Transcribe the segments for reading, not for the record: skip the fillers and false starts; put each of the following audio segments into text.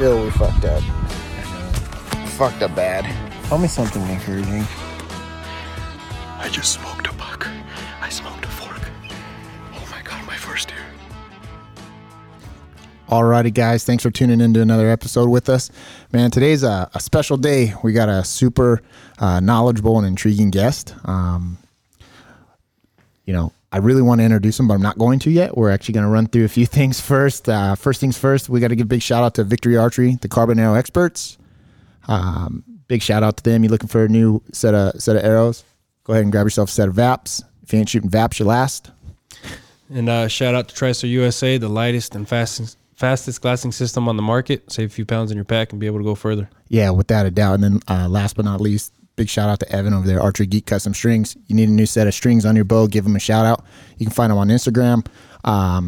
Bill, we fucked up. Fucked up bad. Tell me something encouraging. I just smoked a buck. I smoked a fork. Oh my God, my first deer. Alrighty, guys. Thanks for tuning in to another episode with us. Man, today's a special day. We got a super knowledgeable and intriguing guest. You know, I really want to introduce him, but I'm not going to yet. We're actually going to run through a few things first. First things first, we got to give a big shout out to Victory Archery, the carbon arrow experts. Big shout out to them. You looking for a new set of arrows? Go ahead and grab yourself a set of VAPs. If you ain't shooting VAPs, you're last. And shout out to Tracer USA, the lightest and fastest glassing system on the market. Save a few pounds in your pack and be able to go further. Yeah, without a doubt. And then last but not least, big shout out to Evan over there, Archer Geek Custom Strings. You need a new set of strings on your bow, give them a shout out. You can find them on Instagram.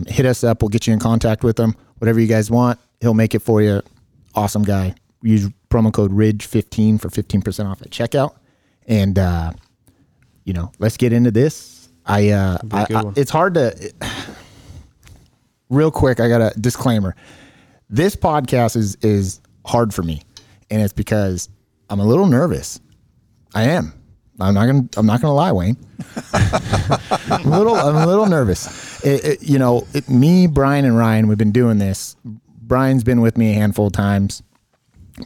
Hit us up. We'll get you in contact with them. Whatever you guys want, he'll make it for you. Awesome guy. Use promo code RIDGE15 for 15% off at checkout. And, you know, let's get into this. It's hard to... Real quick, I got a disclaimer. This podcast is hard for me, and it's because I'm a little nervous. I am. I'm not gonna lie, Wayne. I'm a little nervous. Me, Brian, and Ryan, we've been doing this. Brian's been with me a handful of times,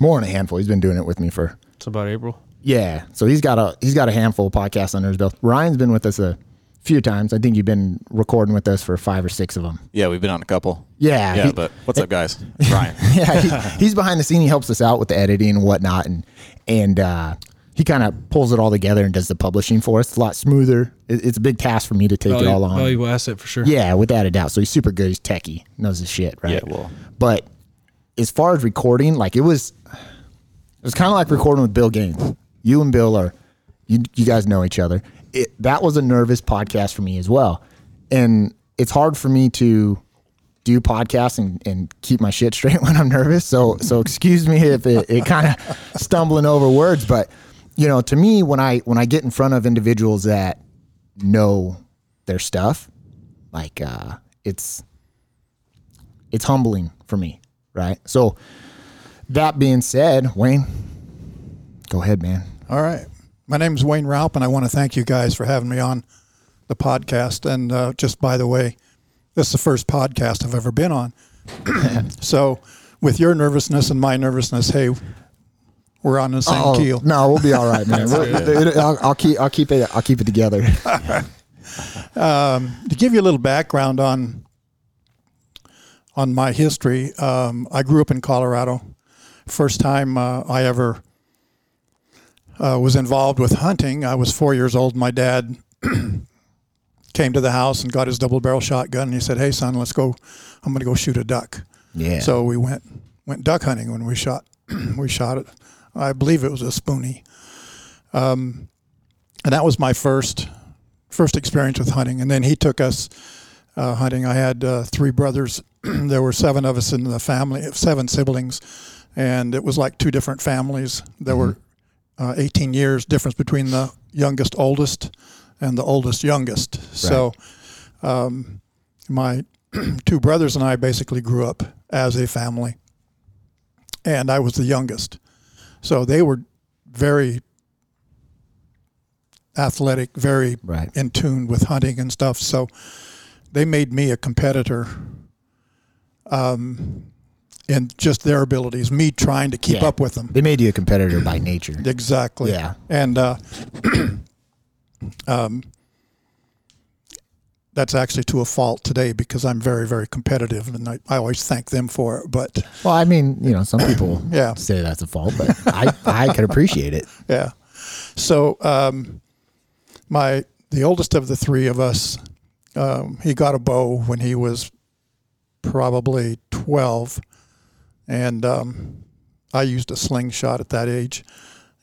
more than a handful. He's been doing it with me for. It's about April. Yeah, so he's got a handful of podcasts under his belt. Ryan's been with us a few times. I think you've been recording with us for 5 or 6 of them. Yeah, we've been on a couple. Yeah. Yeah, but what's up, guys? It's Ryan. Yeah, he's behind the scene. He helps us out with the editing and whatnot, and he kind of pulls it all together and does the publishing for us. It's a lot smoother. It's a big task for me to take it all on. Valuable asset for sure. Yeah, without a doubt. So he's super good. He's techie. Knows his shit, right? Yeah, well. But as far as recording, like it was kind of like recording with Bill Gaines. You and Bill you guys know each other. That was a nervous podcast for me as well. And it's hard for me to do podcasts and keep my shit straight when I'm nervous. So excuse me if it kind of stumbling over words, but you know, to me, when I get in front of individuals that know their stuff, like it's humbling for me, right? So that being said, Wayne, go ahead, man. All right. My name is Wayne Raup, and I want to thank you guys for having me on the podcast. And just by the way, this is the first podcast I've ever been on. So with your nervousness and my nervousness, hey, we're on the same keel. No, we'll be all right, man. I'll keep it together. To give you a little background on my history, I grew up in Colorado. First time I ever was involved with hunting, I was 4 years old. My dad came to the house and got his double barrel shotgun, and he said, "Hey son, let's go. I'm going to go shoot a duck." Yeah. So we went duck hunting when we shot it. I believe it was a spooney. And that was my first experience with hunting. And then he took us hunting. I had three brothers. There were 7 of us in the family, 7 siblings, and it was like 2 different families. There mm-hmm. were 18 years difference between the youngest oldest and the oldest youngest. Right. So my 2 brothers and I basically grew up as a family, and I was the youngest. So they were very athletic, very right. in tune with hunting and stuff. So they made me a competitor and just their abilities, me trying to keep up with them. They made you a competitor by nature. Exactly. Yeah. And that's actually to a fault today because I'm very, very competitive, and I always thank them for it. But well, I mean, you know, some people say that's a fault, but I could appreciate it. Yeah. So the oldest of the 3 of us, he got a bow when he was probably 12. And I used a slingshot at that age,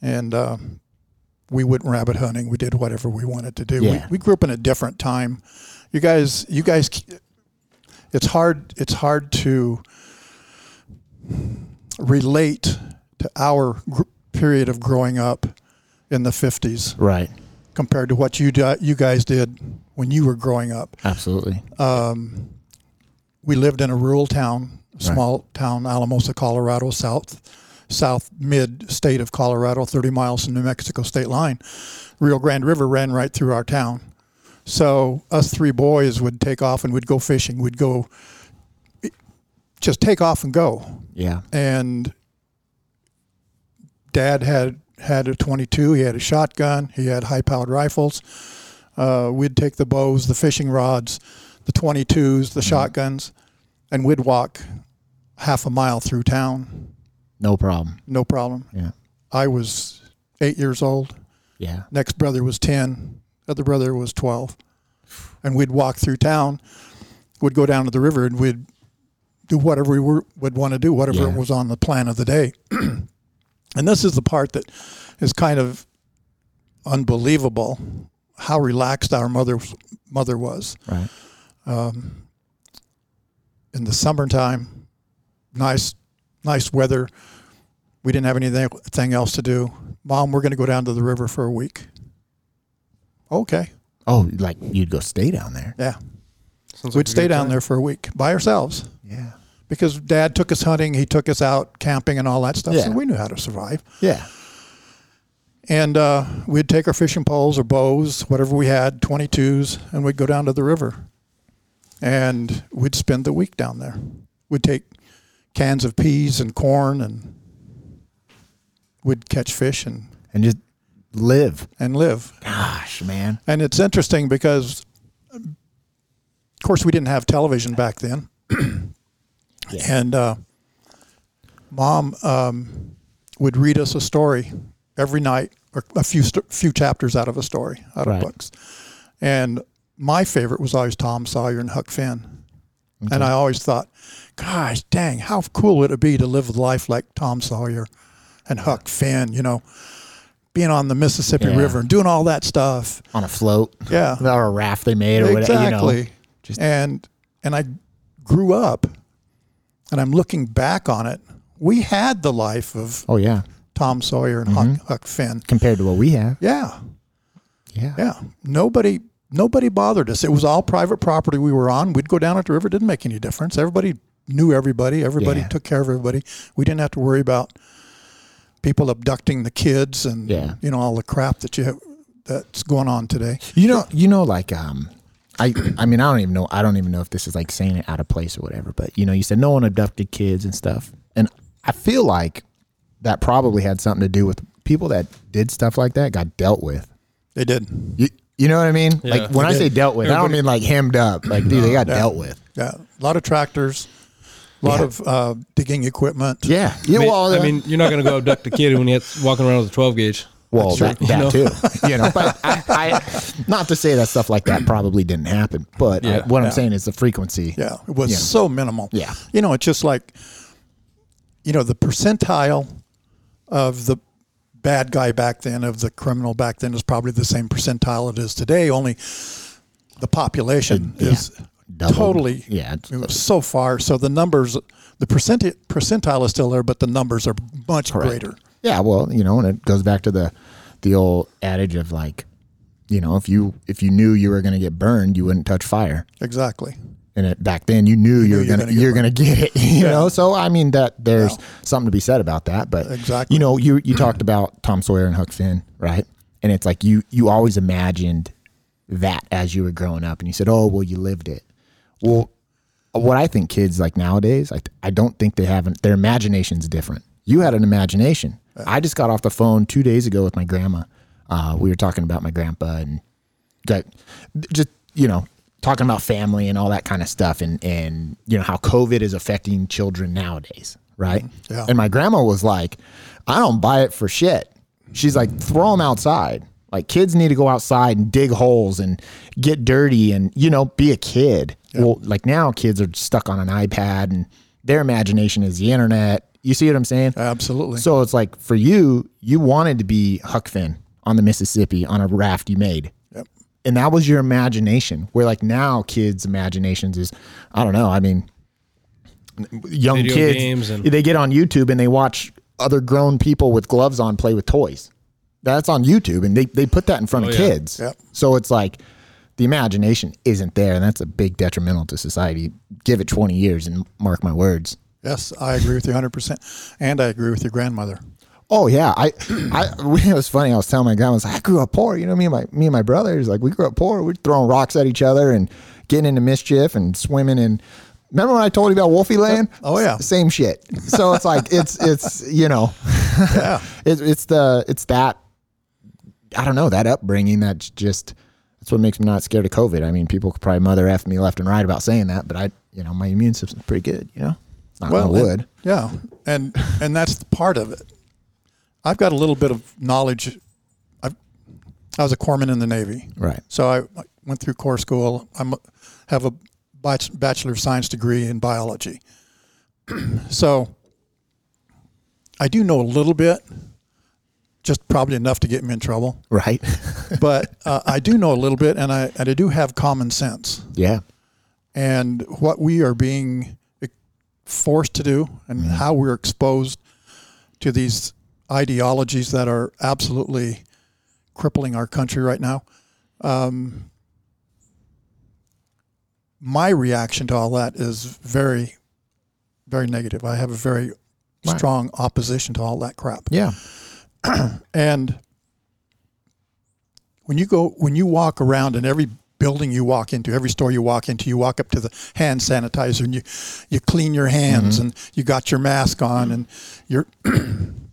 and we went rabbit hunting. We did whatever we wanted to do. Yeah. We grew up in a different time. You guys, it's hard. It's hard to relate to our period of growing up in the 50s, right? Compared to what you guys did when you were growing up. Absolutely. We lived in a rural town. small town, Alamosa, Colorado, south mid-state of Colorado, 30 miles from New Mexico state line. Rio Grande River ran right through our town. So us three boys would take off and we'd go fishing. We'd go, just take off and go. Yeah. And Dad had a 22. He had a shotgun. He had high-powered rifles. We'd take the bows, the fishing rods, the 22s, the shotguns, and we'd walk half a mile through town. No problem. No problem. Yeah. I was 8 years old. Yeah. Next brother was 10. Other brother was 12. And we'd walk through town. We'd go down to the river and we'd do whatever we would want to do, whatever was on the plan of the day. And this is the part that is kind of unbelievable, how relaxed our mother was. Right. In the summertime, nice weather. We didn't have anything else to do. Mom, we're going to go down to the river for a week. Okay. Oh, like you'd go stay down there? Yeah. Sounds we'd stay down there for a week by ourselves. Yeah. Because Dad took us hunting. He took us out camping and all that stuff. Yeah. So we knew how to survive. Yeah. And we'd take our fishing poles or bows, whatever we had, 22s, and we'd go down to the river. And we'd spend the week down there. We'd take cans of peas and corn, and we'd catch fish. And just live. And live. Gosh, man. And it's interesting because, of course, we didn't have television back then. Yeah. And Mom would read us a story every night, or a few chapters out of a story, out of books. And my favorite was always Tom Sawyer and Huck Finn. Okay. And I always thought, gosh, dang, how cool would it be to live a life like Tom Sawyer and Huck Finn, you know, being on the Mississippi River and doing all that stuff. On a float. Yeah. Or a raft they made or whatever. Exactly. You know, and I grew up. And I'm looking back on it. We had the life of Tom Sawyer and Huck Finn compared to what we have. Yeah, yeah, yeah. Nobody bothered us. It was all private property we were on. We'd go down at the river. It didn't make any difference. Everybody knew everybody. Everybody took care of everybody. We didn't have to worry about people abducting the kids and you know, all the crap that that's going on today. I mean, I don't even know if this is like saying it out of place or whatever, but you know, you said no one abducted kids and stuff. And I feel like that probably had something to do with people that did stuff like that got dealt with. They did. You know what I mean? Yeah, like when I say dealt with, I don't mean like hemmed up. Like dude, they got dealt with. Yeah. A lot of tractors, a lot of digging equipment. Yeah. I mean, you're not going to go abduct a kid when he's walking around with a 12 gauge. Well, that too, you know, but I, not to say that stuff like that probably didn't happen, but what I'm saying is the frequency. Yeah. It was so minimal. Yeah. You know, it's just like, you know, the percentile of the bad guy back then, of the criminal back then is probably the same percentile it is today. Only the population is doubled. So far. So the numbers, the percentile is still there, but the numbers are much greater. Yeah, well, you know, and it goes back to the old adage of like, you know, if you knew you were going to get burned, you wouldn't touch fire. Exactly. And back then, you knew you were going to get it. You know, so I mean that there's something to be said about that. But you know, you talked about Tom Sawyer and Huck Finn, right? And it's like you always imagined that as you were growing up, and you said, oh, well, you lived it. Well, what I think kids like nowadays, I don't think they haven't. Their imagination's different. You had an imagination. I just got off the phone 2 days ago with my grandma. We were talking about my grandpa and just, you know, talking about family and all that kind of stuff and you know, how COVID is affecting children nowadays, right? Yeah. And my grandma was like, I don't buy it for shit. She's like, throw them outside. Like kids need to go outside and dig holes and get dirty and, you know, be a kid. Yeah. Well, like now kids are stuck on an iPad and their imagination is the internet. You see what I'm saying? Absolutely. So it's like for you wanted to be Huck Finn on the Mississippi on a raft you made. Yep. And that was your imagination. Where like now kids' imaginations is, I don't know. I mean, young video kids, games and they get on YouTube and they watch other grown people with gloves on play with toys. That's on YouTube. And they put that in front of kids. Yep. So it's like the imagination isn't there. And that's a big detrimental to society. Give it 20 years and mark my words. Yes, I agree with you 100%. And I agree with your grandmother. Oh, yeah. It was funny. I was telling my grandma, I grew up poor. You know, me and my brothers, like, we grew up poor. We're throwing rocks at each other and getting into mischief and swimming in. Remember when I told you about Wolfie Land? Oh, yeah. Same shit. So it's like, it's you know, yeah. it's that, I don't know, that upbringing that's just, that's what makes me not scared of COVID. I mean, people could probably mother F me left and right about saying that, but my immune system's pretty good, you know? Well, yeah. And that's the part of it. I've got a little bit of knowledge. I was a corpsman in the Navy. Right. So I went through Corps School. I have a Bachelor of Science degree in biology. So I do know a little bit, just probably enough to get me in trouble. Right. But I do know a little bit, and I do have common sense. Yeah. And what we are being forced to do and how we're exposed to these ideologies that are absolutely crippling our country right now. My reaction to all that is very, very negative. I have a very strong opposition to all that crap. Yeah. And when you walk around in every building you walk into, every store you walk into, you walk up to the hand sanitizer and you clean your hands and you got your mask on and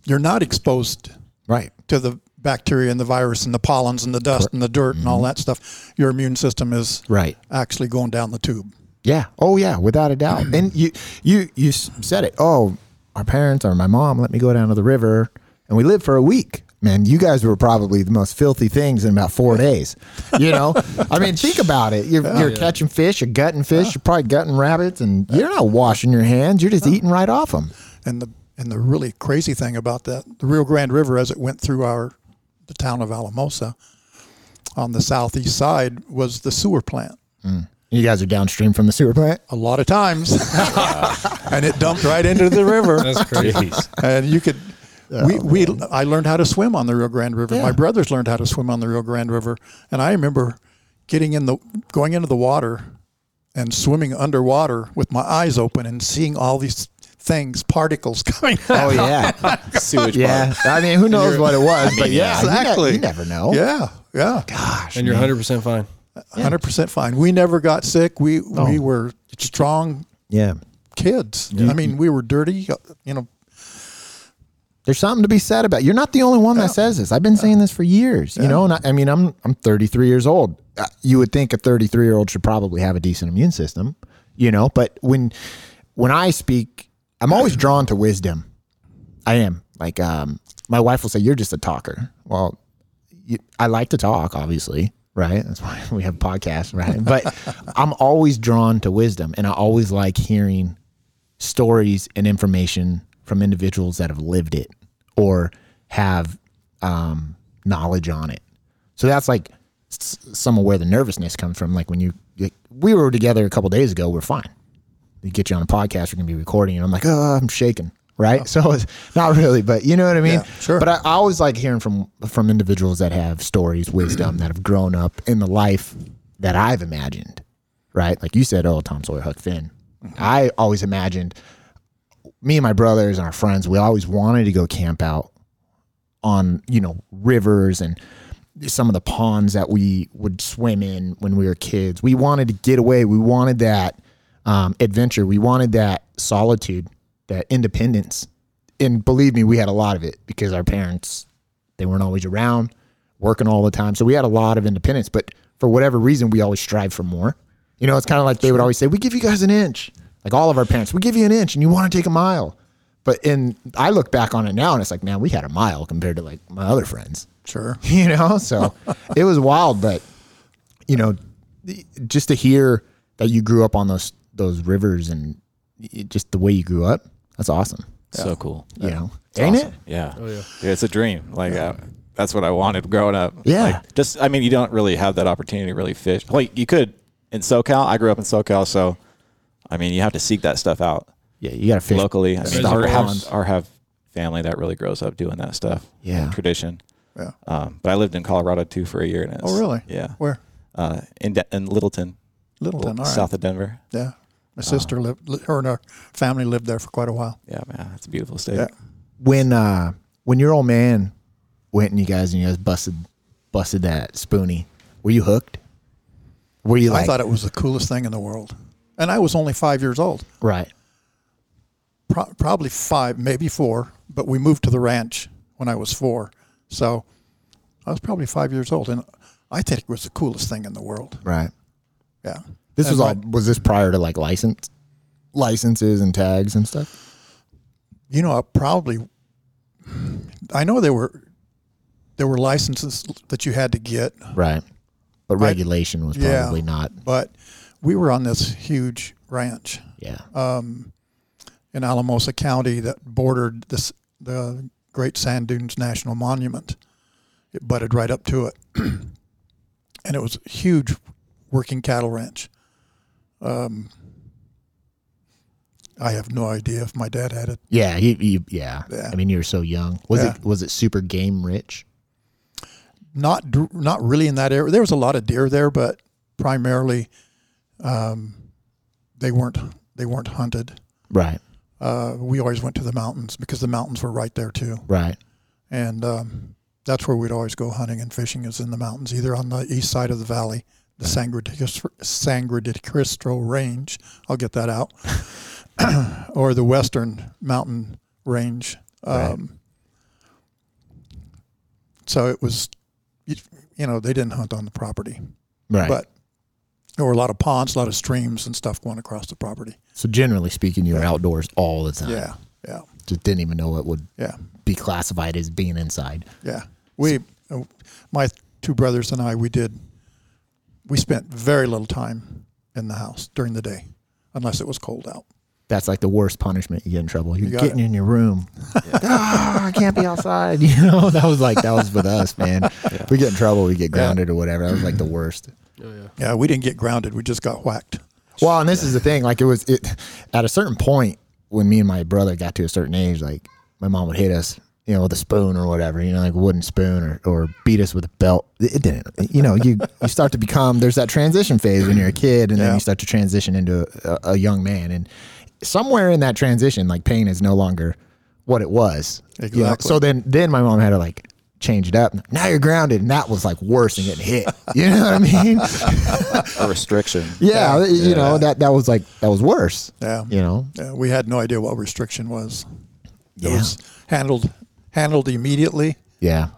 you're not exposed to the bacteria and the virus and the pollens and the dust and the dirt and all that stuff. Your immune system is actually going down the tube. Yeah. Oh yeah. Without a doubt. And you said it. Oh, our parents or my mom let me go down to the river and we lived for a week. Man, you guys were probably the most filthy things in about 4 days. You know, I mean, think about it. You're catching fish, you're gutting fish, you're probably gutting rabbits, and you're not washing your hands. You're just eating right off them. And the really crazy thing about that, the Rio Grande River, as it went through the town of Alamosa on the southeast side, was the sewer plant. Mm. You guys are downstream from the sewer plant? A lot of times. And it dumped right into the river. That's crazy. And you could... I learned how to swim on the Rio Grande River. Yeah. My brothers learned how to swim on the Rio Grande River, and I remember going into the water and swimming underwater with my eyes open and seeing all these things, particles coming out. Oh yeah. Sewage. Yeah. I mean, who knows what it was, but yeah, exactly. You never know. Yeah. Yeah. Gosh. And you're 100% fine. 100% fine. We never got sick. We were strong kids. Yeah. I mean, we were dirty, you know. There's something to be said about it. You're not the only one that says this. I've been saying this for years, you know, and I'm 33 years old. You would think a 33-year-old should probably have a decent immune system, you know, but when I speak, I'm always drawn to wisdom. I am. Like, my wife will say, you're just a talker. Well, I like to talk, obviously, right? That's why we have podcasts, right? But I'm always drawn to wisdom, and I always like hearing stories and information from individuals that have lived it or have knowledge on it. So that's like some of where the nervousness comes from. Like we were together a couple of days ago, we're fine. We get you on a podcast, we're going to be recording, and I'm like, oh, I'm shaking, right? Oh. So it's not really, but you know what I mean? Yeah, sure. But I always like hearing from individuals that have stories, wisdom, that have grown up in the life that I've imagined, right? Like you said, oh, Tom Sawyer, Huck Finn. I always imagined... Me and my brothers and our friends, we always wanted to go camp out on, you know, rivers and some of the ponds that we would swim in when we were kids. We wanted to get away. We wanted that adventure. We wanted that solitude, that independence. And believe me, we had a lot of it because our parents, they weren't always around, working all the time. So we had a lot of independence. But for whatever reason, we always strive for more. You know, it's kind of like they would always say, we give you guys an inch. Like all of our parents, we give you an inch and you want to take a mile. But I look back on it now and it's like, man, we had a mile compared to like my other friends. Sure. You know, so it was wild. But, you know, just to hear that you grew up on those rivers and just the way you grew up, that's awesome. Yeah. So cool. You know, ain't awesome. It? Yeah. Oh, yeah. Yeah. It's a dream. Like, that's what I wanted growing up. Yeah. Like, just, I mean, you don't really have that opportunity to really fish. Like you could in SoCal. I grew up in SoCal, so. I mean, you have to seek that stuff out. Yeah, you got to fish locally. I mean, or have family that really grows up doing that stuff. Yeah, tradition. Yeah. But I lived in Colorado too for a year. And oh, really? Yeah. Where? In Littleton. All right. South of Denver. Yeah. My sister lived, her and her family lived there for quite a while. Yeah, man, that's a beautiful state. Yeah. When your old man went and you guys busted that spoonie, were you hooked? Were you like? I thought it was the coolest thing in the world, and I was only 5 years old. Right. Probably five, maybe four, but we moved to the ranch when I was four, so I was probably 5 years old, and I think it was the coolest thing in the world. Right. Yeah. Was this prior to like licenses and tags and stuff? You know, I know there were licenses that you had to get. Right. But regulation was probably not. But we were on this huge ranch. Yeah. In Alamosa County that bordered the Great Sand Dunes National Monument. It butted right up to it. And it was a huge working cattle ranch. I have no idea if my dad had it. Yeah, yeah. I mean, you were so young. Was it super game rich? Not really in that area. There was a lot of deer there, but primarily they weren't hunted. Right. We always went to the mountains because the mountains were right there too. Right. And that's where we'd always go hunting and fishing, is in the mountains, either on the east side of the valley, the San Cristo Range. I'll get that out. Or the western mountain range. So it was, they didn't hunt on the property. Right. But there were a lot of ponds, a lot of streams and stuff going across the property. So generally speaking, you were outdoors all the time. Yeah, yeah. Just didn't even know it would be classified as being inside. Yeah. My two brothers and I, we spent very little time in the house during the day, unless it was cold out. That's like the worst punishment. You get in trouble. You're getting in your room. Yeah. I can't be outside. That was with us, man. Yeah. We get in trouble. We get grounded or whatever. That was like the worst. Oh, yeah. Yeah, we didn't get grounded. We just got whacked. Well, and this is the thing. Like it was at a certain point when me and my brother got to a certain age, like my mom would hit us, with a spoon or whatever, like a wooden spoon or beat us with a belt. It didn't, you start to become, there's that transition phase when you're a kid and then you start to transition into a young man. And somewhere in that transition, like pain is no longer what it was. Exactly. So then my mom had to like change it up. Now you're grounded. And that was like worse than getting hit. You know what I mean? A restriction. Yeah. That was worse. Yeah. Yeah, we had no idea what restriction was. It was handled immediately. Yeah.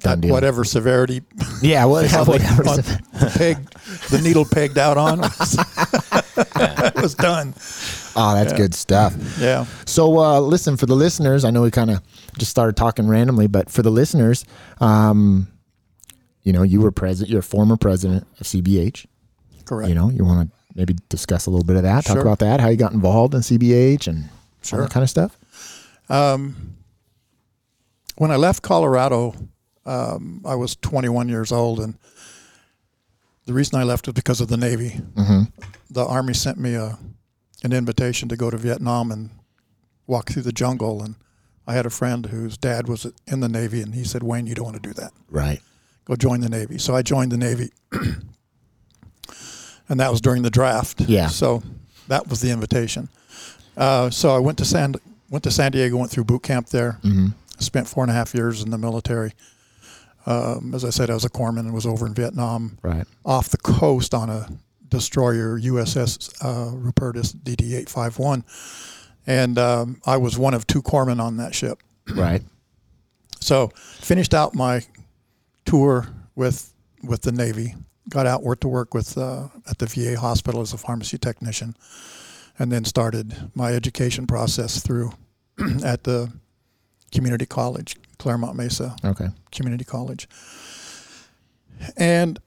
Done deal. Whatever severity. Yeah. The needle pegged out on was done. Oh, that's good stuff. Yeah. So listen, for the listeners, I know we kind of just started talking randomly, but for the listeners, you were president, you're a former president of CBH. Correct. You want to maybe discuss a little bit of that, talk about that, how you got involved in CBH and all that kind of stuff. When I left Colorado, I was 21 years old, and the reason I left was because of the Navy. Mm-hmm. The Army sent me an invitation to go to Vietnam and walk through the jungle, and I had a friend whose dad was in the Navy, and he said, "Wayne, you don't want to do that. Right. Go join the Navy." So I joined the Navy, and that was during the draft. Yeah. So that was the invitation. So I went to San Diego, went through boot camp there. Mm-hmm. Spent 4.5 years in the military. As I said, I was a corpsman and was over in Vietnam, off the coast on a destroyer, USS Rupertus DD-851. And I was one of two corpsmen on that ship. Right. So finished out my tour with the Navy, got out, worked to work with at the VA hospital as a pharmacy technician, and then started my education process through at the community college, Claremont Mesa Community College. And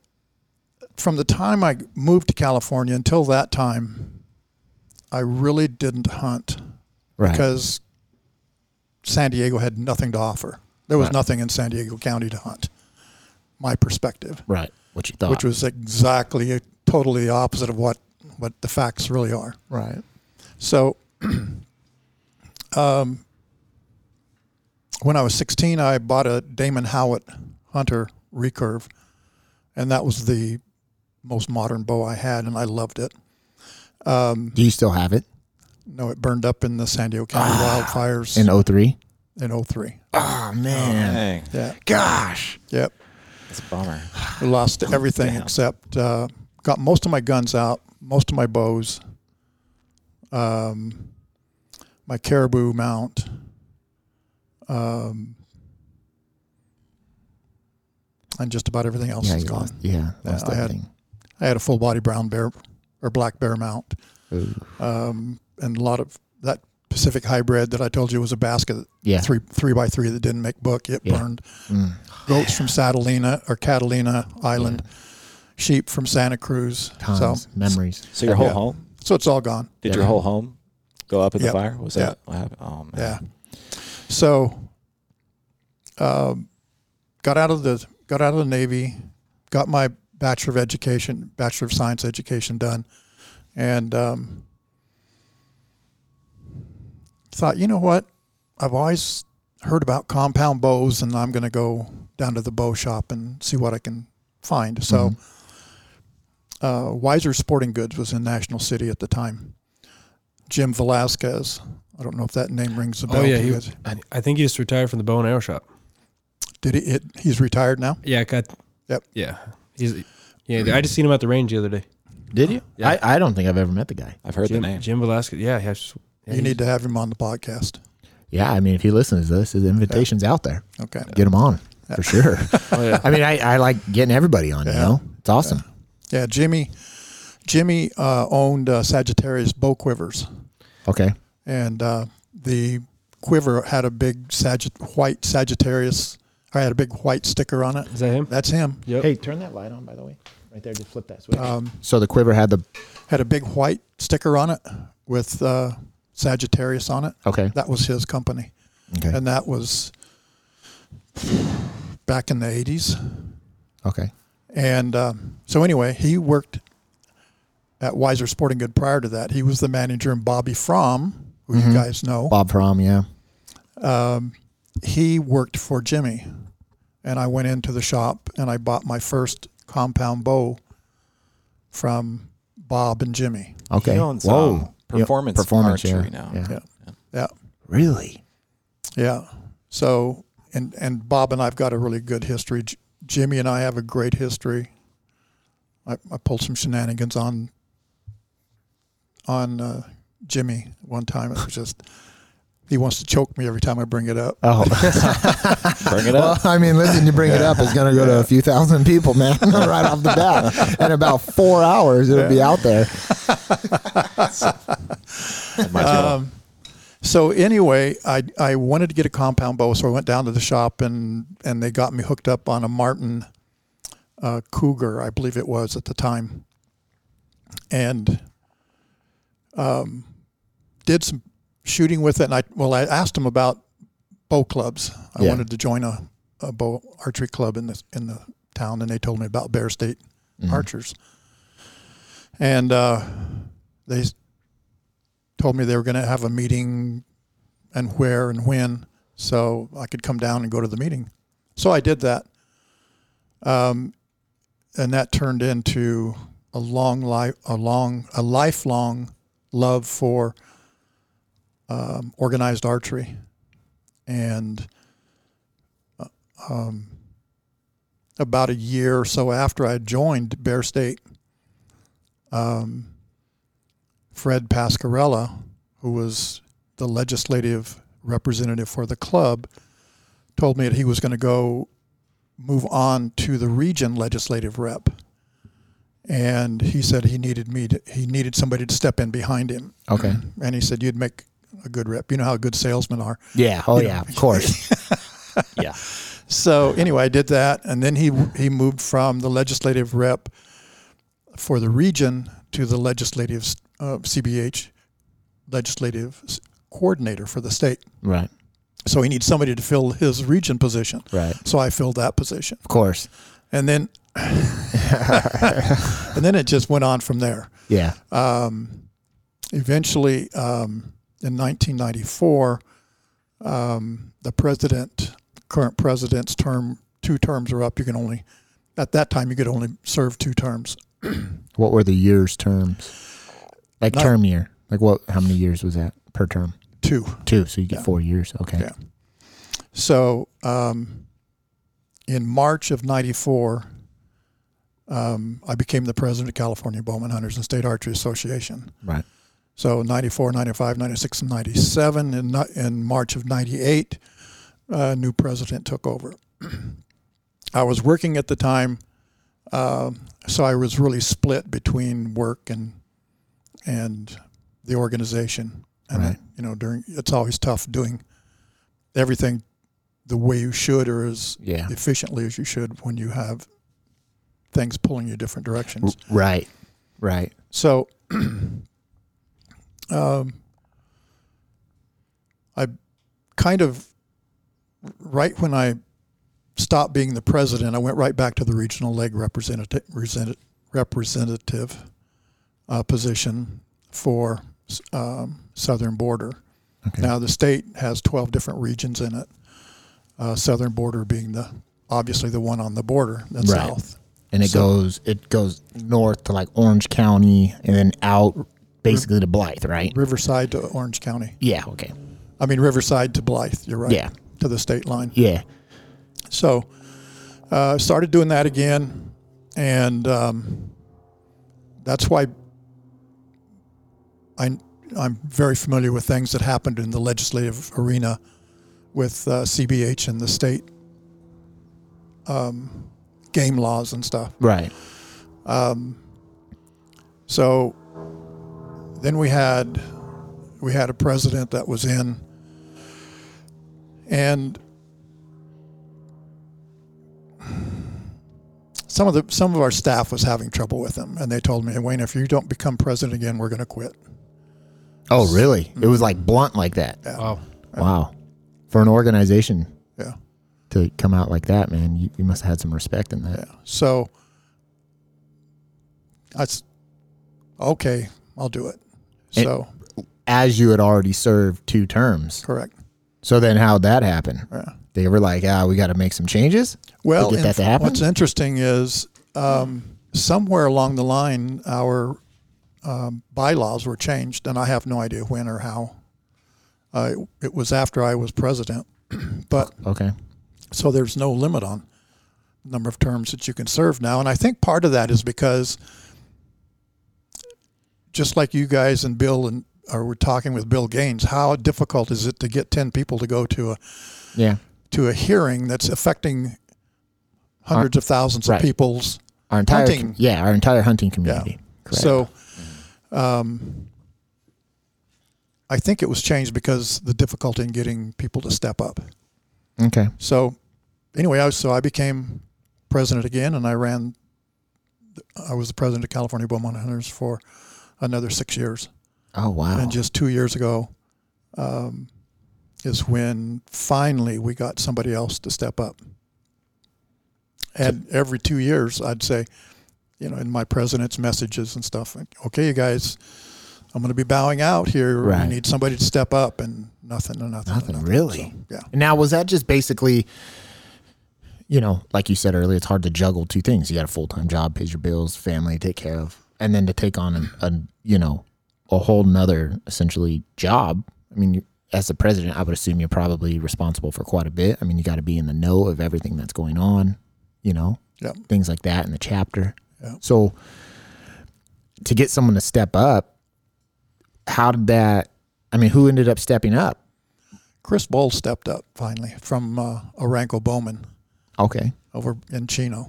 from the time I moved to California until that time, I really didn't hunt because San Diego had nothing to offer. There was nothing in San Diego County to hunt, my perspective. Right, what you thought. Which was exactly, totally opposite of what the facts really are. Right. So, when I was 16, I bought a Damon Howitt Hunter recurve, and that was the most modern bow I had, and I loved it. Do you still have it? No, it burned up in the San Diego County wildfires. In 03? In 03. Oh, man. Yeah. Gosh. Yep. That's a bummer. We lost everything except got most of my guns out, most of my bows, my caribou mount. And just about everything else is gone. Lost everything. I had a full body brown bear or black bear mount. And a lot of that Pacific hybrid that I told you was a basket, 3x3 that didn't make book. It burned. Goats from Catalina Island, sheep from Santa Cruz. Tons, memories. So your whole home? So it's all gone. Did your whole home go up in the fire? Was that what happened? Oh, man. Yeah. So got out of the Navy, got my Bachelor of Science education done, and thought, you know what? I've always heard about compound bows, and I'm going to go down to the bow shop and see what I can find. So Weiser Sporting Goods was in National City at the time. Jim Velasquez. I don't know if that name rings a bell. Oh, yeah. I think he just retired from the bow and arrow shop. Did he? He's retired now? Yeah. Yep. Yeah. I just seen him at the range the other day. Did you? Yeah. I don't think I've ever met the guy. I've heard the name. Jim Velasquez. Yeah. You need to have him on the podcast. Yeah, I mean, if he listens to this, the invitation's out there. Okay. Get him on, for sure. I mean, I like getting everybody on, you know? It's awesome. Yeah, Jimmy owned Sagittarius Bow Quivers. Okay. And the quiver had a big white Sagittarius. I had a big white sticker on it. Is that him? That's him. Yep. Hey, turn that light on, by the way. Right there, just flip that switch. So the quiver had a big white sticker on it with Sagittarius on it. Okay. That was his company. Okay. And that was back in the 80s. Okay. And so anyway, he worked at Weiser Sporting Good prior to that. He was the manager, and Bobby Fromm, who you guys know. Bob Fromm, yeah. He worked for Jimmy, and I went into the shop and I bought my first compound bow from Bob and Jimmy. Okay. Whoa. Performance archery now. Yeah. Really? Yeah. So, and Bob and I've got a really good history. Jimmy and I have a great history. I pulled some shenanigans on Jimmy one time. It was just... He wants to choke me every time I bring it up. Oh, bring it up. Well, I mean, listen, to bring it up is going to go to a few thousand people, man, right off the bat. In about 4 hours, it'll be out there. So anyway, I wanted to get a compound bow, so I went down to the shop, and they got me hooked up on a Martin Cougar, I believe it was at the time, and did some shooting with it, and I asked him about bow clubs. I wanted to join a bow archery club in the town, and they told me about Bear State Archers, and they told me they were going to have a meeting, and where and when, so I could come down and go to the meeting. So I did that, and that turned into a lifelong love for organized archery, and about a year or so after I joined Bear State, Fred Pascarella, who was the legislative representative for the club, told me that he was going to go move on to the region legislative rep, and he said he needed somebody to step in behind him. Okay. And he said, you'd make a good rep. You know how good salesmen are. Yeah. Oh, yeah. Of course. Yeah. So anyway, I did that, and then he moved from the legislative rep for the region to the legislative CBH legislative coordinator for the state. Right. So he needs somebody to fill his region position. Right. So I filled that position. Of course. And then it just went on from there. Yeah. Eventually. In 1994, current president's term, 2 terms are up. At that time, you could only serve 2 terms. What were the years' terms? Like not, term year. Like what? How many years was that per term? Two. So you get 4 years. Okay. Yeah. So in March of '94, I became the president of California Bowmen Hunters and State Archery Association. Right. So '94, '95, '96, and '97. In March of '98, a new president took over. I was working at the time, so I was really split between work and the organization. And right. It's always tough doing everything the way you should or as efficiently as you should when you have things pulling you different directions. Right. So I kind of, right when I stopped being the president, I went right back to the regional leg representative position for southern border. Okay. Now the state has 12 different regions in it. Southern border being obviously the one on the border that's right. South. And it goes north to like Orange County and then out basically to Blythe, right? Riverside to Orange County. Yeah. Okay. I mean Riverside to Blythe. You're right. Yeah. To the state line. Yeah. So started doing that again, and that's why I'm very familiar with things that happened in the legislative arena with CBH and the state game laws and stuff. Right. So then we had a president that was in, and some of our staff was having trouble with him, and they told me, Wayne, if you don't become president again, we're going to quit. Oh, really? Mm-hmm. It was like blunt like that. Yeah. Wow. For an organization to come out like that, man, you must have had some respect in that. Yeah. So that's okay, I'll do it. So as you had already served 2 terms. Correct. So then how'd that happen? Yeah. They were like, we got to make some changes to get that to happen? What's interesting is somewhere along the line, our bylaws were changed, and I have no idea when or how. It was after I was president, but okay. So there's no limit on the number of terms that you can serve now. And I think part of that is because just like you guys and Bill were talking with Bill Gaines, how difficult is it to get 10 people to go to a hearing that's affecting hundreds of thousands of people's hunting. Yeah. Our entire hunting community. Yeah. Correct. So, I think it was changed because the difficulty in getting people to step up. Okay. So anyway, I became president again, and I was the president of California Bowmen Hunters for another 6 years. Oh, wow. And just 2 years ago is when finally we got somebody else to step up. And every 2 years, I'd say, in my president's messages and stuff, okay, you guys, I'm going to be bowing out here. Right. We need somebody to step up, and nothing. Really? So, yeah. Now, was that just basically, like you said earlier, it's hard to juggle 2 things. You got a full-time job, pays your bills, family to take care of, and then to take on a whole nother essentially job. I mean, as the president, I would assume you're probably responsible for quite a bit. I mean, you got to be in the know of everything that's going on, things like that in the chapter. Yeah. So to get someone to step up, who ended up stepping up? Chris Bowles stepped up finally from Aranco Bowman. Okay. Over in Chino.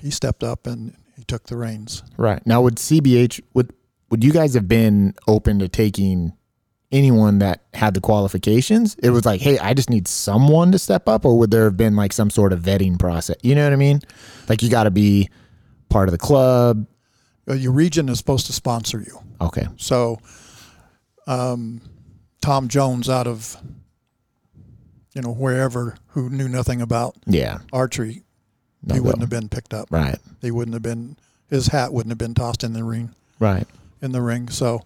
He stepped up and he took the reins. Right. Now would CBH, would you guys have been open to taking anyone that had the qualifications? It was like, hey, I just need someone to step up, or would there have been like some sort of vetting process? You know what I mean? Like you got to be part of the club. Your region is supposed to sponsor you. Okay. So, Tom Jones out of, wherever, who knew nothing about archery, he wouldn't have been picked up. Right. He wouldn't have been, his hat wouldn't have been tossed in the ring. Right. In the ring. So,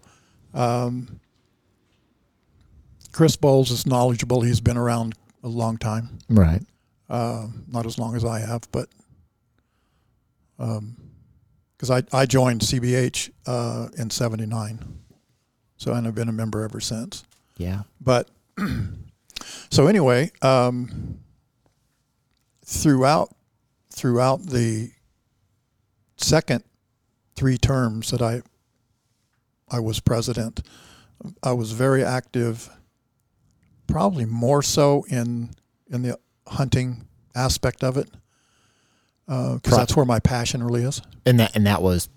Chris Bowles is knowledgeable. He's been around a long time. Right. Not as long as I have, but because I joined CBH in 79. So, and I've been a member ever since. Yeah. But so anyway, throughout the second 3 terms that I was president, I was very active, probably more so in the hunting aspect of it, because that's where my passion really is. And that was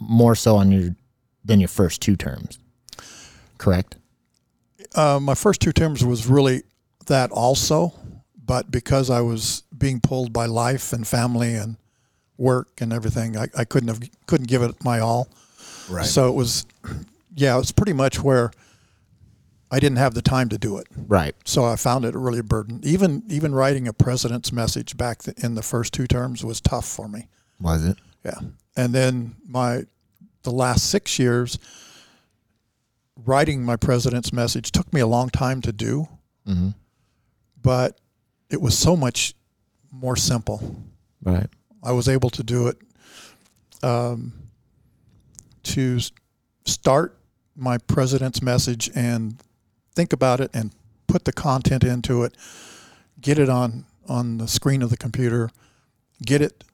more so on than your first 2 terms, correct? My first 2 terms was really that also, but because I was being pulled by life and family and work and everything, I couldn't give it my all. Right. So it was, yeah, it's pretty much where I didn't have the time to do it. Right. So I found it really a burden. Even writing a president's message back in the first 2 terms was tough for me. Was it? Yeah. And then the last 6 years, writing my president's message took me a long time to do, mm-hmm. but it was so much more simple. Right. I was able to do it, to start my president's message and think about it and put the content into it, get it on the screen of the computer, get it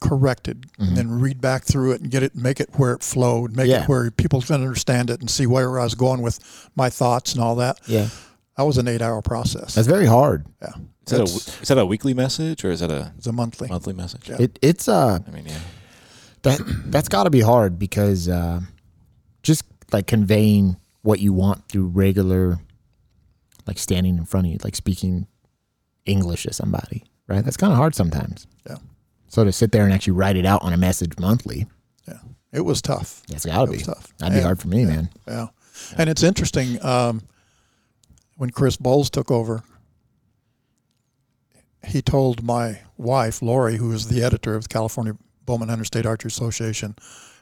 corrected, mm-hmm. and then read back through it and get it, make it where it flowed, make it where people can understand it and see where I was going with my thoughts and all that. Yeah. That was an 8-hour process. That's very hard. Yeah. Is that a weekly message or is that it's a monthly message? Yeah. It's I mean, yeah. That's got to be hard because just like conveying what you want through regular, like standing in front of you, like speaking English to somebody, right? That's kind of hard sometimes. Yeah. So to sit there and actually write it out on a message monthly. Yeah. It was tough. It's got to be. Tough. That'd be hard for me, man. Yeah. And it's interesting. When Chris Bowles took over, he told my wife, Lori, who is the editor of the California Bowmen Hunters and State Archery Association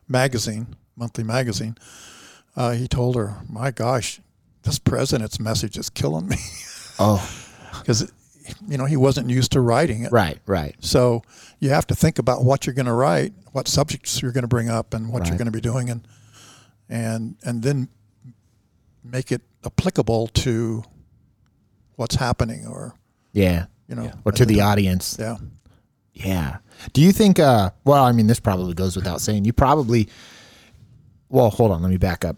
magazine, monthly magazine, he told her, my gosh, this president's message is killing me. Oh. Because, you know, he wasn't used to writing it. Right, right. So you have to think about what you're going to write, what subjects you're going to bring up, and what you're going to be doing, and then make it applicable to what's happening or or to the audience. Do you think well, I mean, this probably goes without saying, you probably, well, hold on, let me back up.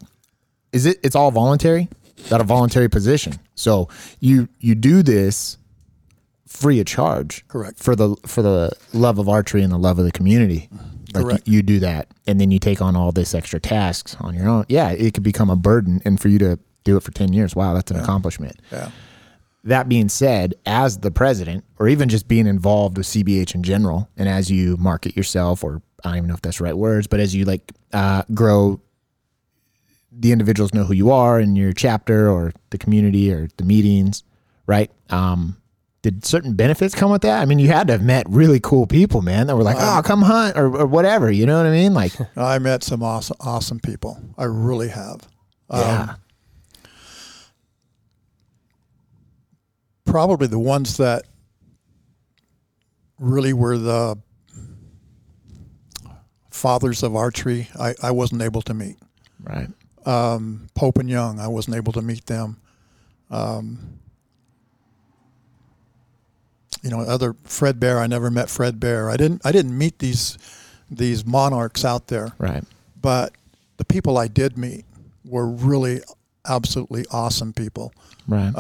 Is it's all voluntary? Got a voluntary position, so you do this free of charge, correct, for the love of archery and the love of the community. Like you do that, and then you take on all this extra tasks on your own. Yeah, it could become a burden, and for you to do it for 10 years, wow, that's an accomplishment. Yeah. That being said, as the president, or even just being involved with CBH in general, and as you market yourself, or I don't even know if that's the right words, but as you like grow, the individuals know who you are in your chapter or the community or the meetings, right? Did certain benefits come with that? I mean, you had to have met really cool people, man, that were like, oh, come hunt or whatever. You know what I mean? Like, I met some awesome people. I really have. Yeah. Probably the ones that really were the fathers of archery, I wasn't able to meet. Right. Pope and Young, I wasn't able to meet them. You know, other Fred Bear. I never met Fred Bear. I didn't meet these monarchs out there. Right. But the people I did meet were really absolutely awesome people. Right.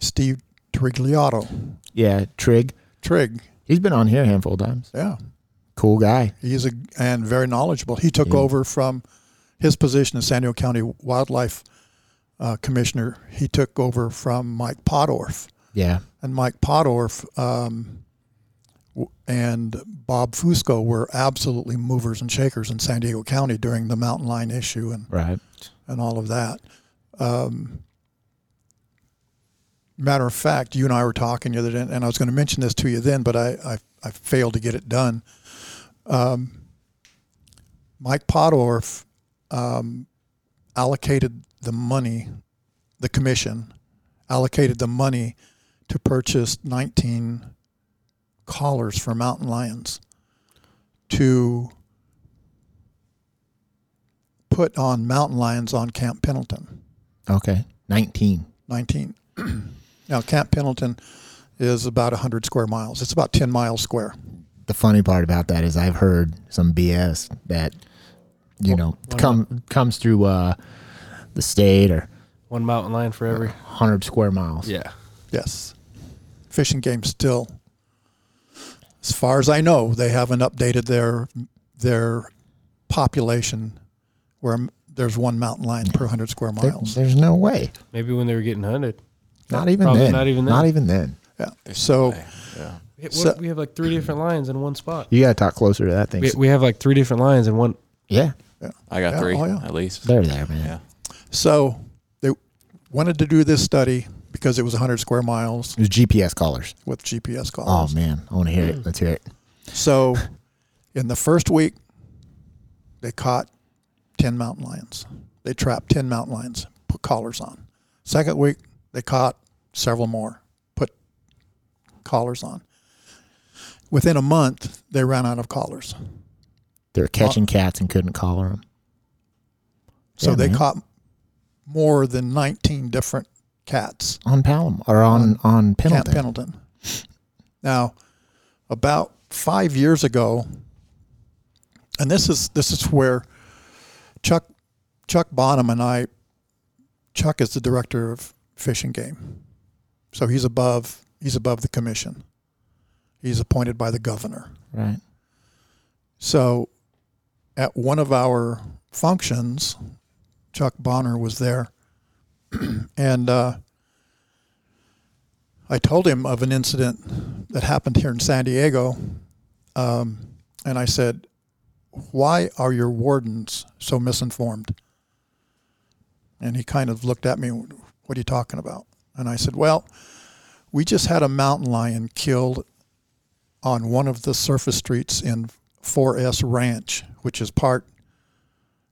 Steve Trigliato. Yeah, Trig. He's been on here a handful of times. Yeah. Cool guy. He's and very knowledgeable. He took over from his position as San Diego County Wildlife Commissioner. He took over from Mike Puddorf. Yeah. And Mike Puddorf and Bob Fusco were absolutely movers and shakers in San Diego County during the mountain lion issue and all of that. Matter of fact, you and I were talking the other day, and I was going to mention this to you then, but I failed to get it done. Mike Puddorf allocated the money, the commission allocated the money to purchase 19 collars for mountain lions to put on mountain lions on Camp Pendleton. Okay. 19. Now, Camp Pendleton is about 100 square miles. It's about 10 miles square. The funny part about that is I've heard some BS that, comes through the state or one mountain lion for every 100 square miles. Yeah. Yes. Fish and Game still, as far as I know, they haven't updated their population where there's one mountain lion per 100 square miles. There's no way. Maybe when they were getting hunted. Not even then. Yeah. So, yeah. We have like three different lions in one spot. You got to talk closer to that thing. We have like three different lions in one. Yeah. Yeah. I got three at least. They're there, man. Yeah. So they wanted to do this study because it was 100 square miles. It was GPS collars. With GPS collars. Oh, man. I want to hear it. Let's hear it. So in the first week, they caught 10 mountain lions. They trapped 10 mountain lions, put collars on. Second week, they caught several more, put collars on. Within a month, they ran out of collars. They were catching cats and couldn't collar them. So they caught more than 19 different cats. On Palomar, or on Pendleton. Camp Pendleton. Now, about 5 years ago, and this is where Chuck Bonham and I, Chuck is the director of Fish and Game, so he's above the commission. He's appointed by the governor. Right. So, at one of our functions, Chuck Bonner was there, and I told him of an incident that happened here in San Diego, and I said, "Why are your wardens so misinformed?" And he kind of looked at me, "What are you talking about?" And I said, "Well, we just had a mountain lion killed on one of the surface streets in 4S Ranch, which is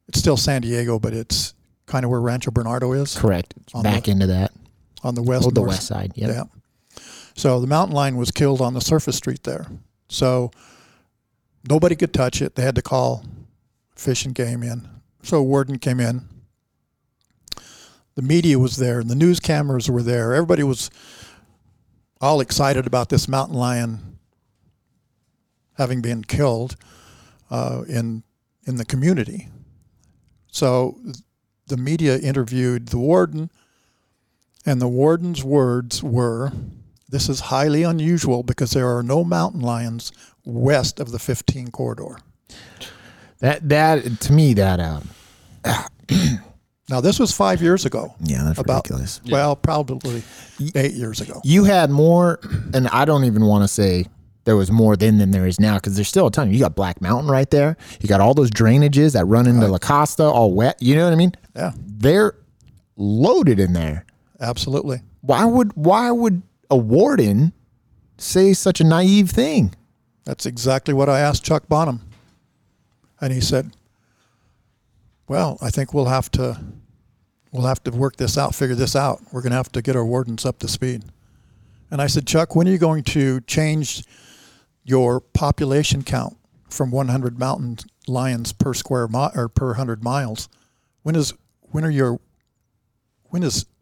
it's still San Diego, but it's kind of where Rancho Bernardo is." Correct. Into that. On the west. The west side, yep. Yeah. So the mountain lion was killed on the surface street there. So nobody could touch it. They had to call Fish and Game in. So warden came in. The media was there, and the news cameras were there. Everybody was all excited about this mountain lion having been killed in the community. So the media interviewed the warden, and the warden's words were, "This is highly unusual because there are no mountain lions west of the 15 corridor." That to me, that now this was 5 years ago. Yeah, that's ridiculous. Well, probably 8 years ago. You had more, and I don't even want to say there was more then than there is now, because there's still a ton. You got Black Mountain right there. You got all those drainages that run into La Costa, all wet. You know what I mean? Yeah, they're loaded in there. Absolutely. Why would a warden say such a naive thing? That's exactly what I asked Chuck Bonham. And he said, "Well, I think we'll have to work this out, figure this out. We're going to have to get our wardens up to speed." And I said, "Chuck, when are you going to change your population count from 100 mountain lions per square or per 100 miles? When is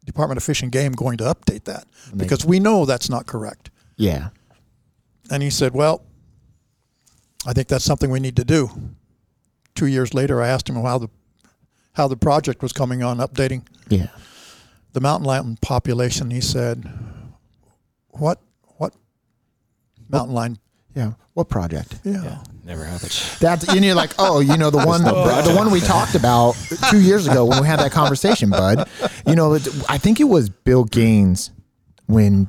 Department of Fish and Game going to update that? Because we know that's not correct." Yeah. And he said, "Well, I think that's something we need to do." 2 years later, I asked him how the project was coming on, updating the mountain lion population. He said, what mountain lion? Yeah. What project? Yeah. Never happened. And you're like, oh, the one we talked about 2 years ago when we had that conversation, bud. I think it was Bill Gaines when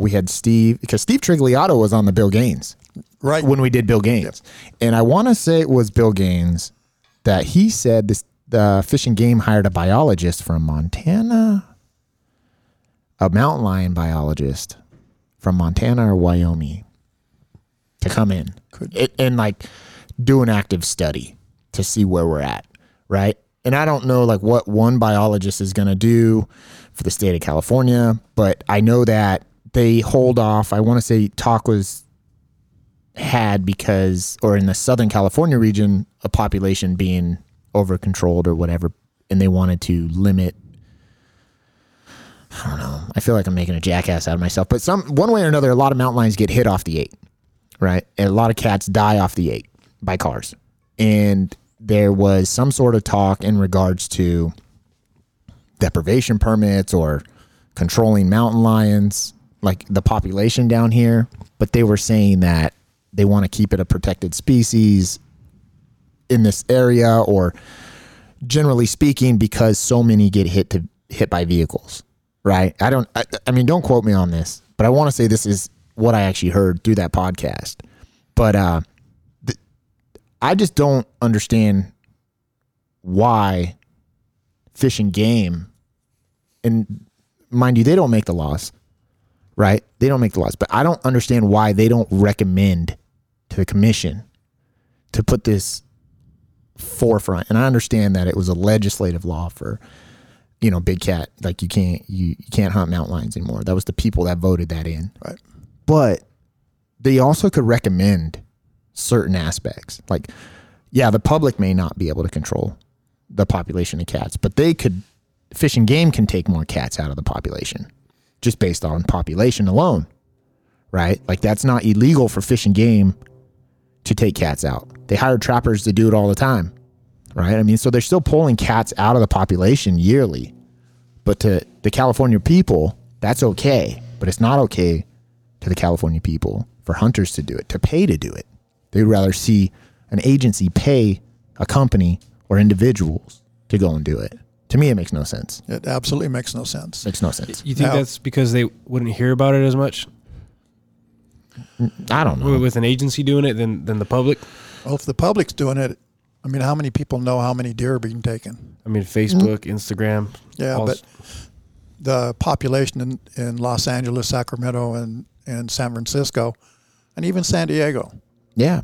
we had Steve, because Steve Trigliato was on the Bill Gaines. Right. When we did Bill Gaines. Yep. And I want to say it was Bill Gaines that he said the Fish and Game hired a biologist from Montana, a mountain lion biologist from Montana or Wyoming, to come in and do an active study to see where we're at, right? And I don't know what one biologist is going to do for the state of California, but I know that they hold off. I want to say talk was had because, or in the Southern California region, a population being over-controlled or whatever, and they wanted to limit, I don't know, I feel like I'm making a jackass out of myself, but one way or another, a lot of mountain lions get hit off the 8, right? And a lot of cats die off the 8 by cars. And there was some sort of talk in regards to deprivation permits or controlling mountain lions, like the population down here. But they were saying that they want to keep it a protected species in this area, or generally speaking, because so many get hit by vehicles, right? I mean, don't quote me on this, but I want to say this is what I actually heard through that podcast. But I just don't understand why Fish and Game, and mind you, they don't make the laws, right? They don't make the laws, but I don't understand why they don't recommend to the commission to put this forefront. And I understand that it was a legislative law for, you know, big cat, like you can't hunt mountain lions anymore. That was the people that voted that in. Right. But they also could recommend certain aspects. Like, yeah, the public may not be able to control the population of cats, but they could, Fish and Game can take more cats out of the population just based on population alone, right? Like, that's not illegal for Fish and Game to take cats out. They hire trappers to do it all the time, right? I mean, so they're still pulling cats out of the population yearly, but to the California people, that's okay. But it's not okay to the California people for hunters to do it, to pay to do it. They'd rather see an agency pay a company or individuals to go and do it. To me, it makes no sense. It absolutely makes no sense. Makes no sense. You think now, that's because they wouldn't hear about it as much? I don't know. With an agency doing it than the public? Well, if the public's doing it, I mean, how many people know how many deer are being taken? I mean, Facebook, Instagram. Yeah, but the population in Los Angeles, Sacramento, and San Francisco, and even San Diego. Yeah.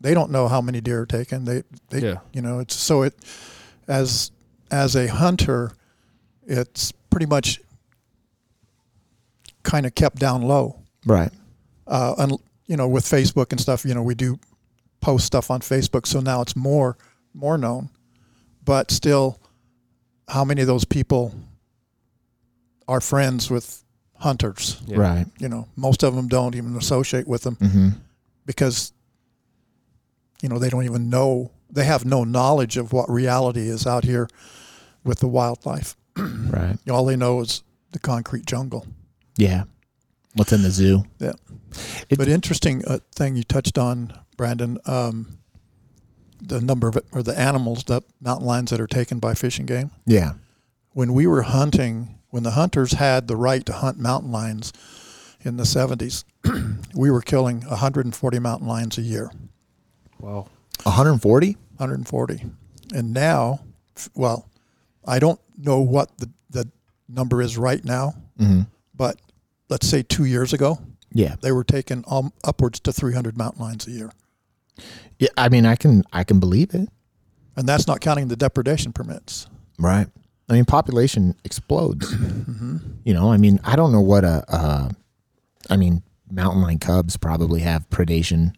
They don't know how many deer are taken. They you know, it's so it as a hunter, it's pretty much kind of kept down low. Right. And you know, with Facebook and stuff, you know, we do post stuff on Facebook, so now it's more known. But still, how many of those people are friends with hunters? Yeah. Right. You know, most of them don't even associate with them because you know, they don't even know, they have no knowledge of what reality is out here with the wildlife. Right. All they know is the concrete jungle. Yeah. What's in the zoo. Yeah. But interesting thing you touched on, Brandon, the number of, or the animals, the mountain lions that are taken by Fish and Game. Yeah. When we were hunting, when the hunters had the right to hunt mountain lions in the 70s, we were killing 140 mountain lions a year. Wow. 140? 140. And now, well, I don't know what the number is right now, but let's say 2 years ago, they were taking upwards to 300 mountain lions a year. Yeah, I mean, I can believe it. And that's not counting the depredation permits. Right. I mean, population explodes. You know, I mean, I don't know what I mean, mountain lion cubs probably have predation.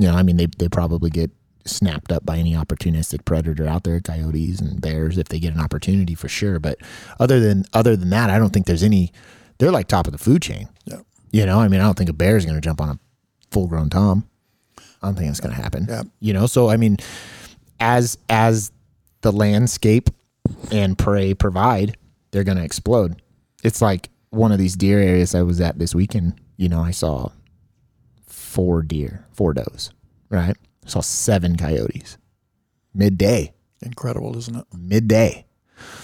You know, I mean, they probably get snapped up by any opportunistic predator out there, coyotes and bears, if they get an opportunity, for sure. But other than that, I don't think there's any. They're like top of the food chain. Yeah. You know, I mean, I don't think a bear is going to jump on a full-grown tom. I don't think that's going to happen. Yeah. You know, so I mean, as the landscape and prey provide, they're going to explode. It's like one of these deer areas I was at this weekend. You know, I saw 4 deer, 4 does, right? I saw 7 coyotes midday. Incredible, isn't it? Midday.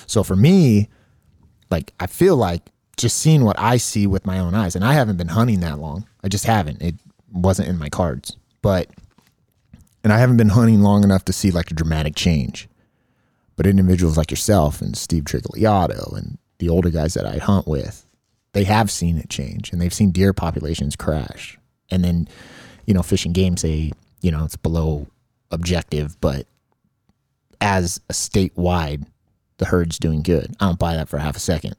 So for me, like, I feel like just seeing what I see with my own eyes, and I haven't been hunting that long. I just haven't. It wasn't in my cards, and I haven't been hunting long enough to see like a dramatic change. But individuals like yourself and Steve Trigliato and the older guys that I hunt with, they have seen it change, and they've seen deer populations crash. And then, you know, Fish and Game say, you know, it's below objective, but as a statewide, the herd's doing good. I don't buy that for half a second.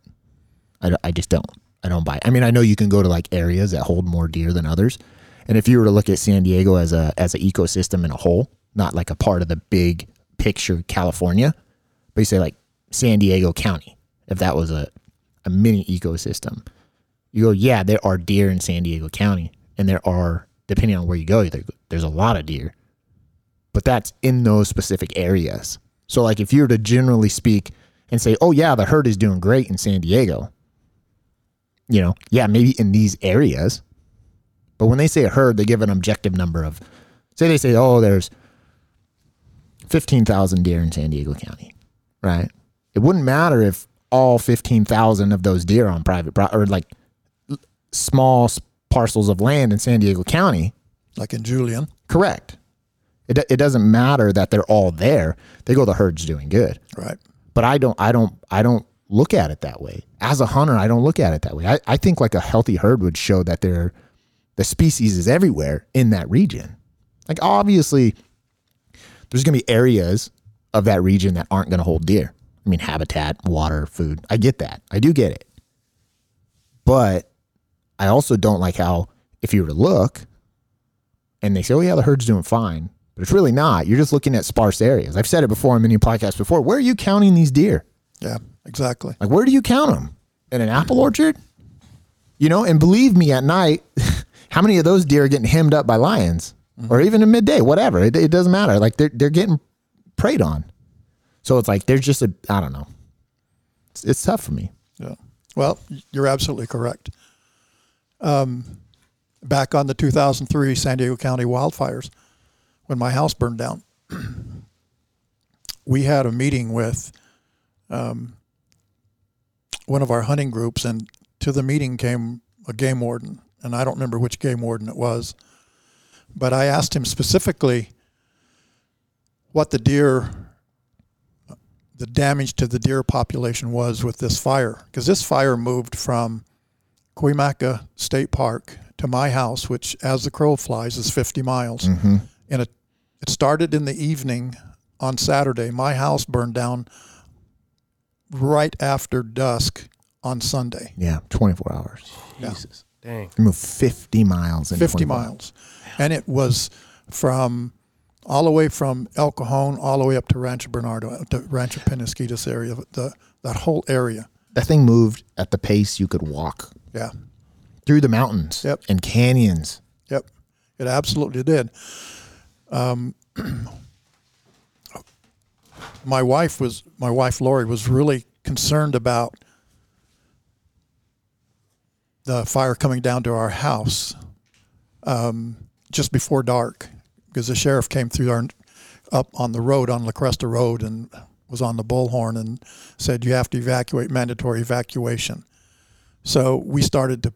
I just don't. I don't buy it. I mean, I know you can go to like areas that hold more deer than others, And if you were to look at San Diego as an ecosystem in a whole, not like a part of the big picture California, but you say like San Diego County, if that was a mini ecosystem, you go, yeah, there are deer in San Diego County, and there are, depending on where you go, there's a lot of deer, but that's in those specific areas. So like if you were to generally speak and say, oh yeah, the herd is doing great in San Diego, you know, yeah, maybe in these areas, but when they say a herd, they give an objective number of, say they say, oh, there's 15,000 deer in San Diego County, right? It wouldn't matter if all 15,000 of those deer on private or like small parcels of land in San Diego County. Like in Julian. Correct. It doesn't matter that they're all there. They go, the herd's doing good. Right. But I don't look at it that way. As a hunter, I don't look at it that way. I think like a healthy herd would show that the species is everywhere in that region. Like obviously there's going to be areas of that region that aren't going to hold deer. I mean, habitat, water, food. I get that. I do get it. But I also don't like how, if you were to look and they say, oh yeah, the herd's doing fine, but it's really not. You're just looking at sparse areas. I've said it before in many podcasts before. Where are you counting these deer? Yeah, exactly. Like, where do you count them? In an apple orchard? You know, and believe me, at night, how many of those deer are getting hemmed up by lions? Mm-hmm. Or even in midday, whatever. It doesn't matter. Like they're getting preyed on. So it's like, there's just I don't know. It's tough for me. Yeah. Well, you're absolutely correct. Back on the 2003 San Diego County wildfires, when my house burned down, we had a meeting with one of our hunting groups, and to the meeting came a game warden, and I don't remember which game warden it was. But I asked him specifically what the damage to the deer population was with this fire. Because this fire moved from Cuyamaca State Park to my house, which as the crow flies is 50 miles. Mm-hmm. And it started in the evening on Saturday. My house burned down right after dusk on Sunday. Yeah, 24 hours. Yeah. Jesus. Dang. It moved 50 miles. 50 miles. And it was from all the way from El Cajon all the way up to Rancho Bernardo, to Rancho Penasquitos area, that whole area. That thing moved at the pace you could walk. Yeah. Through the mountains. Yep. And canyons. Yep. It absolutely did. My wife Lori was really concerned about the fire coming down to our house just before dark, because the sheriff came through up on the road, on La Cresta Road, and was on the bullhorn and said, you have to evacuate, mandatory evacuation. So we started to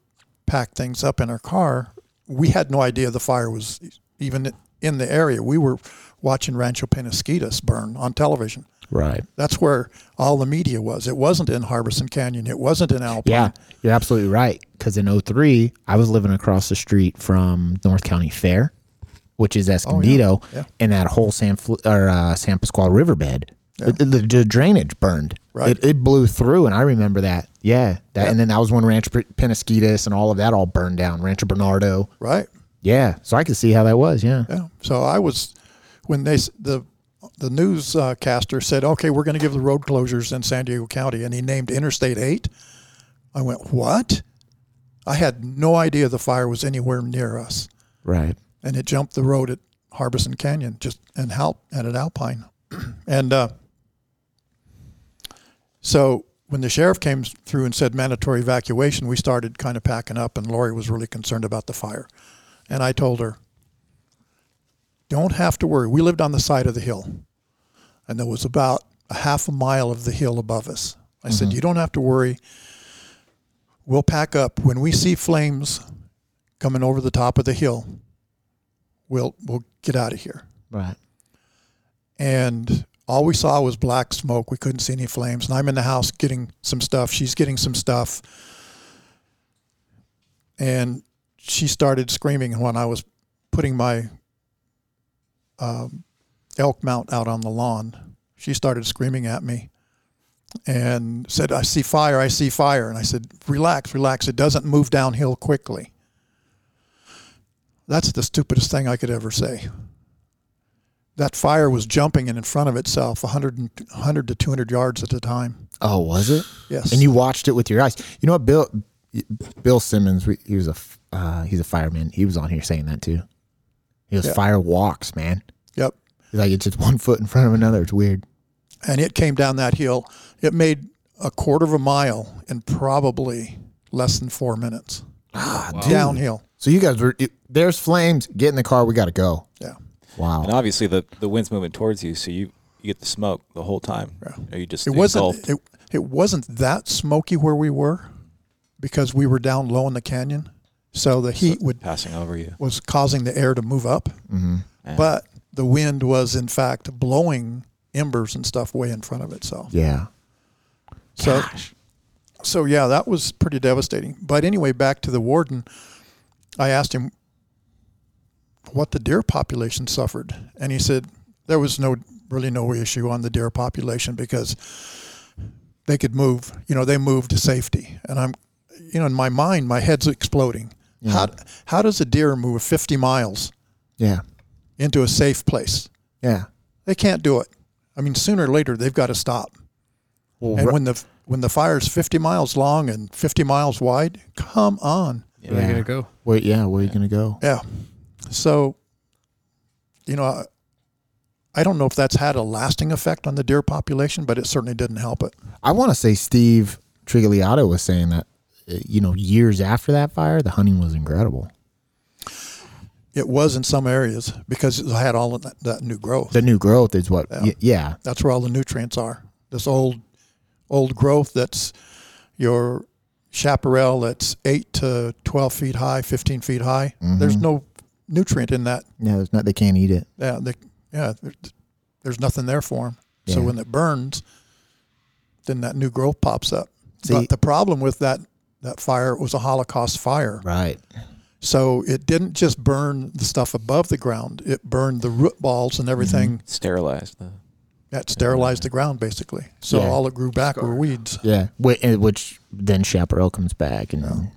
pack things up in our car. We had no idea the fire was even in the area. We were watching Rancho Penasquitos burn on television. Right. That's where all the media was. It wasn't in Harbison Canyon. It wasn't in Alpine. Yeah, you're absolutely right. Because in 03, I was living across the street from North County Fair, which is Escondido, yeah. Yeah. And that whole San Pasqual riverbed, yeah. the drainage burned. Right. It blew through, and I remember that. Yeah. Yeah. And then that was when Rancho Penasquitos and all of that all burned down, Rancho Bernardo. Right. Yeah. So I could see how that was, yeah. Yeah. So I was, when the newscaster said, okay, we're going to give the road closures in San Diego County, and he named Interstate 8. I went, what? I had no idea the fire was anywhere near us. Right. And it jumped the road at Harbison Canyon and at Alpine. And so when the sheriff came through and said mandatory evacuation, we started kind of packing up, and Lori was really concerned about the fire. And I told her, don't have to worry. We lived on the side of the hill, and there was about a half a mile of the hill above us. I said, you don't have to worry. We'll pack up. When we see flames coming over the top of the hill, we'll get out of here. Right. And all we saw was black smoke. We couldn't see any flames. And I'm in the house getting some stuff. She's getting some stuff. And she started screaming when I was putting my elk mount out on the lawn. She started screaming at me and said, I see fire, I see fire. And I said, relax, relax. It doesn't move downhill quickly. That's the stupidest thing I could ever say. That fire was jumping and in front of itself 100 to 200 yards at a time. Oh, was it? Yes. And you watched it with your eyes. You know what, Bill Simmons, he was he's a fireman. He was on here saying that too. He was fire walks, man. Yep. He's like, it's just one foot in front of another. It's weird. And it came down that hill. It made a quarter of a mile in probably less than 4 minutes. Ah, wow. Downhill. So you guys were, there's flames. Get in the car. We got to go. Yeah. Wow. And obviously the wind's moving towards you, so you get the smoke the whole time. Yeah. Or you just engulfed. It wasn't that smoky where we were because we were down low in the canyon. So the heat was causing the air to move up. Mm-hmm. Yeah. But the wind was, in fact, blowing embers and stuff way in front of itself. Yeah. Gosh. So yeah, that was pretty devastating. But anyway, back to the warden, I asked him what the deer population suffered. And he said there was no issue on the deer population because they could move. You know, they moved to safety. And I'm, you know, in my mind, my head's exploding. Yeah. How does a deer move 50 miles into a safe place? Yeah. They can't do it. I mean, sooner or later, they've got to stop. Well, and when the fire's 50 miles long and 50 miles wide, come on. Yeah. Where are you going to go? Where are you going to go? Yeah. So, you know, I don't know if that's had a lasting effect on the deer population, but it certainly didn't help it. I want to say Steve Trigliato was saying that, you know, years after that fire, the hunting was incredible. It was in some areas because it had all of that new growth. The new growth is what, yeah. That's where all the nutrients are. This old growth that's your chaparral that's 8 to 12 feet high, 15 feet high. Mm-hmm. There's no nutrient in that. Yeah, there's not. They can't eat it. Yeah, there's nothing there for them. Yeah. So when it burns, then that new growth pops up. See, but the problem with that fire, it was a Holocaust fire, right? So it didn't just burn the stuff above the ground; it burned the root balls and everything. Mm-hmm. Sterilized them. That sterilized the ground basically. So all it grew back were weeds. Yeah, which then chaparral comes back and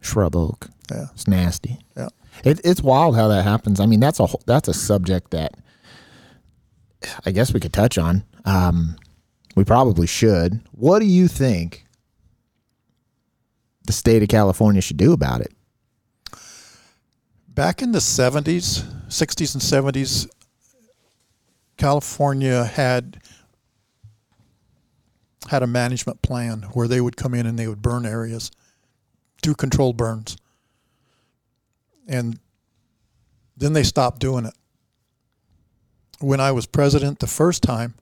shrub oak. Yeah, it's nasty. Yeah. It's wild how that happens. I mean, that's a subject that I guess we could touch on. We probably should. What do you think the state of California should do about it? Back in the 60s and 70s, California had a management plan where they would come in and they would burn areas, do controlled burns. And then they stopped doing it. When I was president the first time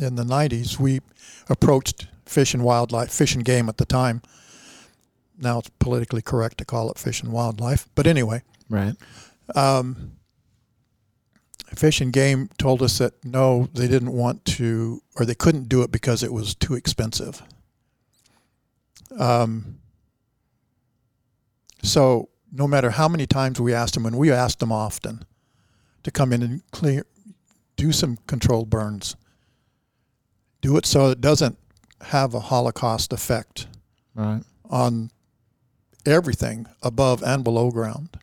in the 90s, we approached Fish and Game at the time. Now it's politically correct to call it Fish and Wildlife. But anyway. Right. Fish and Game told us that, no, they didn't want to, or they couldn't do it because it was too expensive. So no matter how many times we asked them, and we asked them often, to come in and do some controlled burns. Do it so it doesn't have a Holocaust effect on everything above and below ground.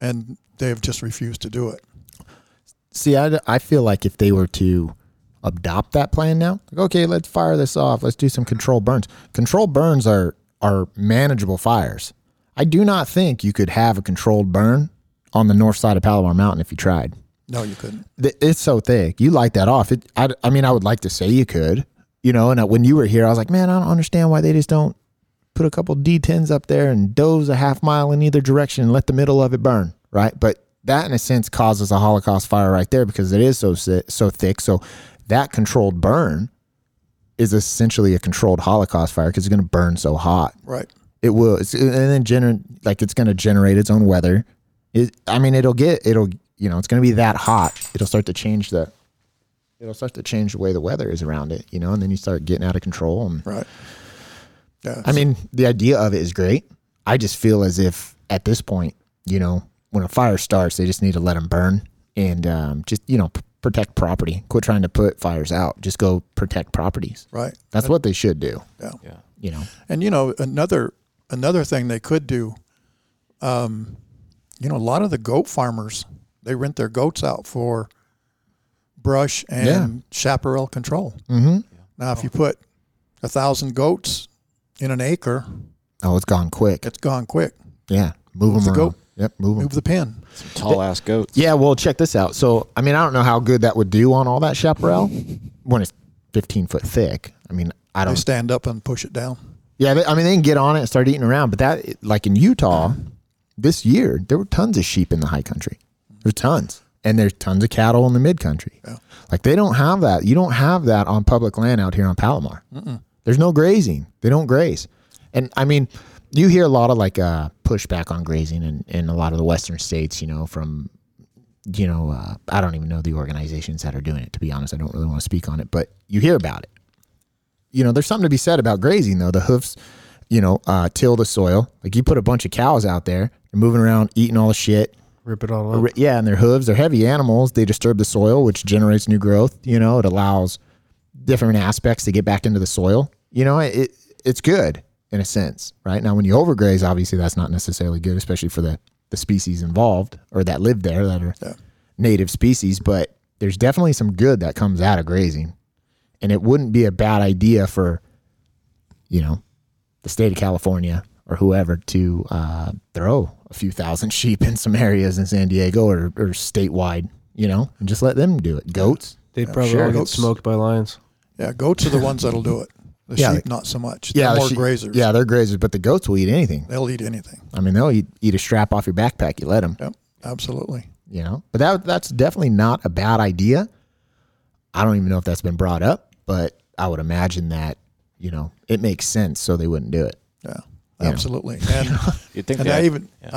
And they've just refused to do it. See, I feel like if they were to adopt that plan now, like, okay, let's fire this off. Let's do some controlled burns. Controlled burns are manageable fires. I do not think you could have a controlled burn on the north side of Palomar Mountain if you tried. No, you couldn't. It's so thick. You light that off. I mean, I would like to say you could, you know, and when you were here, I was like, man, I don't understand why they just don't put a couple D10s up there and doze a half mile in either direction and let the middle of it burn, right? But that, in a sense, causes a Holocaust fire right there because it is so thick. So that controlled burn is essentially a controlled Holocaust fire because it's going to burn so hot. Right. It will, and then it's going to generate its own weather. It's going to be that hot. It'll start to change the way the weather is around it. You know, and then you start getting out of control. And, right. Yeah. I mean, the idea of it is great. I just feel as if at this point, you know, when a fire starts, they just need to let them burn and just, you know, protect property. Quit trying to put fires out. Just go protect properties. Right. That's what they should do. Yeah. Yeah. You know, and you know another thing they could do you know, a lot of the goat farmers, they rent their goats out for brush and chaparral control. Mm-hmm. Now, if you put 1,000 goats in an acre. Oh, it's gone quick. It's gone quick. Yeah. Move them around. Goat. Yep, move the pen. Some tall-ass goats. Yeah, well, check this out. So, I mean, I don't know how good that would do on all that chaparral when it's 15-foot thick. I mean, I don't... They stand up and push it down. Yeah, I mean, they can get on it and start eating around. But that, like in Utah, this year, there were tons of sheep in the high country. There's tons. And there's tons of cattle in the mid-country. Yeah. Like, they don't have that. You don't have that on public land out here on Palomar. Mm-mm. There's no grazing. They don't graze. And, I mean... You hear a lot of like pushback on grazing in a lot of the Western states, you know, from, you know, I don't even know the organizations that are doing it, to be honest. I don't really want to speak on it, but you hear about it. You know, there's something to be said about grazing though. The hoofs, you know, till the soil. Like you put a bunch of cows out there, they're moving around, eating all the shit. Rip it all up. Yeah. And their hooves, they're heavy animals. They disturb the soil, which generates new growth. You know, it allows different aspects to get back into the soil. You know, it's good. In a sense, right? Now, when you overgraze, obviously that's not necessarily good, especially for the species involved or that live there that are native species, but there's definitely some good that comes out of grazing. And it wouldn't be a bad idea for, you know, the state of California or whoever to throw a few thousand sheep in some areas in San Diego or statewide, you know, and just let them do it. Goats. They'd probably all get smoked by lions. Yeah, goats are the ones that'll do it. The sheep, not so much. They're more grazers. Yeah, they're grazers, but the goats will eat anything. They'll eat anything. I mean, they'll eat a strap off your backpack. You let them. Yep, absolutely. You know, but that's definitely not a bad idea. I don't even know if that's been brought up, but I would imagine that, you know, it makes sense, so they wouldn't do it. Yeah, absolutely. You know? And, you'd think I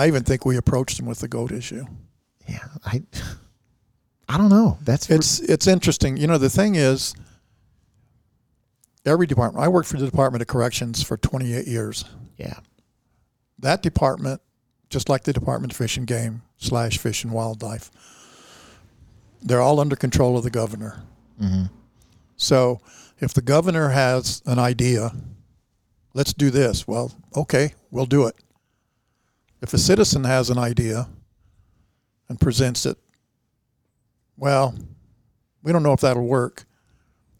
even think we approached them with the goat issue. Yeah, I don't know. That's it's interesting. You know, the thing is. Every department. I worked for the Department of Corrections for 28 years. Yeah. That department, just like the Department of Fish and Game / Fish and Wildlife, they're all under control of the governor. Mm-hmm. So if the governor has an idea, let's do this. Well, okay, we'll do it. If a citizen has an idea and presents it, well, we don't know if that'll work.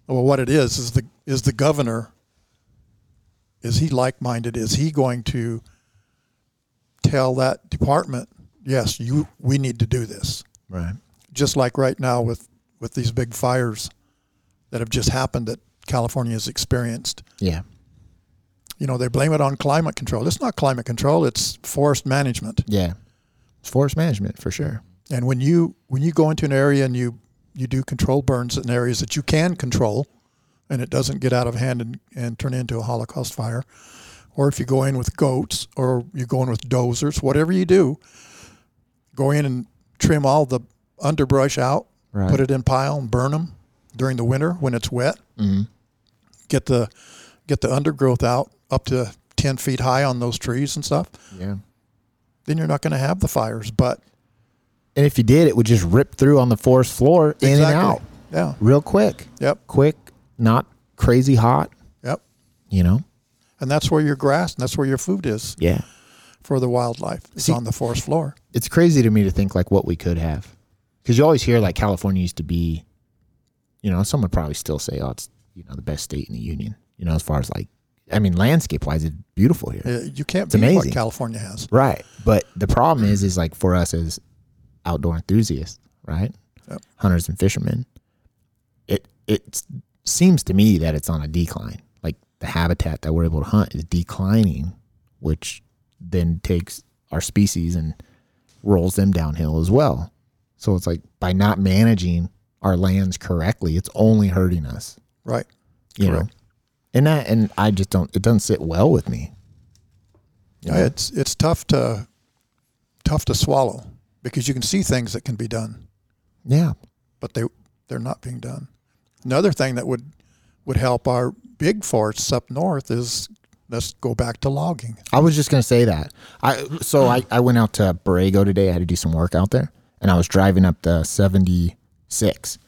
Well, what it is the governor, is he like-minded? Is he going to tell that department, yes, we need to do this? Right. Just like right now with these big fires that have just happened that California has experienced. Yeah. You know, they blame it on climate control. It's not climate control. It's forest management. Yeah. It's forest management for sure. And when you go into an area and you do control burns in areas that you can control, and it doesn't get out of hand and turn into a Holocaust fire, or if you go in with goats or you go in with dozers, whatever you do, go in and trim all the underbrush out, right. Put it in pile and burn them during the winter when it's wet. Mm-hmm. Get the undergrowth out up to 10 feet high on those trees and stuff. Yeah. Then you're not going to have the fires, but. And if you did, it would just rip through on the forest floor in and out. Yeah. Real quick. Yep. Quick. Not crazy hot. Yep. You know? And that's where your grass and that's where your food is. Yeah. For the wildlife. It's on the forest floor. It's crazy to me to think like what we could have. Because you always hear like California used to be, you know, some would probably still say, oh, it's, you know, the best state in the union, you know, as far as like, I mean, landscape-wise, it's beautiful here. You can't beat what California has. Right. But the problem is like for us as outdoor enthusiasts, right? Yep. Hunters and fishermen, it's... seems to me that it's on a decline. Like the habitat that we're able to hunt is declining, which then takes our species and rolls them downhill as well. So it's like by not managing our lands correctly, it's only hurting us. Right. You know? And I just it doesn't sit well with me. You know? It's tough to swallow because you can see things that can be done. Yeah. But they're not being done. Another thing that would help our big forests up north is let's go back to logging. I was just going to say that. I went out to Borrego today. I had to do some work out there, and I was driving up the 76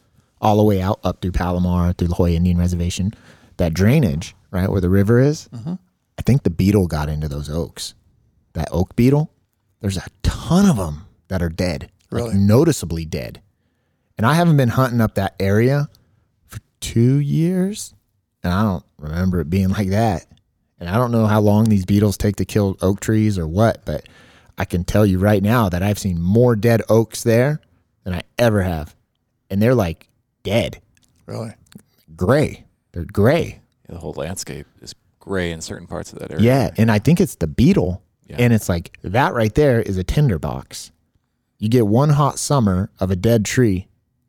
all the way out up through Palomar, through La Jolla Indian Reservation. That drainage, right, where the river is, mm-hmm. I think the beetle got into those oaks. That oak beetle, there's a ton of them that are dead, really, like noticeably dead. And I haven't been hunting up that area for 2 years, and I don't remember it being like that. And I don't know how long these beetles take to kill oak trees or what, but I can tell you right now that I've seen more dead oaks there than I ever have. And they're like dead. Really? Gray. They're gray. Yeah, the whole landscape is gray in certain parts of that area. Yeah, and I think it's the beetle. Yeah. And it's like that right there is a tinderbox. You get one hot summer of a dead tree.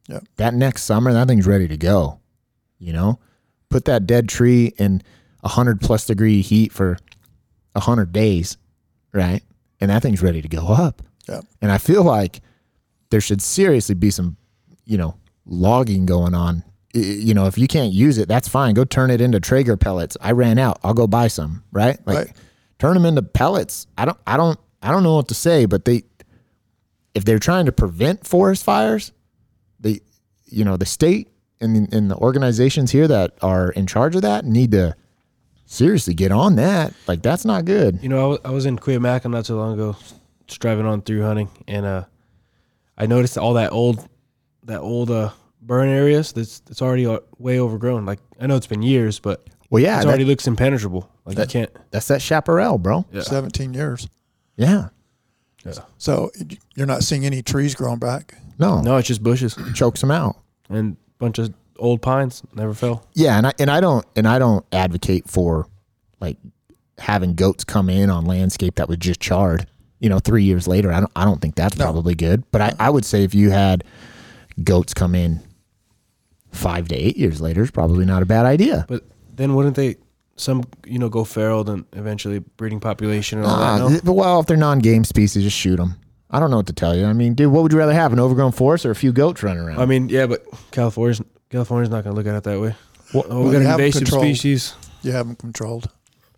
Yep. That next summer, that thing's ready to go. You know, put that dead tree in 100+ degree heat for 100 days, right? And that thing's ready to go up. Yep. And I feel like there should seriously be some, you know, logging going on. You know, if you can't use it, that's fine. Go turn it into Traeger pellets. I ran out. I'll go buy some. Right? Like, right. Turn them into pellets. I don't know what to say, but if they're trying to prevent forest fires, the state and the organizations here that are in charge of that need to seriously get on that. Like, that's not good. You know, I was in Cuyamaca not so long ago, just driving on through hunting, and I noticed all that old burn areas that's already way overgrown. Like, I know it's been years, but it already looks impenetrable. Like, you can't. That's that chaparral, bro. Yeah. 17 years. Yeah. Yeah. So you're not seeing any trees growing back? No, it's just bushes. It chokes them out. And a bunch of old pines never fell. Yeah, and I don't advocate for like having goats come in on landscape that was just charred. You know, 3 years later, I don't think that's probably good. But I would say if you had goats come in 5 to 8 years later, it's probably not a bad idea. But then wouldn't they? Some, you know, go feral and eventually breeding population and all that. No? Well, if they're non-game species, just shoot them. I don't know what to tell you. I mean, dude, what would you rather have, an overgrown forest or a few goats running around? I mean, yeah, but California's not going to look at it that way. Well, we've got an invasive species. You have them controlled.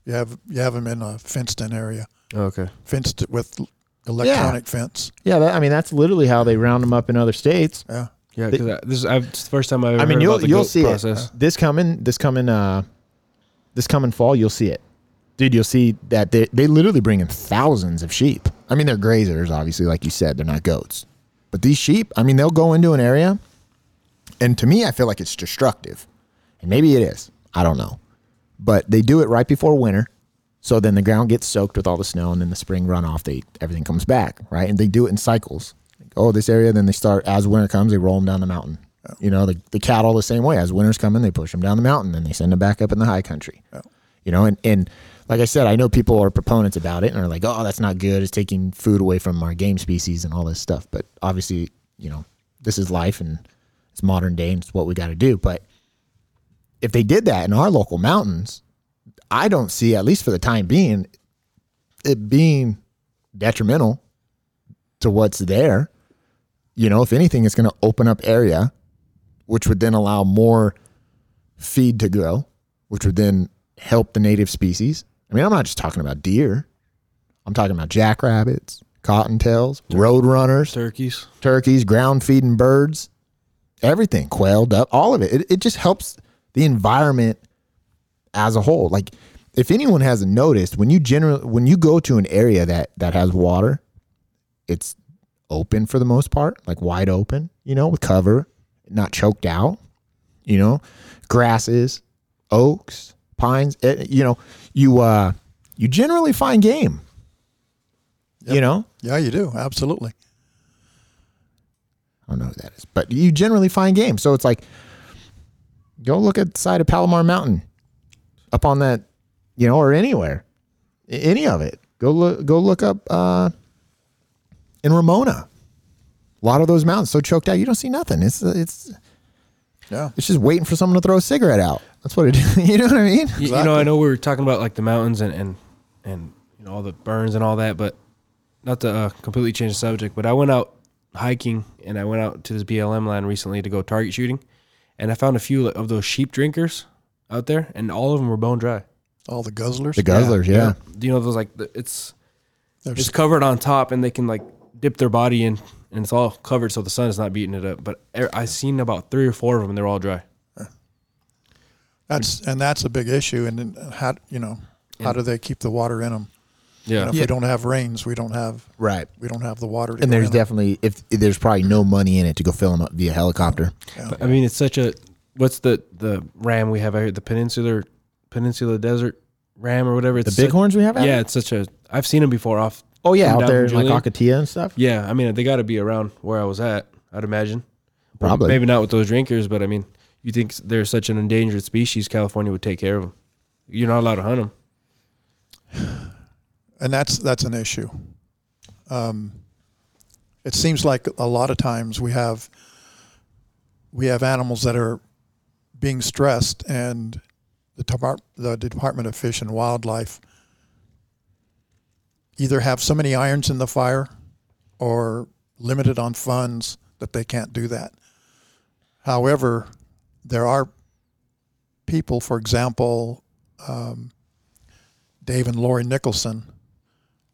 You have them in a fenced-in area. Oh, okay. Fenced with electronic fence. Yeah, that's literally how they round them up in other states. Yeah. Yeah, because it's the first time I've ever heard about the goat process. I mean, you'll see it. This coming fall, you'll see it. Dude, you'll see that they literally bring in thousands of sheep. I mean, they're grazers, obviously, like you said. They're not goats. But these sheep, I mean, they'll go into an area, and to me, I feel like it's destructive. And maybe it is. I don't know. But they do it right before winter, so then the ground gets soaked with all the snow, and then the spring runoff, everything comes back, right? And they do it in cycles. Like, this area, then they start, as winter comes, they roll them down the mountain. You know, the cattle the same way. As winter's coming, they push them down the mountain and they send them back up in the high country. Oh. You know, and like I said, I know people are proponents about it and are like, oh, that's not good. It's taking food away from our game species and all this stuff. But obviously, you know, this is life and it's modern day and it's what we got to do. But if they did that in our local mountains, I don't see, at least for the time being, it being detrimental to what's there. You know, if anything, it's going to open up area, which would then allow more feed to grow, which would then help the native species. I mean, I'm not just talking about deer. I'm talking about jackrabbits, cottontails, roadrunners, turkeys, ground-feeding birds, everything, quail, duck, all of it. It just helps the environment as a whole. Like, if anyone hasn't noticed, when you go to an area that has water, it's open for the most part, like wide open, you know, with cover, not choked out, you know, grasses, oaks, pines, you know, you generally find game. Yep. You know? Yeah, you do. Absolutely. I don't know who that is, but you generally find game. So it's like, go look at the side of Palomar Mountain up on that, you know, or anywhere, any of it. Go look up in Ramona. A lot of those mountains so choked out, you don't see nothing. It's just waiting for someone to throw a cigarette out. That's what it is. You know what I mean? Exactly. You know, I know we were talking about like the mountains and you know all the burns and all that, but not to completely change the subject. But I went out hiking and I went out to this BLM land recently to go target shooting, and I found a few of those sheep drinkers out there, and all of them were bone dry. All the guzzlers. Yeah. You know those like it's covered on top, and they can like dip their body in. And it's all covered so the sun is not beating it up. But I've seen about 3 or 4 of them, and they're all dry. That's a big issue. And then how do they keep the water in them? Yeah. You know, if we don't have rains, we don't have we don't have the water. To and there's definitely if there's probably no money in it to go fill them up via helicopter. Yeah. I mean, it's such a what's the ram we have out here, the Peninsula Desert ram or whatever. It's the bighorns we have out here? It's such a I've seen them before off. Oh yeah, out there in like Akatia and stuff. Yeah, I mean they got to be around where I was at. I'd imagine. Probably. Or maybe not with those drinkers, but I mean, you think they're such an endangered species? California would take care of them. You're not allowed to hunt them, and that's an issue. It seems like a lot of times we have animals that are being stressed, and the Department of Fish and Wildlife either have so many irons in the fire or limited on funds that they can't do that. However, there are people, for example, Dave and Lori Nicholson,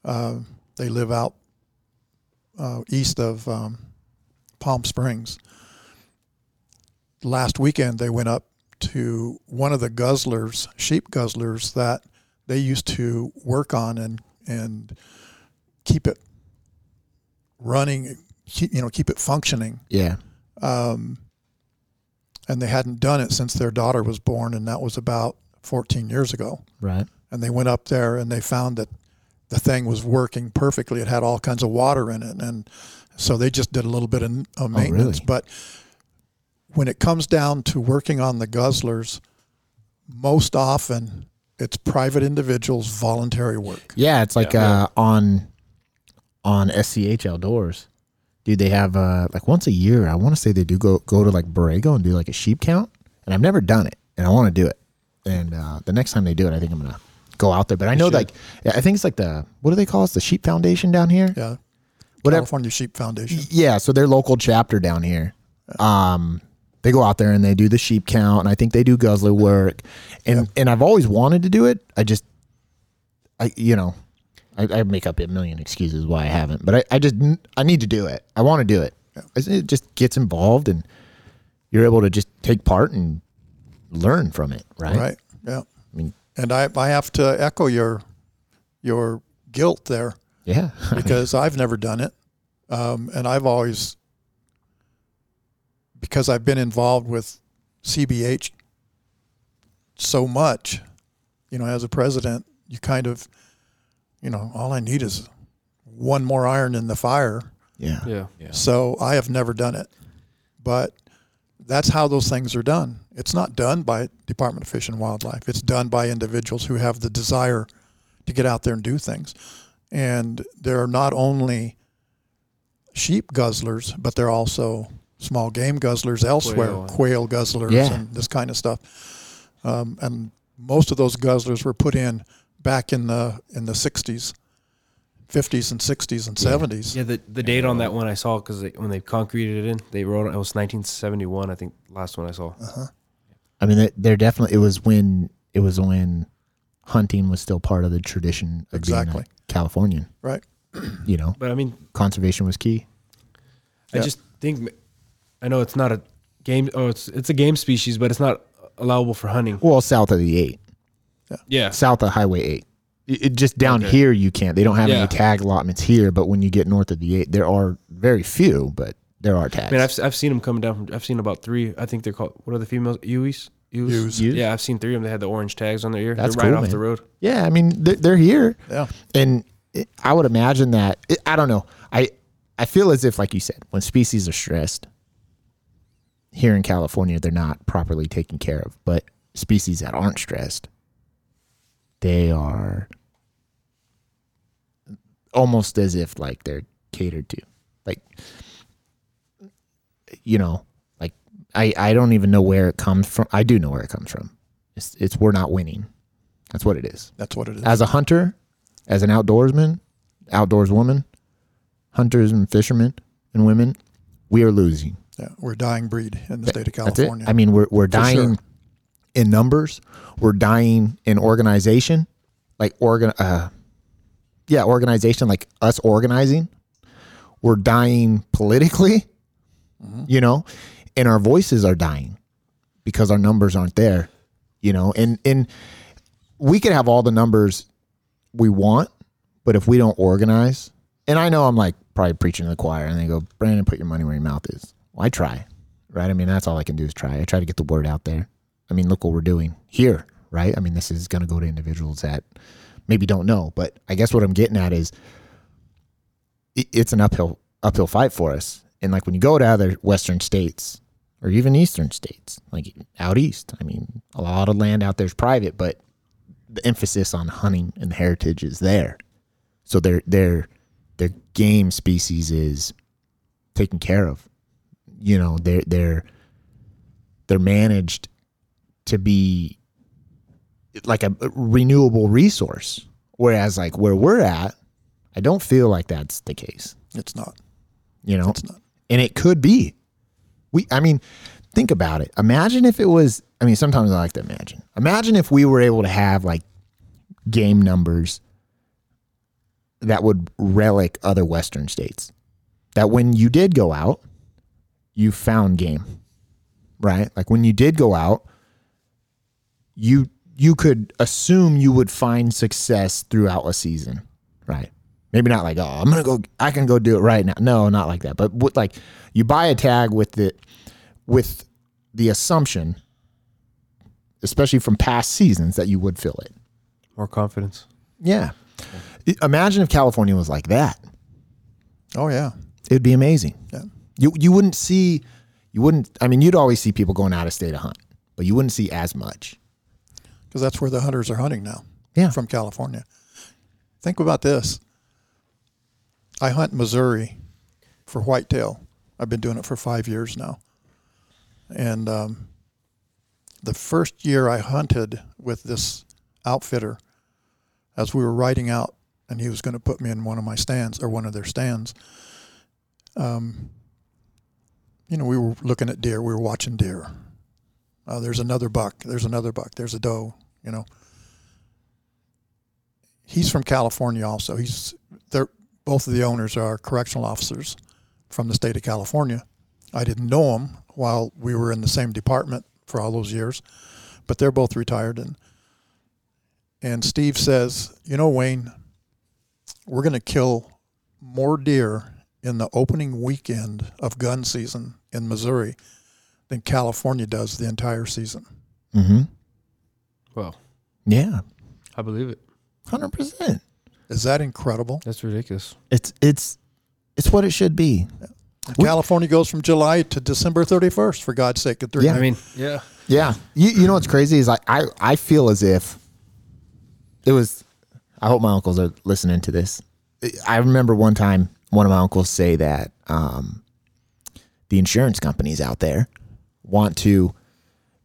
they live out east of Palm Springs. Last weekend they went up to one of the guzzlers, sheep guzzlers, that they used to work on and keep it running, keep it functioning. Yeah. And they hadn't done it since their daughter was born, and that was about 14 years ago. Right. And they went up there and they found that the thing was working perfectly. It had all kinds of water in it. And so they just did a little bit of maintenance. Oh, really? But when it comes down to working on the guzzlers, most often it's private individuals, voluntary work. Yeah. It's like on SCH Outdoors. Dude, they have like once a year, I want to say they do go to like Borrego and do like a sheep count. And I've never done it, and I want to do it. And the next time they do it, I think I'm going to go out there. But I know like, I think it's like what do they call it? The Sheep Foundation down here? Yeah. California Sheep Foundation. Yeah. So their local chapter down here, they go out there and they do the sheep count. And I think they do guzzler work. And I've always wanted to do it. I just, I make up a million excuses why I haven't, but I need to do it. I want to do it. Yeah. It just gets involved, and you're able to just take part and learn from it, right? Right. Yeah. I mean, and I have to echo your guilt there. Yeah. Because I've never done it, and I've always, because I've been involved with CBH so much, as a president, you kind of. All I need is one more iron in the fire. Yeah. Yeah. So I have never done it, but that's how those things are done. It's not done by Department of Fish and Wildlife. It's done by individuals who have the desire to get out there and do things. And there are not only sheep guzzlers, but there are also small game guzzlers elsewhere, quail guzzlers and this kind of stuff. And most of those guzzlers were put in back in the 60s, 50s and 60s and 70s. Yeah, the date on that one I saw, because when they concreted it in, they wrote it was 1971, I think, last one I saw. Uh-huh. I mean, they're definitely, it was when hunting was still part of the tradition of being a Californian. Right. But I mean, conservation was key. I just think, I know it's not a game, it's a game species, but it's not allowable for hunting. Well, south of the 8. Yeah. South of Highway 8. It just down here you can't. They don't have any tag allotments here, but when you get north of the 8, there are very few, but there are tags. I mean, I've seen them coming down from, I've seen about 3. I think they're called, what are the females? Ewes? Yeah, I've seen 3 of them. They had the orange tags on their ear. That's they're right cool, off man. The road. Yeah, I mean, they're here. Yeah. And I would imagine that, I don't know. I feel as if, like you said, when species are stressed, here in California, they're not properly taken care of, but species that aren't stressed, they are almost as if like they're catered to, like, like I don't even know where it comes from. I do know where it comes from. It's we're not winning. That's what it is. As a hunter, as an outdoorswoman, hunters and fishermen and women, we are losing. Yeah, we're a dying breed in the state of California. That's it. I mean, we're dying. Sure. In numbers, we're dying in organization, organization, like us organizing. We're dying politically, and our voices are dying because our numbers aren't there, and we could have all the numbers we want, But if we don't organize, and I know I'm like probably preaching to the choir, and they go, Brandon, put your money where your mouth is. Well, I try, right? I mean, that's all I can do is try. I try to get the word out there. I mean, look what we're doing here, right? I mean, this is going to go to individuals that maybe don't know, but I guess what I'm getting at is it's an uphill fight for us. And like when you go to other Western states or even Eastern states, like out East, I mean, a lot of land out there is private, but the emphasis on hunting and heritage is there. So their game species is taken care of, you know, they're managed to be like a renewable resource. Whereas like where we're at, I don't feel like that's the case. It's not, you know, it's not. And it could be, I mean, think about it. Imagine if it was, I mean, sometimes I like to imagine if we were able to have like game numbers that would relic other Western states, that when you did go out, you found game, right? Like when you did go out, you could assume you would find success throughout a season, right? Maybe not like, oh, I can go do it right now. No, not like that. But with like you buy a tag with the assumption, especially from past seasons, that you would fill it. More confidence. Yeah. Imagine if California was like that. Oh yeah. It'd be amazing. Yeah. You'd always see people going out of state to hunt, but you wouldn't see as much. Because that's where the hunters are hunting now. Yeah. From California. Think about this. I hunt Missouri for whitetail. I've been doing it for 5 years now. And the first year I hunted with this outfitter, as we were riding out, and he was going to put me in one of my stands, or one of their stands, you know, we were looking at deer. We were watching deer. There's another buck. There's another buck. There's a doe, you know. He's from California also. Both of the owners are correctional officers from the state of California. I didn't know them while we were in the same department for all those years, but they're both retired. And Steve says, you know, Wayne, we're going to kill more deer in the opening weekend of gun season in Missouri than California does the entire season. Mm-hmm. Well, yeah, I believe it. 100%. Is that incredible? That's ridiculous. It's what it should be. California goes from July to December 31st, for God's sake. Yeah, I mean, yeah. Yeah. You know what's crazy is I feel as if it was, I hope my uncles are listening to this. I remember one time, one of my uncles say that the insurance companies out there want to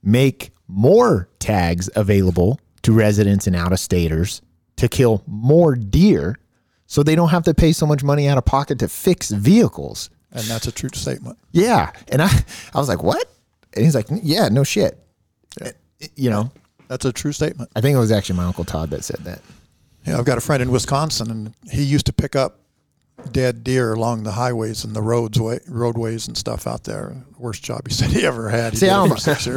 make more tags available to residents and out-of-staters to kill more deer so they don't have to pay so much money out of pocket to fix vehicles. And that's a true statement. Yeah. And I was like, what? And he's like, yeah, no shit. Yeah. You know? That's a true statement. I think it was actually my Uncle Todd that said that. Yeah, I've got a friend in Wisconsin, and he used to pick up dead deer along the highways and the roadways and stuff out there. Worst job he said he ever had. See, I almost, I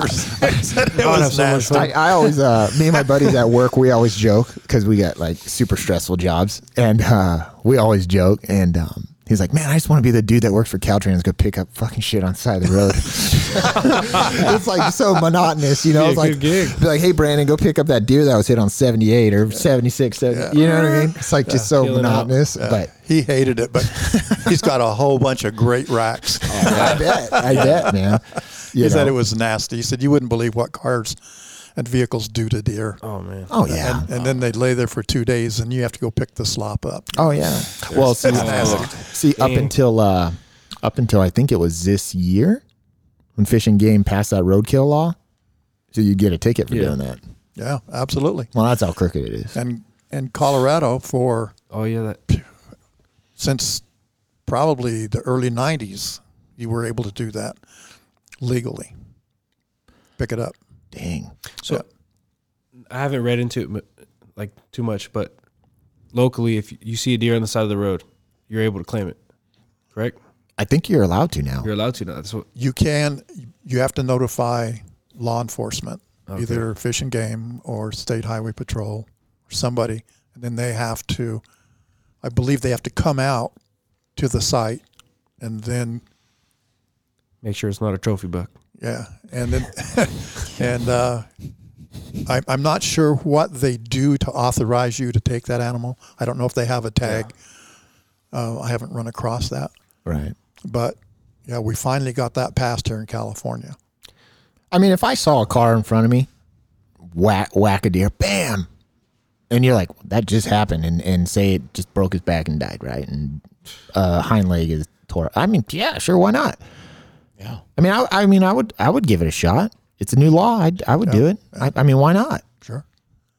always, me and my buddies at work, we always joke because we got like super stressful jobs, and we always joke. And he's like, man, I just want to be the dude that works for Caltrans, go pick up fucking shit on the side of the road. It's like so monotonous, you know. It's like, be like, hey Brandon, go pick up that deer that was hit on 78 or 76. Yeah. You know what I mean? It's like just so monotonous. Yeah. But he hated it, but he's got a whole bunch of great racks. I bet, man. He said it was nasty. He said you wouldn't believe what cars and vehicles do to deer. Oh man. Oh yeah. And then they lay there for 2 days, and you have to go pick the slop up. Oh yeah. Well, see, up until I think it was this year, when Fish and Game passed that roadkill law, so you get a ticket for doing that. Yeah, absolutely. Well, that's how crooked it is. And Colorado since probably the early 90s, you were able to do that legally. Pick it up. Dang. So I haven't read into it like too much, but locally, if you see a deer on the side of the road, you're able to claim it, correct? I think you're allowed to now. That's what you have to notify law enforcement, either Fish and Game or State Highway Patrol or somebody, and then they have to I believe they have to come out to the site and then make sure it's not a trophy buck. Yeah, and then and I'm not sure what they do to authorize you to take that animal. I don't know if they have a tag. Yeah. I haven't run across that. Right. But yeah, we finally got that passed here in California. I mean, if I saw a car in front of me, whack a deer, bam, and you're like, that just happened, and say it just broke his back and died, right? And hind leg is tore. I mean, yeah, sure, why not? Yeah. I mean, I would give it a shot. It's a new law. I would do it. Yeah. I mean, why not? Sure.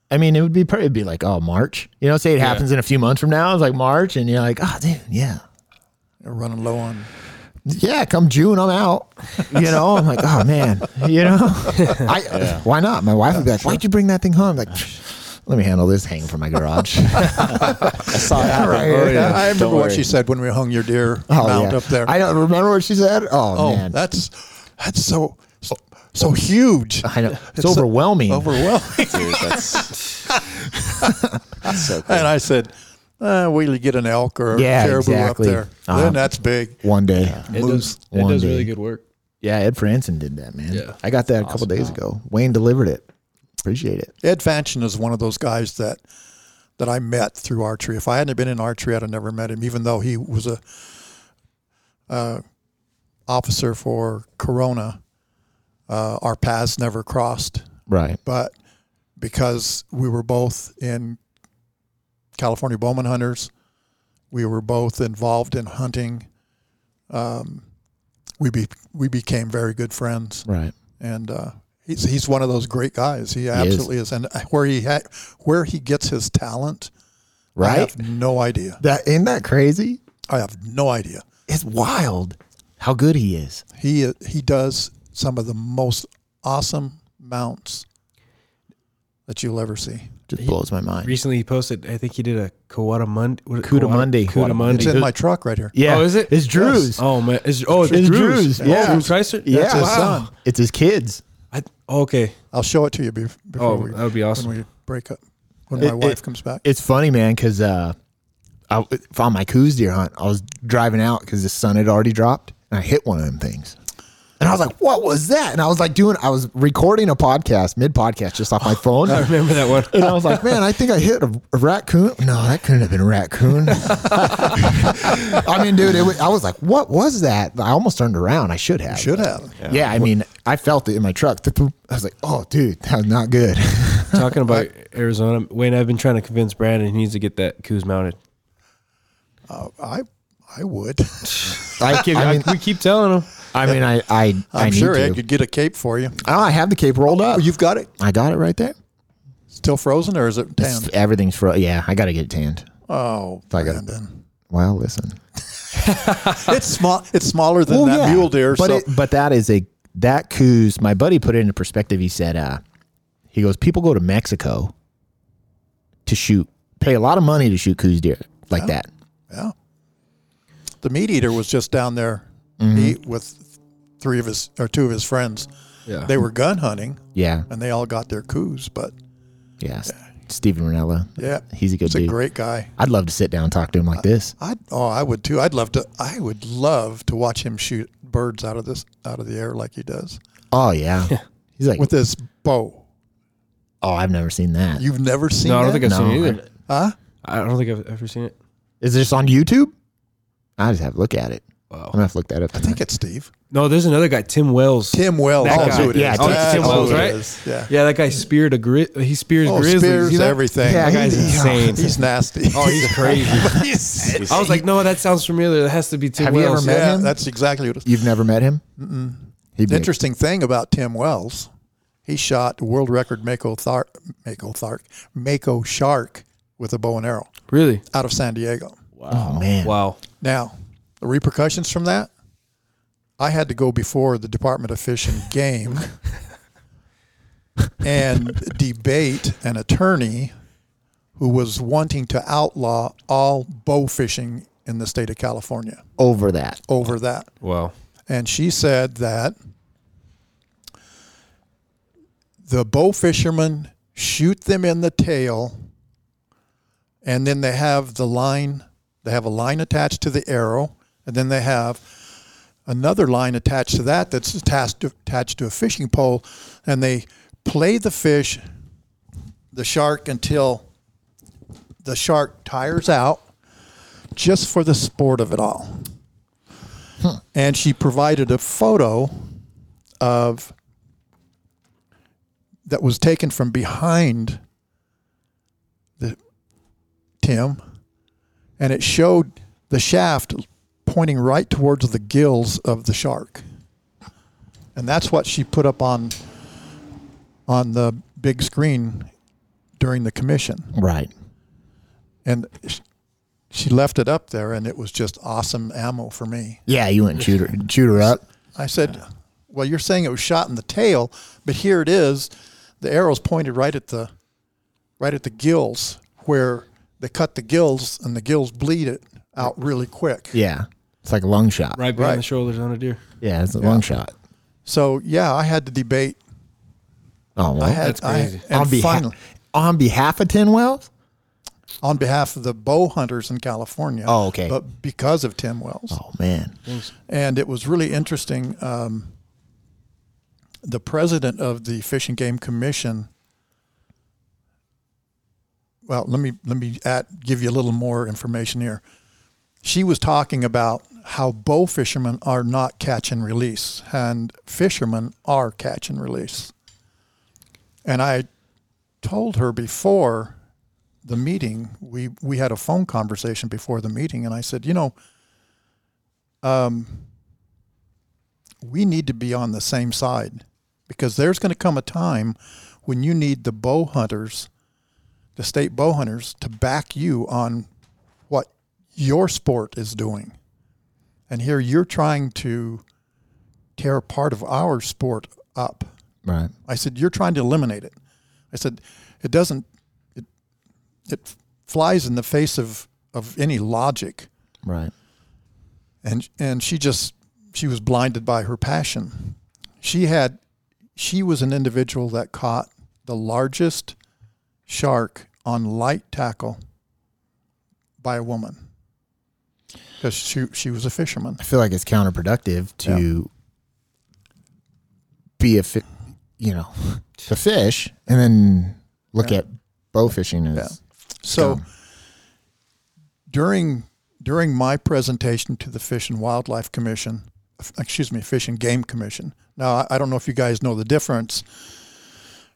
I mean, it would be it'd be like, oh, March. You know, say it happens in a few months from now. It's like March, and you're like, oh, dude, yeah. They're running low on. Yeah, come June, I'm out. You know, I'm like, oh, man. You know, why not? My wife would be like, sure. Why'd you bring that thing home? I'm like, let me handle this hanging from my garage. I saw that right here. Yeah. I remember what she said when we hung your deer mount up there. I don't remember what she said. Oh man. That's so huge. I know. It's overwhelming. Dude, that's so cool. And I said, we'll get an elk or a caribou up there. Then that's big. One day. Yeah. It does really good work. Yeah, Ed Franson did that, man. Yeah. I got that a couple days ago. Wayne delivered it. Appreciate it. Ed Franson is one of those guys that I met through archery. If I hadn't been in archery, I'd have never met him, even though he was a officer for Corona. Our paths never crossed. Right. But because we were both in California Bowmen Hunters. We were both involved in hunting. We became very good friends. Right. And he's one of those great guys. He absolutely is. And where he gets his talent, right? I have no idea. Isn't that crazy? I have no idea. It's wild how good he is. He does some of the most awesome mounts that you'll ever see. Just blows my mind. Recently, he posted, I think he did a Kuatamundi. It's in my truck right here. Yeah. Oh, is it? It's Drew's. Yes. Oh, man. It's Drew's. Yeah. Drew Kreiser? Yeah. That's his son. It's his kids. Okay. I'll show it to you before that would be awesome. When we break up, when my wife comes back. It's funny, man, because on my coues deer hunt, I was driving out because the sun had already dropped, and I hit one of them things. And I was like, what was that? And I was like I was recording a podcast, mid-podcast, just off my phone. I remember that one. And I was like, man, I think I hit a raccoon. No, that couldn't have been a raccoon. I mean, dude, I was like, what was that? I almost turned around. I should have. Yeah. Yeah, I mean, I felt it in my truck. I was like, oh, dude, that was not good. Talking about Arizona, Wayne, I've been trying to convince Brandon he needs to get that coues mounted. I would. We keep telling him. I mean, I'm sure Ed could get a cape for you. Oh, I have the cape rolled up. Oh, you've got it? I got it right there. Still frozen or is it tanned? Everything's frozen. Yeah, I got to get it tanned. Oh, Brandon. Well, listen. It's small. It's smaller than mule deer. But, but that is that coues. My buddy put it into perspective. He said, he goes, people go to Mexico to pay a lot of money to shoot coues deer like that. Yeah. The meat eater was just down there eat with two of his friends. Yeah. They were gun hunting. Yeah. And they all got their coues, but Steven Ranella. Yeah. He's a good dude. He's a great guy. I'd love to sit down and talk to him like this. I would too. I would love to watch him shoot birds out of the air like he does. Oh yeah. He's like with this bow. Oh, I've never seen that. You've never seen that? No, I don't think I've seen it either. I don't think I've ever seen it. Is this on YouTube? I just have to look at it. Wow. I'm going to have to look that up. I think it's Steve. No, there's another guy, Tim Wells. That's who it is. Yeah, Tim Wells, right? Yeah. Yeah, that guy speared a grizzly. He spears grizzlies. Spears everything. Yeah, that guy's insane. He's nasty. Oh, he's crazy. I was like, no, that sounds familiar. That has to be Tim Wells. Have you ever met him? That's exactly what it is. You've never met him? Mm-mm. The interesting thing about Tim Wells, he shot world record Mako shark with a bow and arrow. Really? Out of San Diego. Wow. Oh, man. Wow. Now, the repercussions from that, I had to go before the Department of Fish and Game and debate an attorney who was wanting to outlaw all bow fishing in the state of California. Over that. Wow. And she said that the bow fishermen shoot them in the tail, and then they have the line They have a line attached to the arrow, and then they have another line attached to that that's attached to a fishing pole, and they play the fish, the shark, until the shark tires out, just for the sport of it all. Huh. And she provided a photo of that was taken from behind the Tim, and it showed the shaft pointing right towards the gills of the shark. And that's what she put up on the big screen during the commission. Right. And she left it up there, and it was just awesome ammo for me. Yeah, you went and shoot her up. I said, well, you're saying it was shot in the tail, but here it is. The arrow's pointed right at the gills, where they cut the gills, and the gills bleed it out really quick. Yeah. It's like a lung shot. Right behind the shoulders on a deer. Yeah, it's a lung shot. So, yeah, I had to debate. Oh, well, that's crazy. On behalf of 10 Wells? On behalf of the bow hunters in California. Oh, okay. But because of Tim Wells. Oh, man. And it was really interesting. The president of the Fish and Game Commission. Well, let me give you a little more information here. She was talking about how bow fishermen are not catch and release, and fishermen are catch and release. And I told her before the meeting, we had a phone conversation before the meeting, and I said, we need to be on the same side, because there's going to come a time when you need the bow hunters, the state bow hunters, to back you on what your sport is doing. And here you're trying to tear part of our sport up. Right. I said, you're trying to eliminate it. I said, it flies in the face of any logic. Right. And she was blinded by her passion. She was an individual that caught the largest shark on light tackle by a woman, because she was a fisherman. I feel like it's counterproductive to be to fish and then look at bow fishing as So during my presentation to the Fish and Game Commission. Now, I don't know if you guys know the difference.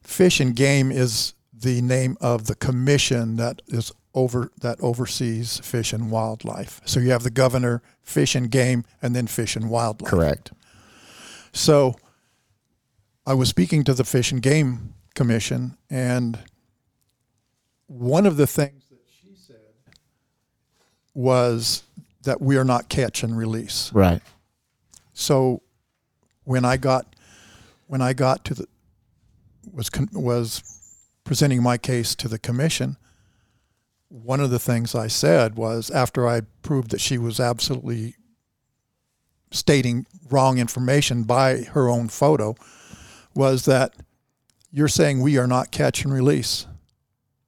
Fish and Game is the name of the commission that oversees fish and wildlife. So you have the governor, Fish and Game, and then Fish and Wildlife. Correct. So I was speaking to the Fish and Game Commission, and one of the things that she said was that we are not catch and release. Right. So when I was presenting my case to the commission, one of the things I said was, after I proved that she was absolutely stating wrong information by her own photo, was that you're saying we are not catch and release.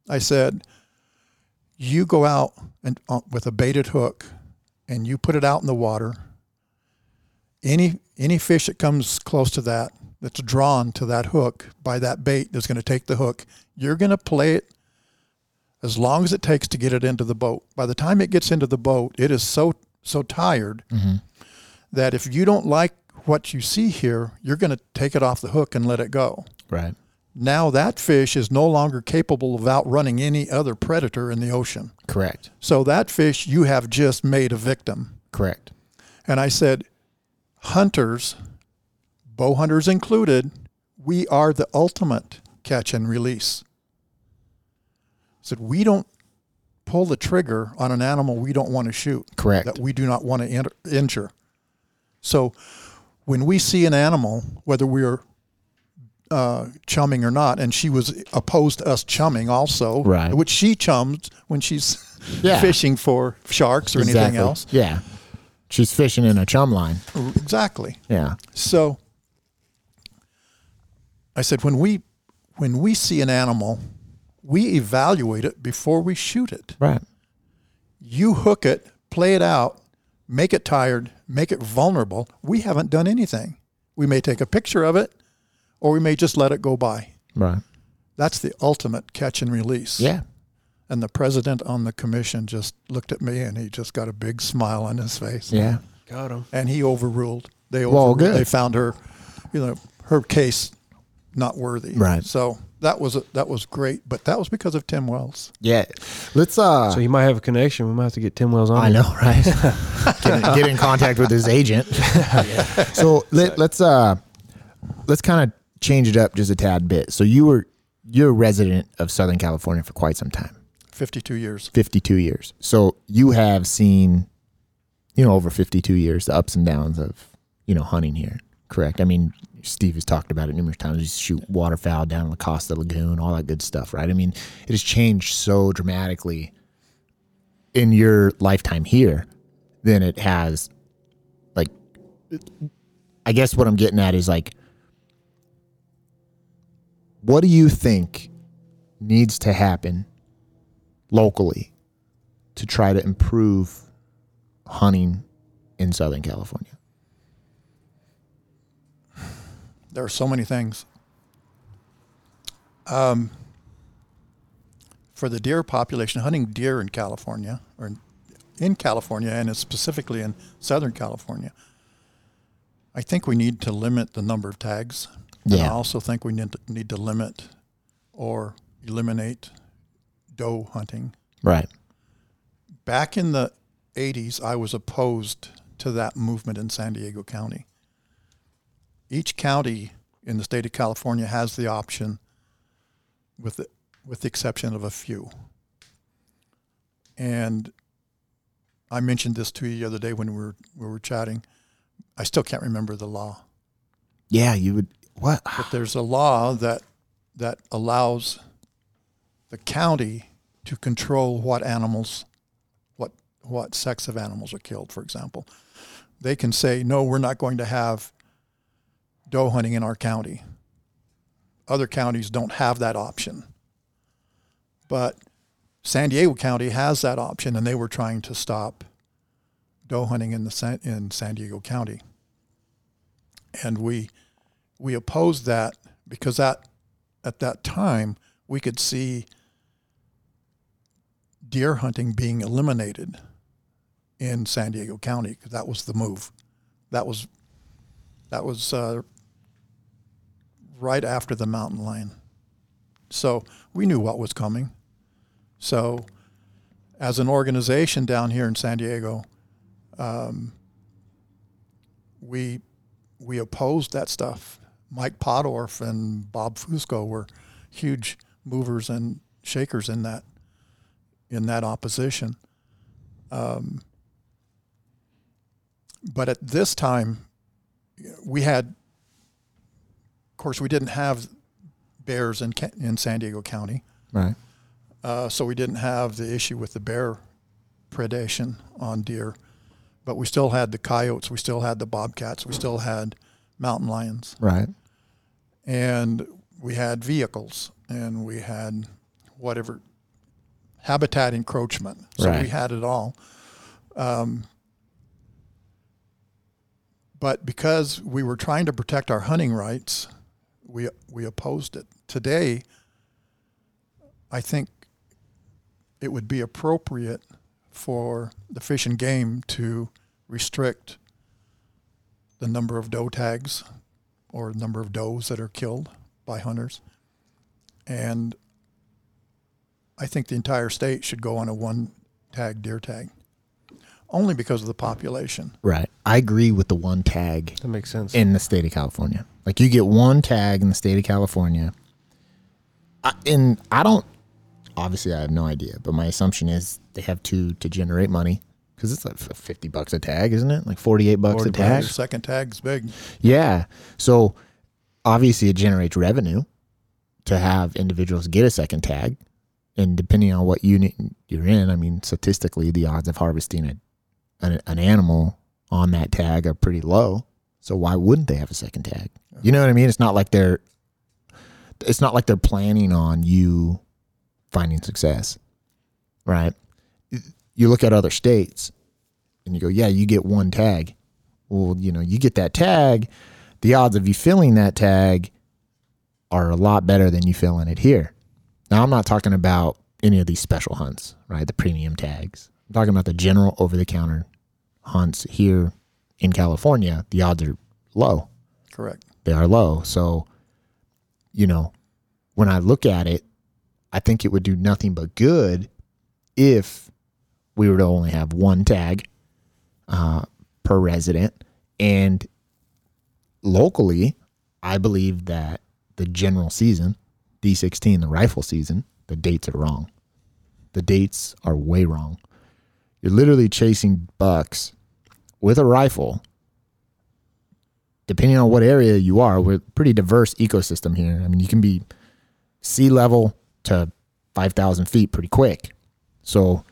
I said, you go out and with a baited hook, and you put it out in the water. Any fish that comes close to that, that's drawn to that hook by that bait, that's going to take the hook. You're going to play it as long as it takes to get it into the boat. By the time it gets into the boat, it is so tired that if you don't like what you see here, you're going to take it off the hook and let it go. Right. Now that fish is no longer capable of outrunning any other predator in the ocean. Correct. So that fish you have just made a victim. Correct. And I said, hunters, bow hunters included, we are the ultimate catch and release. I said, we don't pull the trigger on an animal we don't want to shoot. Correct. That we do not want to injure. So when we see an animal, whether we're chumming or not, and she was opposed to us chumming also, right, which she chums when she's fishing for sharks or anything else. Yeah, she's fishing in a chum line. Exactly. Yeah. So I said, when we see an animal, we evaluate it before we shoot it. Right. You hook it, play it out, make it tired, make it vulnerable. We haven't done anything. We may take a picture of it, or we may just let it go by. Right. That's the ultimate catch and release. Yeah. And the president on the commission just looked at me, and he just got a big smile on his face. Yeah. Got him. And he overruled. They overruled. Well, good. They found her, you know, her case not worthy. Right. So that was great, but that was because of Tim Wells. Yeah. Let's so you might have a connection. We might have to get Tim Wells on. I know, right? Get in contact with his agent. Yeah. So let's kind of change it up just a tad bit. So you're a resident of Southern California for quite some time. 52 years. 52 years. So you have seen, you know, over 52 years, the ups and downs of, you know, hunting here, correct? I mean, Steve has talked about it numerous times. You shoot waterfowl down in La Costa Lagoon, all that good stuff, right? I mean, it has changed so dramatically in your lifetime here than it has, like, I guess what I'm getting at is, like, what do you think needs to happen locally to try to improve hunting in Southern California? There are so many things. For the deer population, hunting deer in California, or in California, and specifically in Southern California, I think we need to limit the number of tags. Yeah. And I also think we need to limit or eliminate doe hunting. Right. Back in the 80s, I was opposed to that movement in San Diego County. Each county in the state of California has the option, with the exception of a few. And I mentioned this to you the other day when we were chatting. I still can't remember the law. Yeah, you would. What? But there's a law that allows the county to control what animals, what sex of animals are killed, for example. They can say, no, we're not going to have doe hunting in our county. Other counties don't have that option. But San Diego County has that option, and they were trying to stop doe hunting in San Diego County. And we opposed that because that at that time we could see deer hunting being eliminated in San Diego County, because that was the move. That was right after the mountain lion. So we knew what was coming. So as an organization down here in San Diego, we opposed that stuff. Mike Puddorf and Bob Fusco were huge movers and shakers in that opposition. But at this time, we didn't have bears in San Diego County. Right. So we didn't have the issue with the bear predation on deer, but we still had the coyotes, we still had the bobcats, we still had mountain lions. Right. And we had vehicles, and we had whatever habitat encroachment. So right. We had it all. But because we were trying to protect our hunting rights, we opposed it. Today, I think it would be appropriate for the Fish and Game to restrict the number of doe tags or number of does that are killed by hunters. And I think the entire state should go on a one tag deer tag, only because of the population. Right. I agree with the one tag. That makes sense. In the state of California. Like, you get one tag in the state of California. Obviously I have no idea, but my assumption is they have two to generate money. Because it's like $50 a tag, isn't it? Like $48 a tag. Your second tag's big. Yeah. So obviously it generates revenue to have individuals get a second tag. And depending on what unit you're in, I mean, statistically, the odds of harvesting an animal on that tag are pretty low. So why wouldn't they have a second tag? You know what I mean? It's not like they're planning on you finding success, right? you look at other states and you go, yeah, you get one tag. Well, you know, you get that tag, the odds of you filling that tag are a lot better than you filling it here. Now, I'm not talking about any of these special hunts, right? The premium tags. I'm talking about the general over-the-counter hunts here in California. The odds are low. Correct. They are low. So, you know, when I look at it, I think it would do nothing but good if we were to only have one tag per resident. And locally, I believe that the general season, D16, the rifle season, the dates are wrong. The dates are way wrong. You're literally chasing bucks with a rifle. Depending on what area you are, we're a pretty diverse ecosystem here. I mean, you can be sea level to 5,000 feet pretty quick. So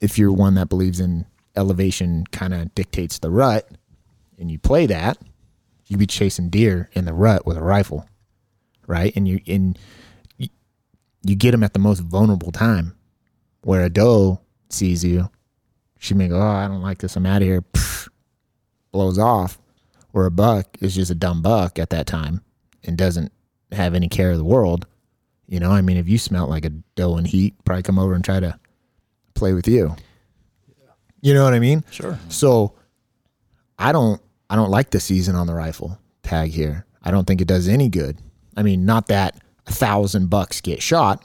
if you're one that believes in elevation kind of dictates the rut and you play that, you'd be chasing deer in the rut with a rifle, right? And you get them at the most vulnerable time, where a doe sees you. She may go, oh, I don't like this, I'm out of here. Pfft, blows off. Where a buck is just a dumb buck at that time and doesn't have any care of the world. You know, I mean, if you smelt like a doe in heat, probably come over and try to play with you. Yeah. You know what I mean? Sure. So I don't like the season on the rifle tag here. I don't think it does any good. I mean, not that 1,000 bucks get shot.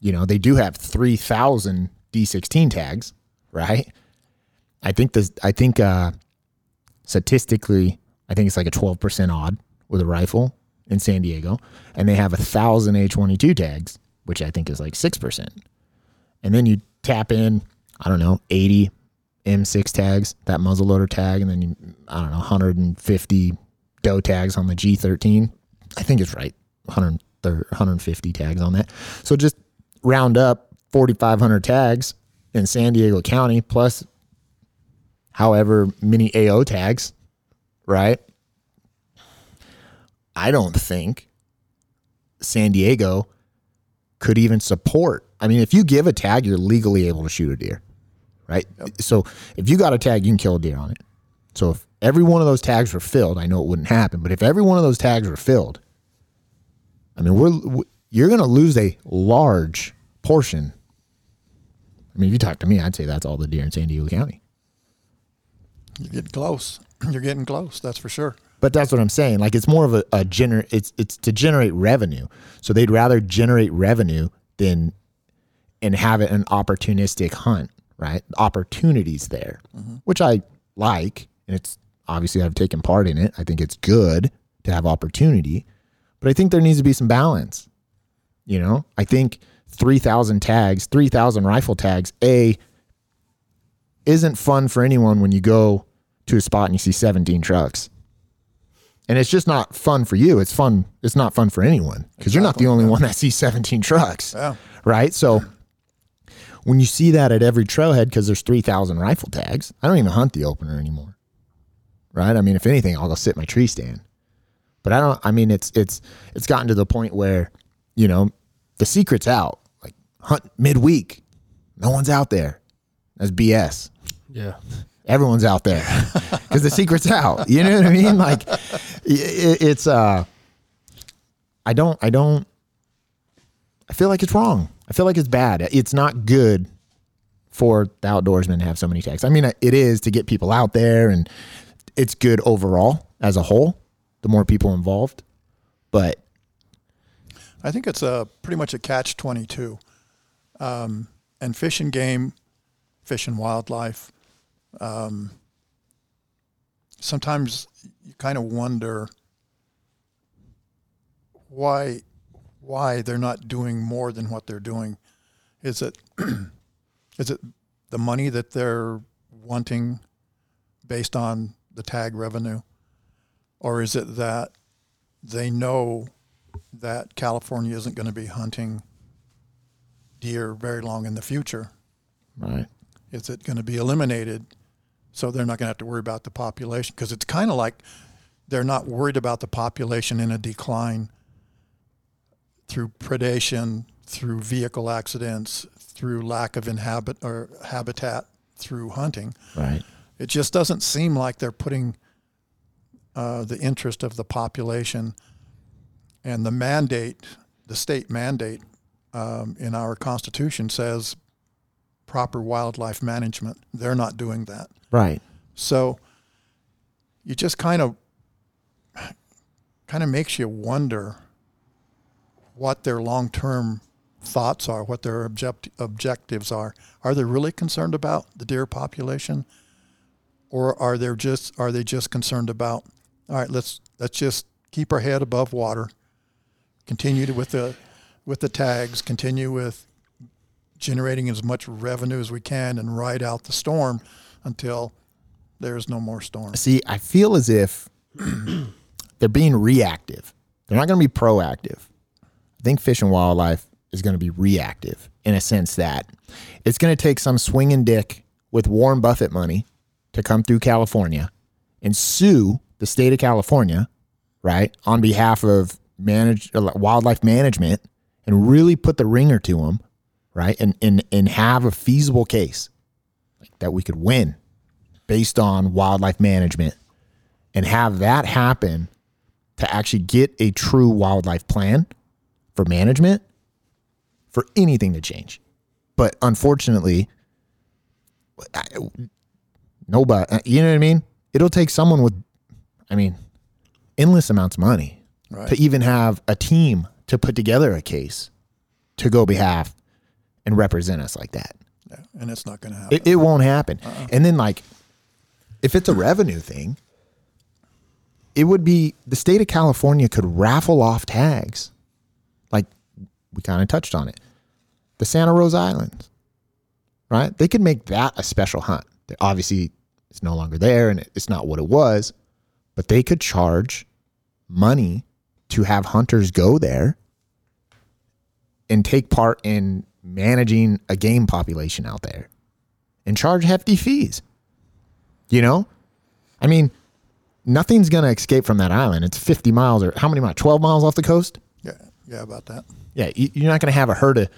You know, they do have 3,000 D16 tags, right? I think statistically, I think it's like a 12% odd with a rifle in San Diego, and they have 1,000 A22 tags, which I think is like 6%. And then you tap in, I don't know, 80 M6 tags, that muzzleloader tag, and then you, I don't know, 150 doe tags on the G13. I think it's right, 150 tags on that. So just round up 4,500 tags in San Diego County, plus however many AO tags, right? I don't think San Diego could even support. I mean, if you give a tag, you're legally able to shoot a deer, right? Yep. So if you got a tag, you can kill a deer on it. So if every one of those tags were filled, I know it wouldn't happen, but if every one of those tags were filled, I mean, you're going to lose a large portion. I mean, if you talk to me, I'd say that's all the deer in San Diego County. You're getting close. You're getting close. That's for sure. But that's what I'm saying. Like, it's more of it's to generate revenue. So they'd rather generate revenue than have it an opportunistic hunt, right? Opportunities there, mm-hmm. which I like. And it's obviously I've taken part in it. I think it's good to have opportunity, but I think there needs to be some balance. You know, I think 3,000 tags, 3,000 rifle tags, isn't fun for anyone when you go to a spot and you see 17 trucks. And it's just not fun for you. It's fun. It's not fun for anyone, because you're not the only one that sees 17 trucks, yeah. right? So when you see that at every trailhead, because there's 3,000 rifle tags, I don't even hunt the opener anymore, right? I mean, if anything, I'll go sit in my tree stand. But I don't. I mean, it's gotten to the point where, you know, the secret's out. Like, hunt midweek, no one's out there. That's BS. Yeah. Everyone's out there because the secret's out. You know what I mean? Like, I feel like it's wrong. I feel like it's bad. It's not good for the outdoorsman to have so many tags. I mean, it is to get people out there, and it's good overall as a whole, the more people involved. But I think it's pretty much a catch-22. And fish and game, fish and wildlife, sometimes you kind of wonder why they're not doing more than what they're doing. Is it the money that they're wanting based on the tag revenue, or is it that they know that California isn't going to be hunting deer very long in the future? Right. Is it going to be eliminated? So they're not going to have to worry about the population, because it's kind of like they're not worried about the population in a decline through predation, through vehicle accidents, through lack of habitat through hunting. Right. It just doesn't seem like they're putting the interest of the population and the mandate, the state mandate in our Constitution says proper wildlife management. They're not doing that. Right. So it just kind of makes you wonder what their long-term thoughts are, what their objectives are. Are they really concerned about the deer population, or are they just concerned about, all right, let's just keep our head above water, continue with the tags, continue with generating as much revenue as we can and ride out the storm until there's no more storm. See, I feel as if they're being reactive. They're not going to be proactive. I think Fish and Wildlife is going to be reactive in a sense that it's going to take some swinging dick with Warren Buffett money to come through California and sue the state of California, right, on behalf of wildlife management, and really put the ringer to them, right, and have a feasible case that we could win based on wildlife management, and have that happen to actually get a true wildlife plan for management, for anything to change. But unfortunately, nobody, you know what I mean? It'll take someone with, endless amounts of money, right, to even have a team to put together a case to go behalf and represent us like that. Yeah, and it's not going to happen. It won't happen. Uh-uh. And then, if it's a revenue thing, it would be the state of California could raffle off tags. We kind of touched on it. The Santa Rosa Islands, right? They could make that a special hunt. Obviously, it's no longer there and it's not what it was, but they could charge money to have hunters go there and take part in managing a game population out there and charge hefty fees. You know? Nothing's going to escape from that island. It's 50 miles or how many miles? 12 miles off the coast? Yeah, about that. Yeah, you're not going to have a herd of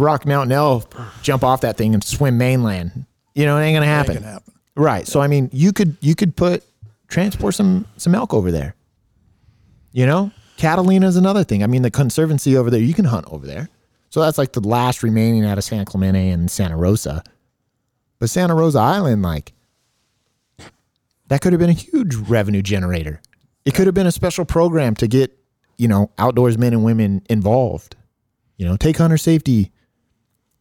Rock Mountain elk jump off that thing and swim mainland. It ain't going to happen. It ain't gonna happen. Right. Yeah. So you could transport some elk over there. Catalina is another thing. The conservancy over there, you can hunt over there. So that's the last remaining out of San Clemente and Santa Rosa. But Santa Rosa Island, that could have been a huge revenue generator. It could have been a special program to get outdoors men and women involved. Take hunter safety.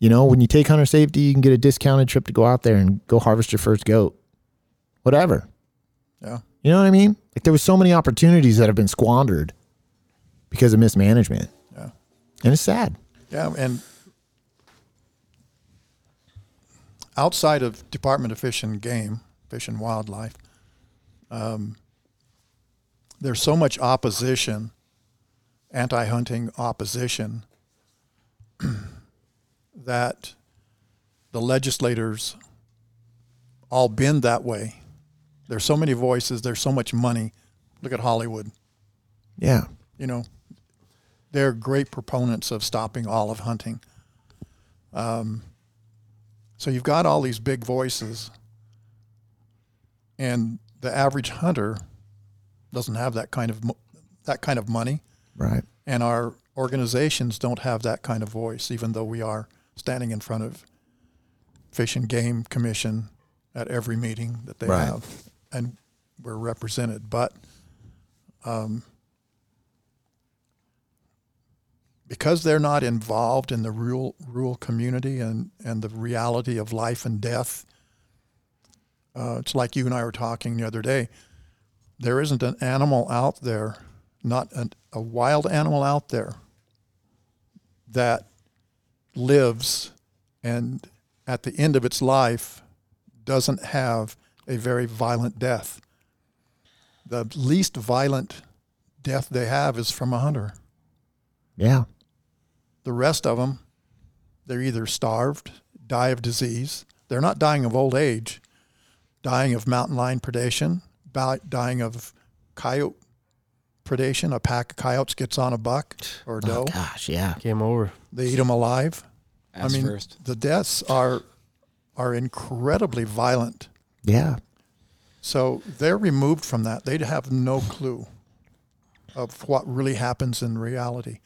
When you take hunter safety, you can get a discounted trip to go out there and go harvest your first goat, whatever. Yeah. You know what I mean? There was so many opportunities that have been squandered because of mismanagement. Yeah. And it's sad. Yeah. And outside of Department of Fish and Game, Fish and Wildlife, there's so much opposition, anti-hunting opposition, that the legislators all bend that way. There's so many voices. There's so much money. Look at Hollywood. Yeah. They're great proponents of stopping all of hunting. So you've got all these big voices, and the average hunter doesn't have that kind of money. Right. And our organizations don't have that kind of voice, even though we are standing in front of Fish and Game Commission at every meeting that they right. have, and we're represented. But because they're not involved in the rural community and the reality of life and death, it's like you and I were talking the other day, there isn't an animal out there, not a wild animal out there that lives and at the end of its life doesn't have a very violent death. The least violent death they have is from a hunter. Yeah. The rest of them, they're either starved, die of disease. They're not dying of old age, dying of mountain lion predation, dying of coyote predation. A pack of coyotes gets on a buck or a doe. Oh, gosh, yeah. Game over. They eat them alive. The deaths are are incredibly violent. Yeah. So they're removed from that. They'd have no clue of what really happens in reality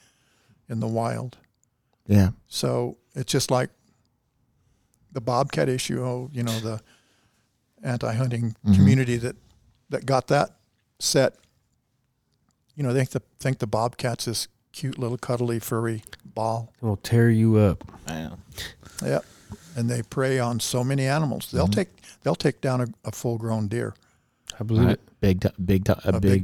in the wild. Yeah. So it's just like the bobcat issue, the anti-hunting mm-hmm. community that got that set. They think the bobcat's this cute little cuddly furry ball. It'll tear you up. Man. Yeah. And they prey on so many animals. They'll mm-hmm. take down a full-grown deer. I believe it. Big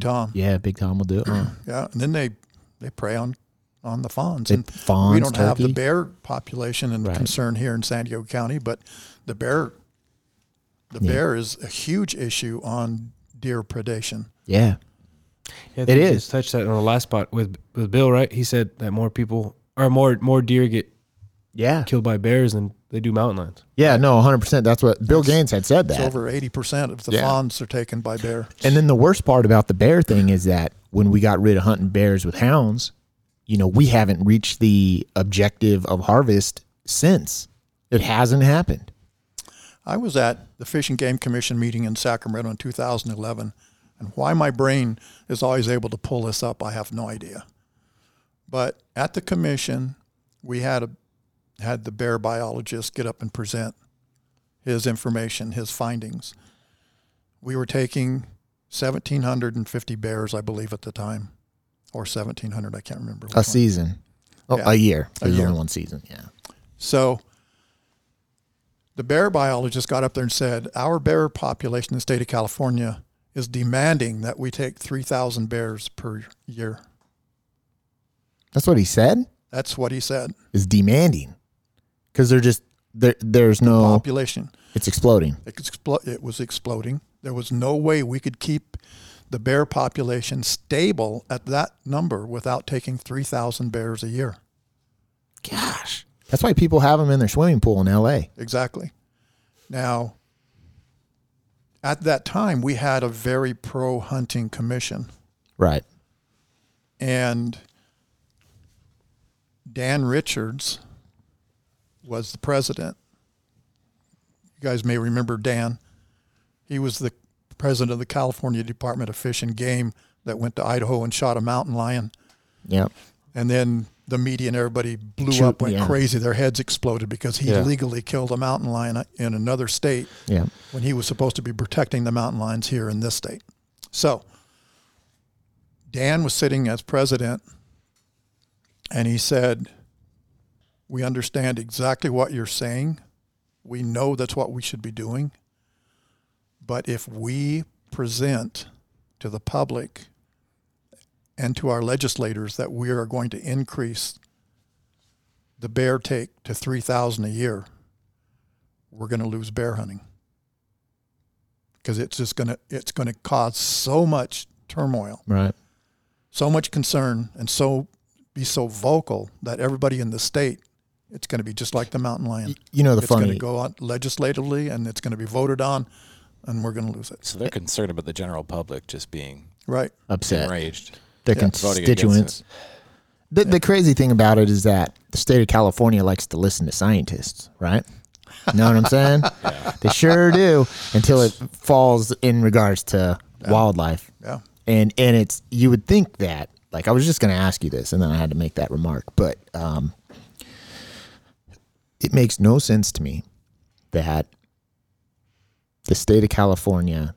Tom. Yeah, Big Tom will do it. Yeah, and then they prey on the fawns. And fawns, we don't have the bear population and right. concern here in San Diego County, but the bear is a huge issue on deer predation. Yeah, yeah, it is. Touched that on the last spot with Bill, right? He said that more people or more deer get killed by bears than they do mountain lions. Yeah, no, 100%. That's what Bill Gaines had said that. It's over 80% of the fawns are taken by bear. And then the worst part about the bear thing is that when we got rid of hunting bears with hounds, we haven't reached the objective of harvest since. It hasn't happened. I was at the Fish and Game Commission meeting in Sacramento in 2011, and why my brain is always able to pull this up, I have no idea. But at the commission, we had the bear biologist get up and present his information, his findings. We were taking 1,750 bears, I believe, at the time, or 1,700, I can't remember. A season. Oh, yeah. A year. There's only one season, yeah. So the bear biologist got up there and said, our bear population in the state of California is demanding that we take 3,000 bears per year. That's what he said? That's what he said. Is demanding. Because there's no population. It's exploding. It was exploding. There was no way we could keep the bear population stable at that number without taking 3,000 bears a year. Gosh. That's why people have them in their swimming pool in L.A. Exactly. Now, at that time, we had a very pro-hunting commission. Right. And Dan Richards was the president. You guys may remember Dan. He was the president of the California Department of Fish and Game that went to Idaho and shot a mountain lion. Yep. And then the media and everybody went crazy. Their heads exploded because he illegally killed a mountain lion in another state when he was supposed to be protecting the mountain lions here in this state. So Dan was sitting as president, and he said, we understand exactly what you're saying. We know that's what we should be doing. But if we present to the public and to our legislators that we are going to increase the bear take to 3,000 a year, we're going to lose bear hunting. Because it's just going to cause so much turmoil, right? So much concern, and so be so vocal that everybody in the state, it's going to be just like the mountain lion. It's going to go on legislatively, and it's going to be voted on, and we're going to lose it. So they're concerned about the general public just being upset, enraged. Their constituents. The crazy thing about it is that the state of California likes to listen to scientists, right? Know what I'm saying? Yeah. They sure do, until it falls in regards to wildlife. Yeah. And it's, you would think that, I was just going to ask you this, and then I had to make that remark, but it makes no sense to me that the state of California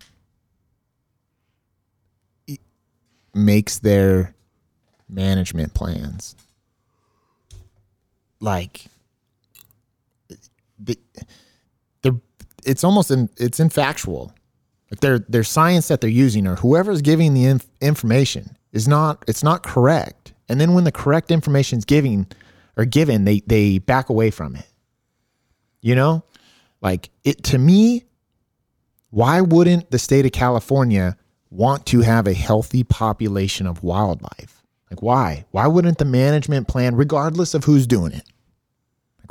makes their management plans it's infactual. Their science that they're using, or whoever's giving the information it's not correct. And then when the correct information is given, they back away from it. To me, why wouldn't the state of California want to have a healthy population of wildlife? Why? Why wouldn't the management plan, regardless of who's doing it?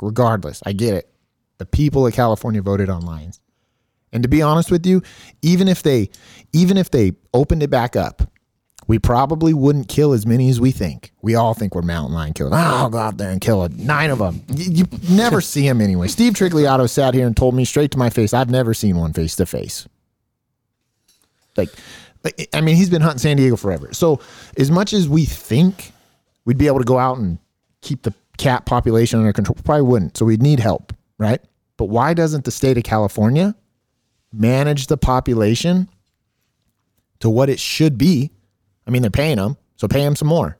Regardless, I get it. The people of California voted on lions. And to be honest with you, even if they opened it back up, we probably wouldn't kill as many as we think. We all think we're mountain lion killers. Oh, I'll go out there and kill 9 of them. You never see them anyway. Steve Trigliato sat here and told me straight to my face, I've never seen one face to face. Like, I mean, he's been hunting San Diego forever. So as much as we think we'd be able to go out and keep the cat population under control, probably wouldn't. So we'd need help, right? But why doesn't the state of California manage the population to what it should be? I mean, they're paying them, so pay them some more.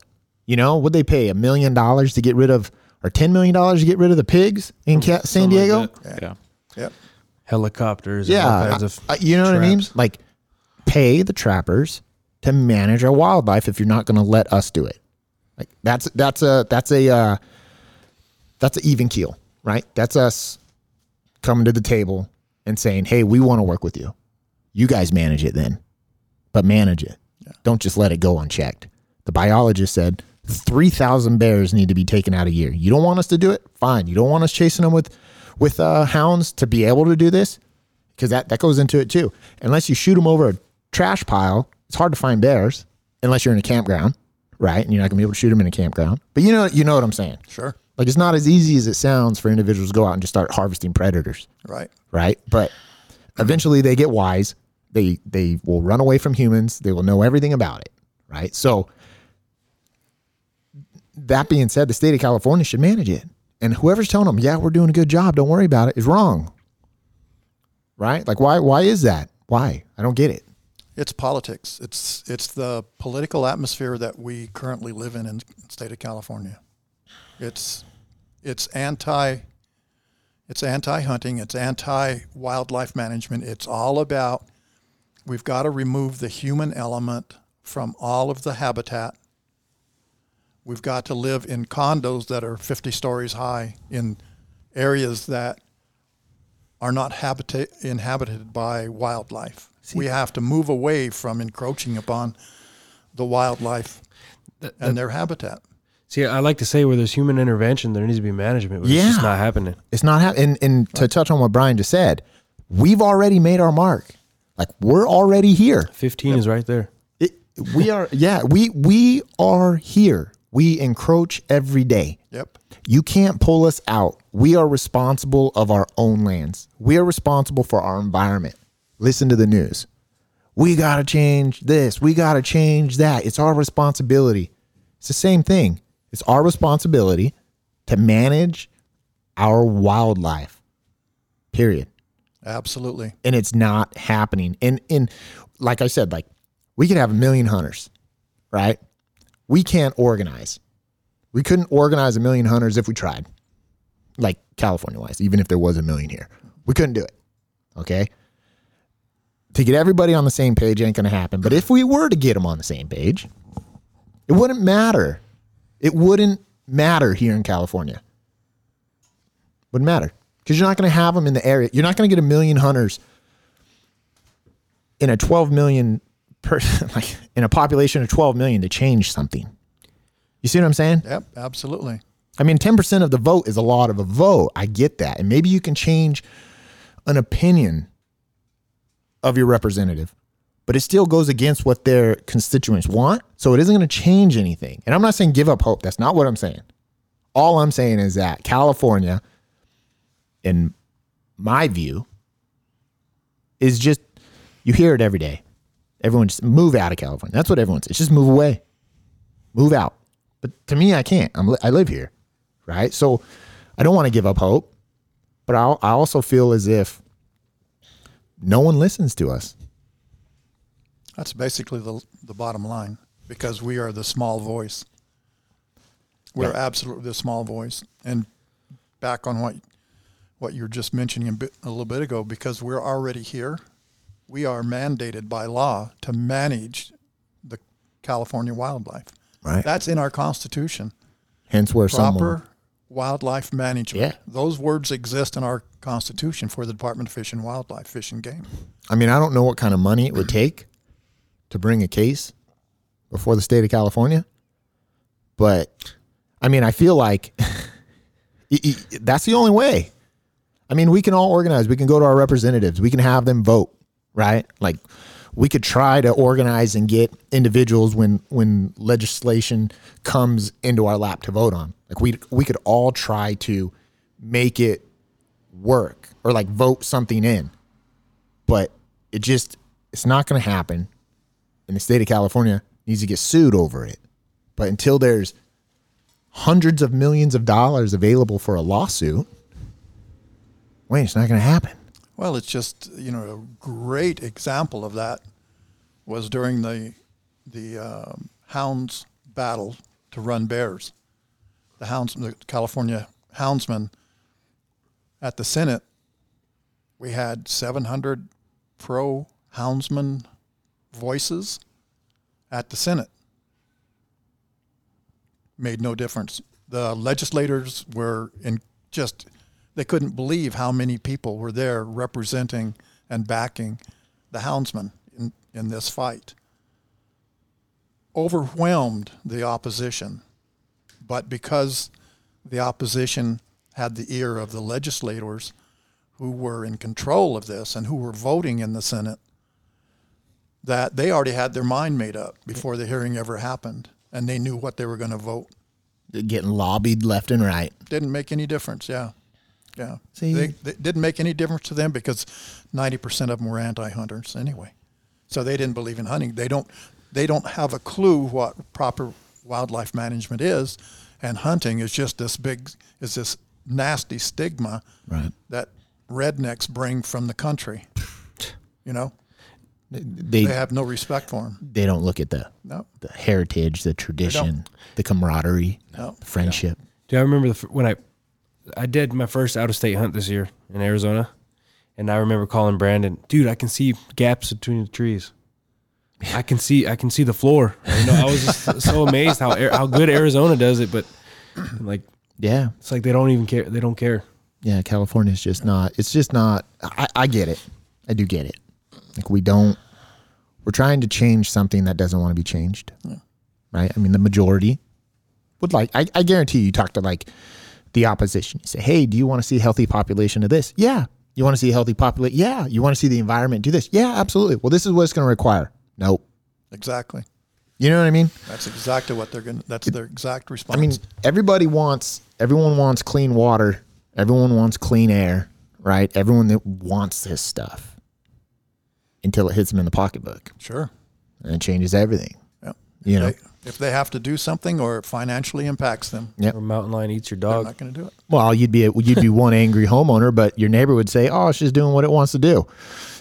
You know, would they pay $1 million to get rid of, or $10 million to get rid of the pigs in San Diego? Like yeah. Helicopters. Yeah. And all kinds of you know traps. What I mean? Like, pay the trappers to manage our wildlife if you're not going to let us do it. Like that's an even keel, right? That's us coming to the table and saying, hey, we want to work with you. You guys manage it then, but manage it. Yeah. Don't just let it go unchecked. The biologist said 3,000 bears need to be taken out a year. You don't want us to do it? Fine. You don't want us chasing them with hounds to be able to do this? Because that goes into it too. Unless you shoot them over a trash pile, it's hard to find bears unless you're in a campground, right? And you're not going to be able to shoot them in a campground. But you know what I'm saying. Sure. Like, it's not as easy as it sounds for individuals to go out and just start harvesting predators. Right. Right? But eventually they get wise. They will run away from humans. They will know everything about it, right? So that being said, the state of California should manage it. And whoever's telling them, yeah, we're doing a good job, don't worry about it, is wrong. Right? Like, why is that? Why? I don't get it. It's politics. It's the political atmosphere that we currently live in the state of California. It's anti-hunting. It's anti-wildlife management. It's all about, we've got to remove the human element from all of the habitat. We've got to live in condos that are 50 stories high in areas that are not inhabited by wildlife. See, we have to move away from encroaching upon the wildlife and their habitat. See, I like to say where there's human intervention, there needs to be management. But it's just not happening. It's not happening. And to touch on what Brian just said, we've already made our mark. Like, we're already here. 15 is right there. We are. Yeah, we are here. We encroach every day. Yep. You can't pull us out. We are responsible of our own lands. We are responsible for our environment. Listen to the news. We got to change this. We got to change that. It's our responsibility. It's the same thing. It's our responsibility to manage our wildlife. Period. Absolutely. And it's not happening. And like I said, like, we could have 1 million hunters, right? We can't organize. We couldn't organize 1 million hunters if we tried, like, California-wise, even if there was 1 million here. We couldn't do it, okay? To get everybody on the same page ain't going to happen. But if we were to get them on the same page, it wouldn't matter. It wouldn't matter here in California. Wouldn't matter, because you're not going to have them in the area. You're not going to get 1 million hunters in a 12 million person, like, in a population of 12 million to change something. You see what I'm saying? Yep, absolutely. I mean, 10% of the vote is a lot of a vote. I get that. And maybe you can change an opinion of your representative, but it still goes against what their constituents want. So it isn't going to change anything. And I'm not saying give up hope. That's not what I'm saying. All I'm saying is that California, in my view, is just, you hear it every day. Everyone just move out of California. That's what everyone says. Just move away, move out. But to me, I can't. I live here, right? So I don't want to give up hope, but I also feel as if no one listens to us. That's basically the bottom line, because we are the small voice. We're absolutely the small voice. And back on what you were just mentioning a little bit ago, because we're already here. We are mandated by law to manage the California wildlife. Right. That's in our Constitution. Hence where proper wildlife management. Yeah. Those words exist in our Constitution for the Department of Fish and Wildlife, Fish and Game. I mean, I don't know what kind of money it would take to bring a case before the state of California, but I mean, I feel like that's the only way. I mean, we can all organize. We can go to our representatives. We can have them vote. Right? Like, we could try to organize and get individuals when legislation comes into our lap to vote on. Like we could all try to make it work or like vote something in, but it's not going to happen. And the state of California needs to get sued over it. But until there's hundreds of millions of dollars available for a lawsuit, wait, it's not going to happen. Well, it's just, you know, a great example of that was during the hounds battle to run bears. The California houndsmen at the Senate, we had 700 pro houndsmen voices at the Senate. Made no difference. The legislators were they couldn't believe how many people were there representing and backing the houndsmen in this fight. Overwhelmed the opposition, but because the opposition had the ear of the legislators who were in control of this and who were voting in the Senate, that they already had their mind made up before the hearing ever happened, and they knew what they were going to vote. They're getting lobbied left and right. Didn't make any difference, yeah. Yeah, they didn't make any difference to them because 90% of them were anti-hunters anyway, so they didn't believe in hunting. They don't have a clue what proper wildlife management is, and hunting is just this nasty stigma that rednecks bring from the country. You know, they have no respect for them. They don't look at the heritage, the tradition, the camaraderie, the friendship. Do I remember when I did my first out-of-state hunt this year in Arizona, and I remember calling Brandon, dude, I can see gaps between the trees. I can see the floor. You know, I was just so amazed how good Arizona does it, but like, yeah, it's like they don't even care. They don't care. Yeah, California's just not. It's just not. I get it. I do get it. Like we're trying to change something that doesn't want to be changed, right? I mean, the majority would like. I guarantee you talk to like the opposition. You say, hey, do you want to see a healthy population of this? Yeah. You want to see a healthy population? Yeah. You want to see the environment do this? Yeah, absolutely. Well, this is what it's going to require. Nope. Exactly. You know what I mean? That's exactly what they're going to, that's their exact response. I mean, everyone wants clean water. Everyone wants clean air, right? Everyone that wants this stuff until it hits them in the pocketbook. Sure. And it changes everything. Yep. You know? If they have to do something or it financially impacts them. Yep. Or mountain lion eats your dog. They're not going to do it. Well, you'd be one angry homeowner, but your neighbor would say, oh, it's just doing what it wants to do.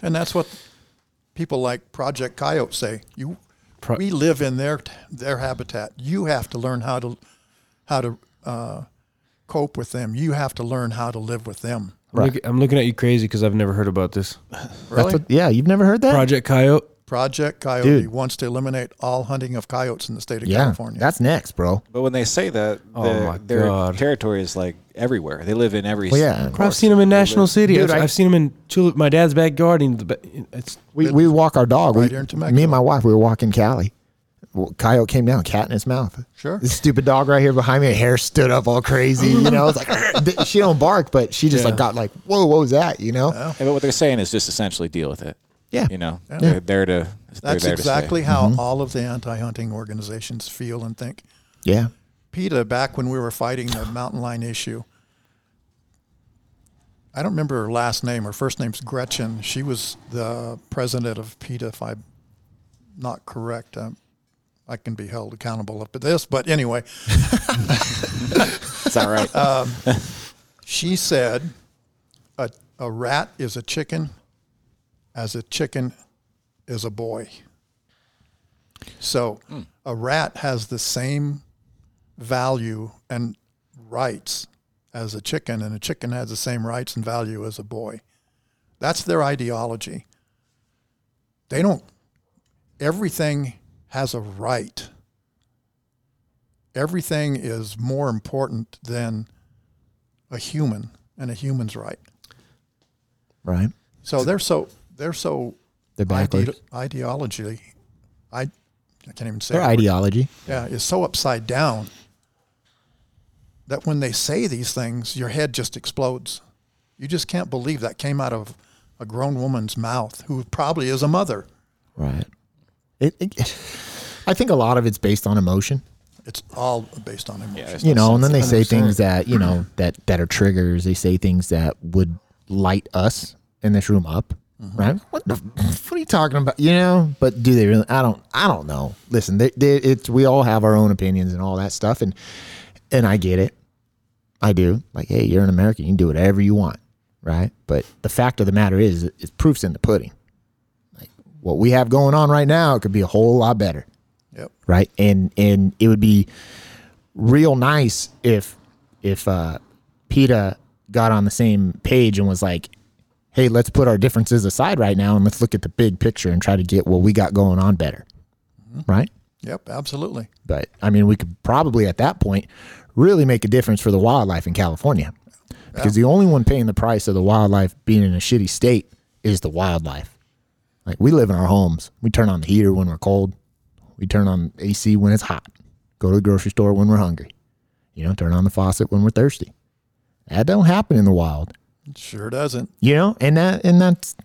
And that's what people like Project Coyote say. We live in their habitat. You have to learn how to cope with them. You have to learn how to live with them. Right. I'm looking at you crazy because I've never heard about this. Really? You've never heard that? Project Coyote. Project Coyote wants to eliminate all hunting of coyotes in the state of California. That's next, bro. But when they say that, their territory is like everywhere. They live in every. Well, yeah, I've seen them in National City. Dude, I've seen them in my dad's backyard. We walk our dog. Right here in Mexico. Me and my wife, we were walking Cali. Coyote came down, cat in his mouth. Sure. This stupid dog right here behind me, her hair stood up all crazy. You know, it's like she don't bark, but she just like got like, whoa, what was that? You know. Yeah. But what they're saying is just essentially deal with it. Yeah. You know, they're there to. That's exactly how all of the anti-hunting organizations feel and think. Yeah. PETA, back when we were fighting the mountain lion issue, I don't remember her last name. Her first name's Gretchen. She was the president of PETA, if I'm not correct. I can be held accountable up to this, but anyway. It's all right. She said, a rat is a chicken as a chicken is a boy. So a rat has the same value and rights as a chicken, and a chicken has the same rights and value as a boy. That's their ideology. They don't, everything has a right. Everything is more important than a human and a human's right. Right. So they're ideologically. I can't even say their ideology. Yeah, is so upside down that when they say these things, your head just explodes. You just can't believe that came out of a grown woman's mouth who probably is a mother. Right. I think a lot of it's based on emotion. It's all based on emotion. Yeah, you know, and then they say things that, you know, that are triggers. They say things that would light us in this room up. Mm-hmm. Right? What are you talking about? You know, but do they really? I don't know. Listen, we all have our own opinions and all that stuff. And I get it. I do. Like, hey, you're an American. You can do whatever you want. Right. But the fact of the matter is proof's in the pudding. Like what we have going on right now, it could be a whole lot better. Yep. Right. And it would be real nice if PETA got on the same page and was like, hey, let's put our differences aside right now and let's look at the big picture and try to get what we got going on better. Mm-hmm. Right? Yep, absolutely. But, I mean, we could probably at that point really make a difference for the wildlife in California because the only one paying the price of the wildlife being in a shitty state is the wildlife. Like, we live in our homes. We turn on the heater when we're cold. We turn on AC when it's hot. Go to the grocery store when we're hungry. You know, turn on the faucet when we're thirsty. That don't happen in the wild. It sure doesn't. You know, and that's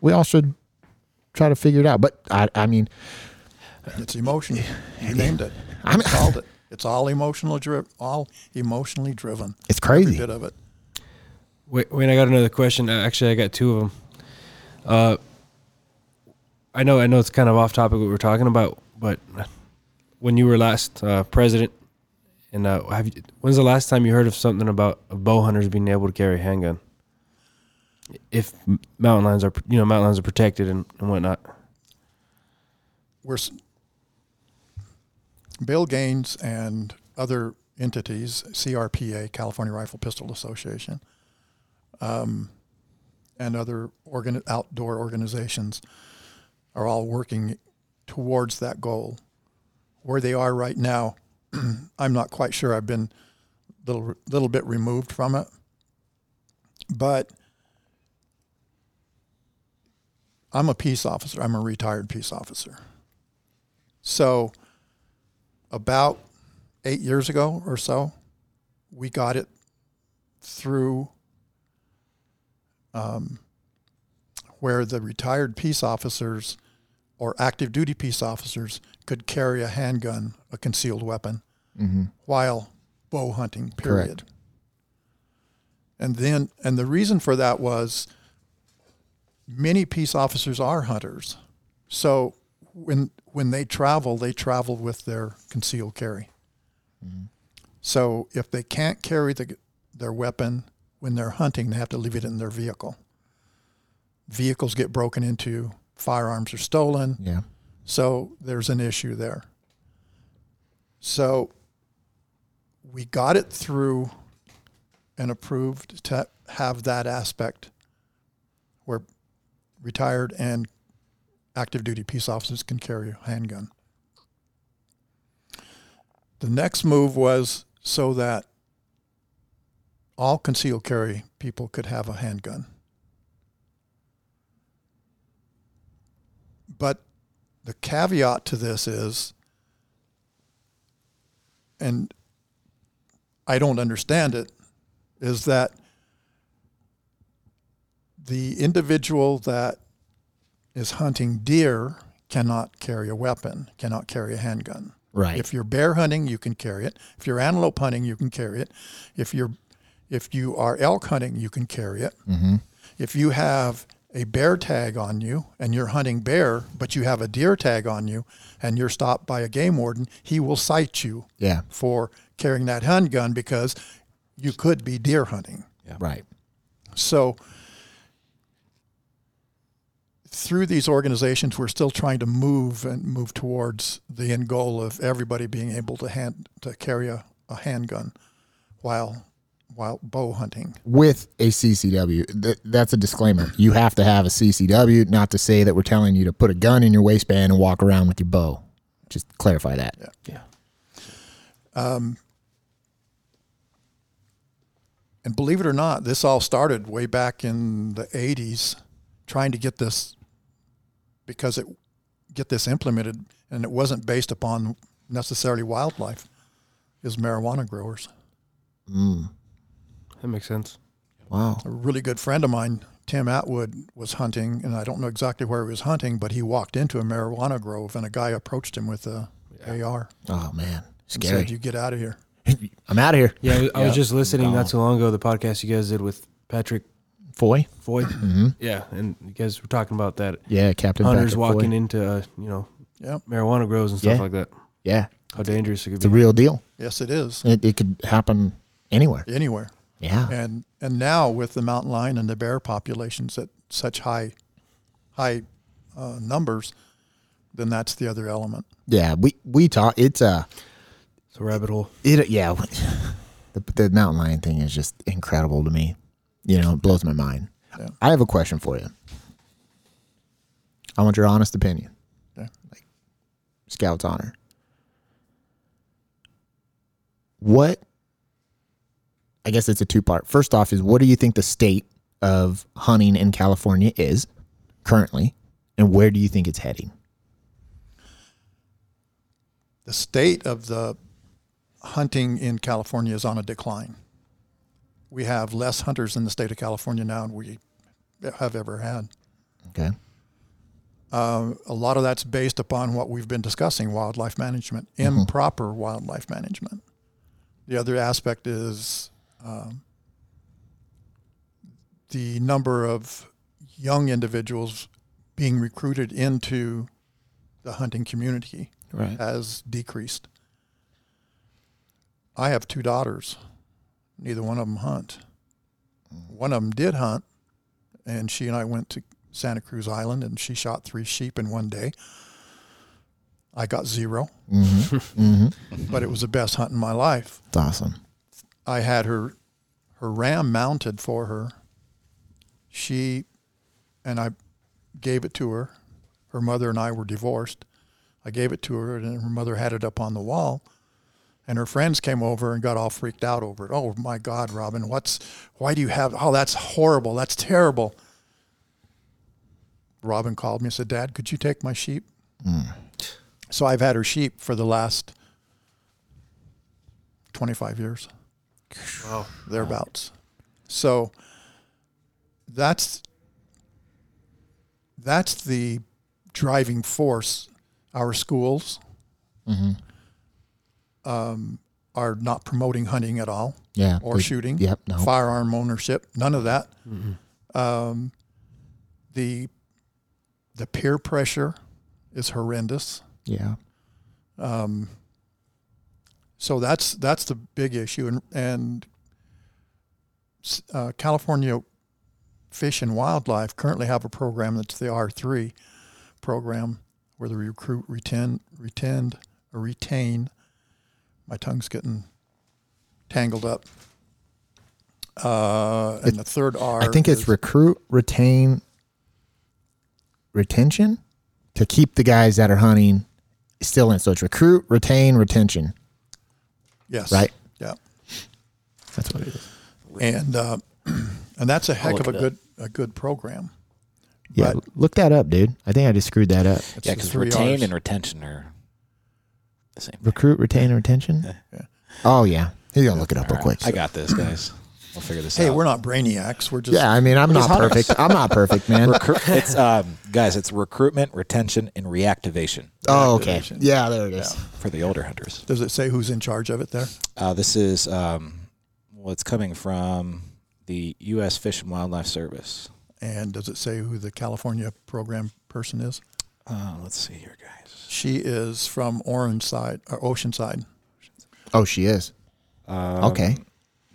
we all should try to figure it out. But I mean, it's emotion. You named it. You called it. It's all emotionally driven. It's crazy. Every bit of it. Wait, I got another question. Actually, I got two of them. I know it's kind of off topic what we're talking about, but when you were last president, and when's the last time you heard of something about bow hunters being able to carry a handgun? If mountain lions are protected and whatnot. Bill Gaines and other entities, CRPA, California Rifle Pistol Association, and other outdoor organizations are all working towards that goal. Where they are right now, I'm not quite sure. I've been a little bit removed from it, but I'm a peace officer. I'm a retired peace officer. So about 8 years ago or so, we got it through where the retired peace officers or active duty peace officers could carry a handgun, a concealed weapon, mm-hmm. while bow hunting, period. Correct. And the reason for that was many peace officers are hunters. So when they travel with their concealed carry. Mm-hmm. So if they can't carry their weapon when they're hunting, they have to leave it in their vehicle. Vehicles get broken into, firearms are stolen. Yeah. So there's an issue there. So we got it through and approved to have that aspect where retired and active duty peace officers can carry a handgun. The next move was so that all concealed carry people could have a handgun. But the caveat to this is, and I don't understand it, is that the individual that is hunting deer cannot carry a weapon, cannot carry a handgun. Right. If you're bear hunting, you can carry it. If you're antelope hunting, you can carry it. If you are elk hunting, you can carry it. Mm-hmm. If you have a bear tag on you and you're hunting bear, but you have a deer tag on you and you're stopped by a game warden, he will cite you for carrying that handgun because you could be deer hunting. Yeah. Right. So through these organizations, we're still trying to move towards the end goal of everybody being able to carry a handgun while bow hunting with a CCW. That's a disclaimer. You have to have a CCW, not to say that we're telling you to put a gun in your waistband and walk around with your bow. Just clarify that. Yeah. And believe it or not, this all started way back in the 80s, trying to get this implemented, and it wasn't based upon necessarily wildlife, is marijuana growers. Mm. That makes sense. Wow. A really good friend of mine Tim Atwood was hunting, and I don't know exactly where he was hunting, but he walked into a marijuana grove, and a guy approached him with a AR. Oh, man. Scary. And said, you get out of here. I'm out of here. Yeah, I was just listening not so long ago to the podcast you guys did with Patrick Foy. Foy? Mm-hmm. Yeah, and you guys were talking about that. Yeah, Captain Hunters Patrick walking Foy. Into, marijuana groves and stuff like that. Yeah. How dangerous it could be. It's a real deal. Yes, it is. It could happen anywhere. Anywhere. Yeah. And now with the mountain lion and the bear populations at such high numbers, then that's the other element. Yeah, we talk. It's a rabbit hole. The mountain lion thing is just incredible to me. You know, it blows my mind. Yeah. I have a question for you. I want your honest opinion. Yeah. Like Scout's honor. What? I guess it's a two-part. First off is, what do you think the state of hunting in California is currently, and where do you think it's heading? The state of the hunting in California is on a decline. We have less hunters in the state of California now than we have ever had. Okay. A lot of that's based upon what we've been discussing, wildlife management, improper wildlife management. The other aspect is... the number of young individuals being recruited into the hunting community has decreased. I have two daughters. Neither one of them hunt. One of them did hunt, and she and I went to Santa Cruz Island, and she shot 3 sheep in one day. I got 0. Mm-hmm. Mm-hmm. But it was the best hunt in my life. It's awesome. I had her ram mounted for her. I gave it to her. Her mother and I were divorced. I gave it to her, and her mother had it up on the wall. And her friends came over and got all freaked out over it. Oh, my God, Robin, why do you have, oh, that's horrible, that's terrible. Robin called me and said, Dad, could you take my sheep? Mm. So I've had her sheep for the last 25 years. Wow. Thereabouts. So that's the driving force. Our schools are not promoting hunting at all, or shooting, firearm ownership, none of that. Mm-hmm. The peer pressure is horrendous. Yeah. So that's the big issue, and California Fish and Wildlife currently have a program that's the R3 program, where they recruit, retain. My tongue's getting tangled up. And the third R, I think it's recruit, retain, retention, to keep the guys that are hunting still in. So it's recruit, retain, retention. Yes. Right. Yeah. That's what it is. And that's a heck of a good program. Yeah. But look that up, dude. I think I just screwed that up. Yeah, because retain and retention are the same. Recruit, retain, and retention? Yeah. Oh, yeah. He's going to look it up real quick. So. I got this, guys. We'll figure this out. Hey, we're not brainiacs. We're just. Yeah, I mean, I'm not perfect. I'm not perfect, man. It's guys, it's recruitment, retention, and reactivation. Oh, okay. Yeah, there it is. Yeah. For the older hunters. Does it say who's in charge of it there? This is, it's coming from the U.S. Fish and Wildlife Service. And does it say who the California program person is? Let's see here, guys. She is from Oceanside. Oh, she is. Okay.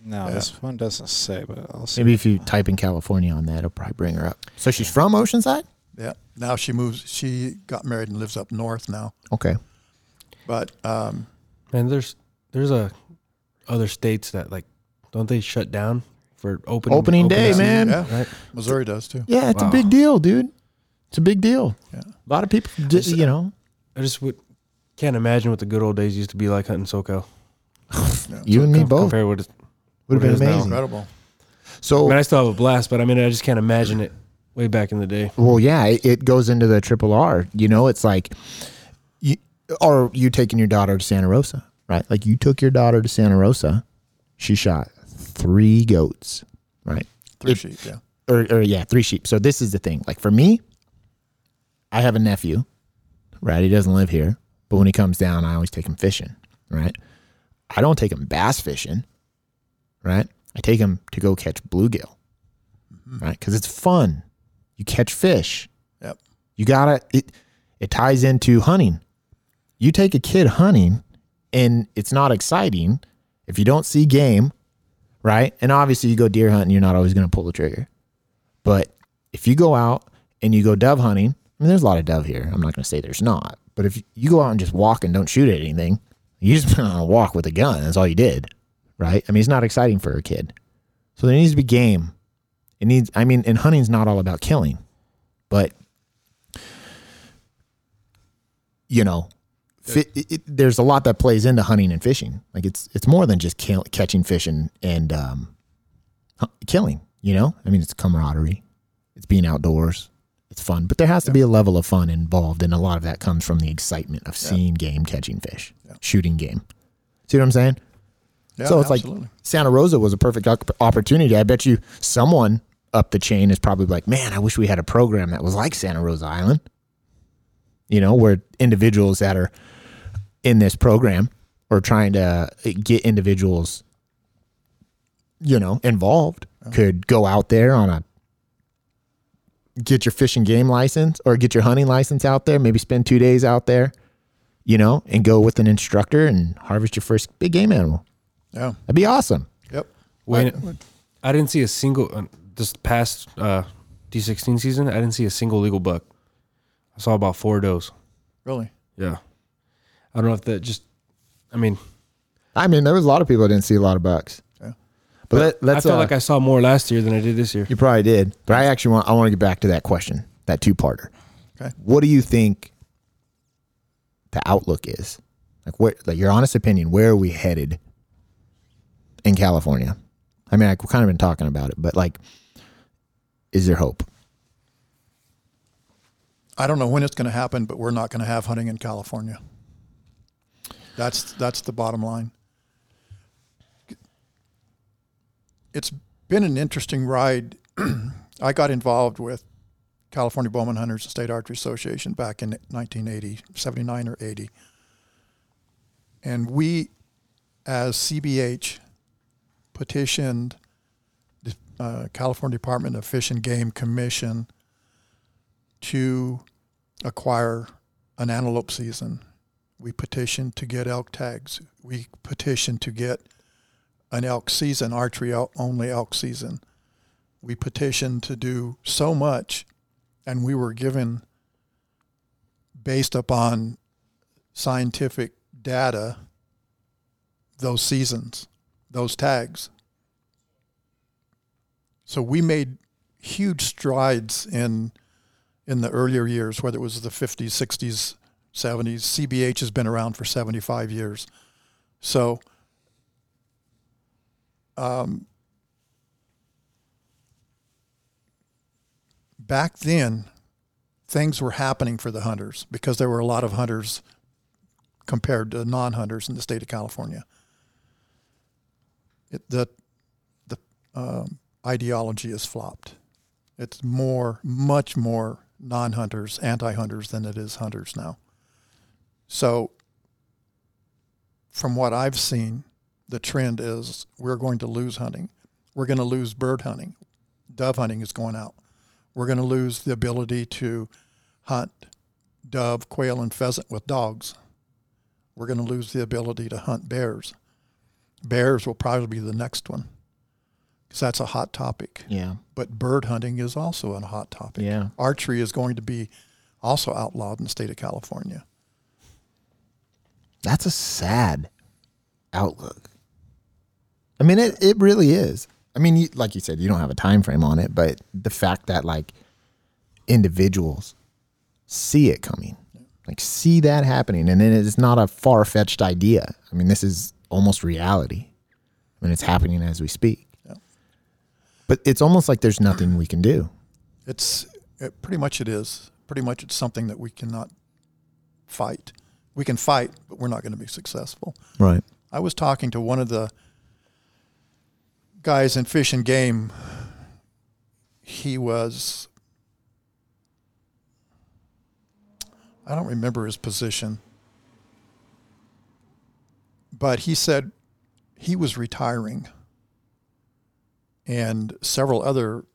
No, this one doesn't say, but I'll see. Maybe if you type in California on that, it'll probably bring her up. So she's from Oceanside? Yeah. Now she moves. She got married and lives up north now. Okay. But and there's other states that, like, don't they shut down for opening day, man? Yeah. Right? Missouri does too. Yeah, it's a big deal, dude. It's a big deal. Yeah. A lot of people, I just can't imagine what the good old days used to be like hunting SoCal. Yeah. You and me both. Compared with would have been amazing. Incredible. So, I mean, I still have a blast, but I mean, I just can't imagine it way back in the day. Well, yeah, it goes into the triple R. You know, it's like, you taking your daughter to Santa Rosa, right? Like, you took your daughter to Santa Rosa. She shot 3 goats, right? 3 sheep, yeah. three sheep. So this is the thing. Like for me, I have a nephew, right? He doesn't live here, but when he comes down, I always take him fishing, right? I don't take him bass fishing, right? I take him to go catch bluegill, right? Because it's fun. You catch fish. Yep. You gotta. It ties into hunting. You take a kid hunting, and it's not exciting if you don't see game, right? And obviously, you go deer hunting, you're not always going to pull the trigger. But if you go out and you go dove hunting, I mean, there's a lot of dove here. I'm not going to say there's not. But if you go out and just walk and don't shoot at anything, you just went on a walk with a gun. That's all you did, right? I mean, it's not exciting for a kid. So there needs to be game. It needs. I mean, and hunting's not all about killing, but you know, there's a lot that plays into hunting and fishing. Like it's more than just catching fish and killing. You know, I mean, it's camaraderie. It's being outdoors. It's fun, but there has to be a level of fun involved, and a lot of that comes from the excitement of seeing game, catching fish, shooting game. See what I'm saying? Yeah, so it's like Santa Rosa was a perfect opportunity. I bet you someone up the chain is probably like, man, I wish we had a program that was like Santa Rosa Island, you know, where individuals that are in this program or trying to get individuals, you know, involved could go out there on a, get your fishing game license or get your hunting license out there, maybe spend 2 days out there, you know, and go with an instructor and harvest your first big game animal. Yeah. That'd be awesome. Yep. Wayne, I didn't see a single, this past D16 season, I didn't see a single legal buck. I saw about 4 does. Really? Yeah. I don't know if that just, I mean, there was a lot of people that didn't see a lot of bucks. Yeah. But I felt like I saw more last year than I did this year. You probably did. But I actually want to get back to that question, that two-parter. Okay. What do you think the outlook is? Like, what, like your honest opinion, where are we headed in California? I mean, I've kind of been talking about it, but like, is there hope? I don't know when it's going to happen, but we're not going to have hunting in California. That's the bottom line. It's been an interesting ride. I got involved with California Bowmen Hunters and State Archery Association back in 1980, 79 or 80. And we, as CBH, petitioned the California Department of Fish and Game Commission to acquire an antelope season. We petitioned to get elk tags. We petitioned to get an elk season, archery only elk season. We petitioned to do so much, and we were given, based upon scientific data, those seasons, those tags. So we made huge strides in the earlier years, whether it was the 50s, 60s, 70s. CBH has been around for 75 years. So back then, things were happening for the hunters because there were a lot of hunters compared to non-hunters in the state of California. The ideology has flopped. It's much more non-hunters, anti-hunters than it is hunters now. So from what I've seen, the trend is we're going to lose hunting. We're going to lose bird hunting. Dove hunting is going out. We're going to lose the ability to hunt dove, quail, and pheasant with dogs. We're going to lose the ability to hunt bears. Bears will probably be the next one, because that's a hot topic. Yeah. But bird hunting is also a hot topic. Yeah. Archery is going to be also outlawed in the state of California. That's a sad outlook. I mean, it really is. I mean, like you said, you don't have a time frame on it, but the fact that like individuals see it coming, like see that happening, and then it's not a far-fetched idea. I mean, this is almost reality. I mean, it's happening as we speak. But it's almost like there's nothing we can do. It pretty much is. Pretty much it's something that we cannot fight. We can fight, but we're not going to be successful. Right. I was talking to one of the guys in Fish and Game. He was, I don't remember his position, but he said he was retiring. And several other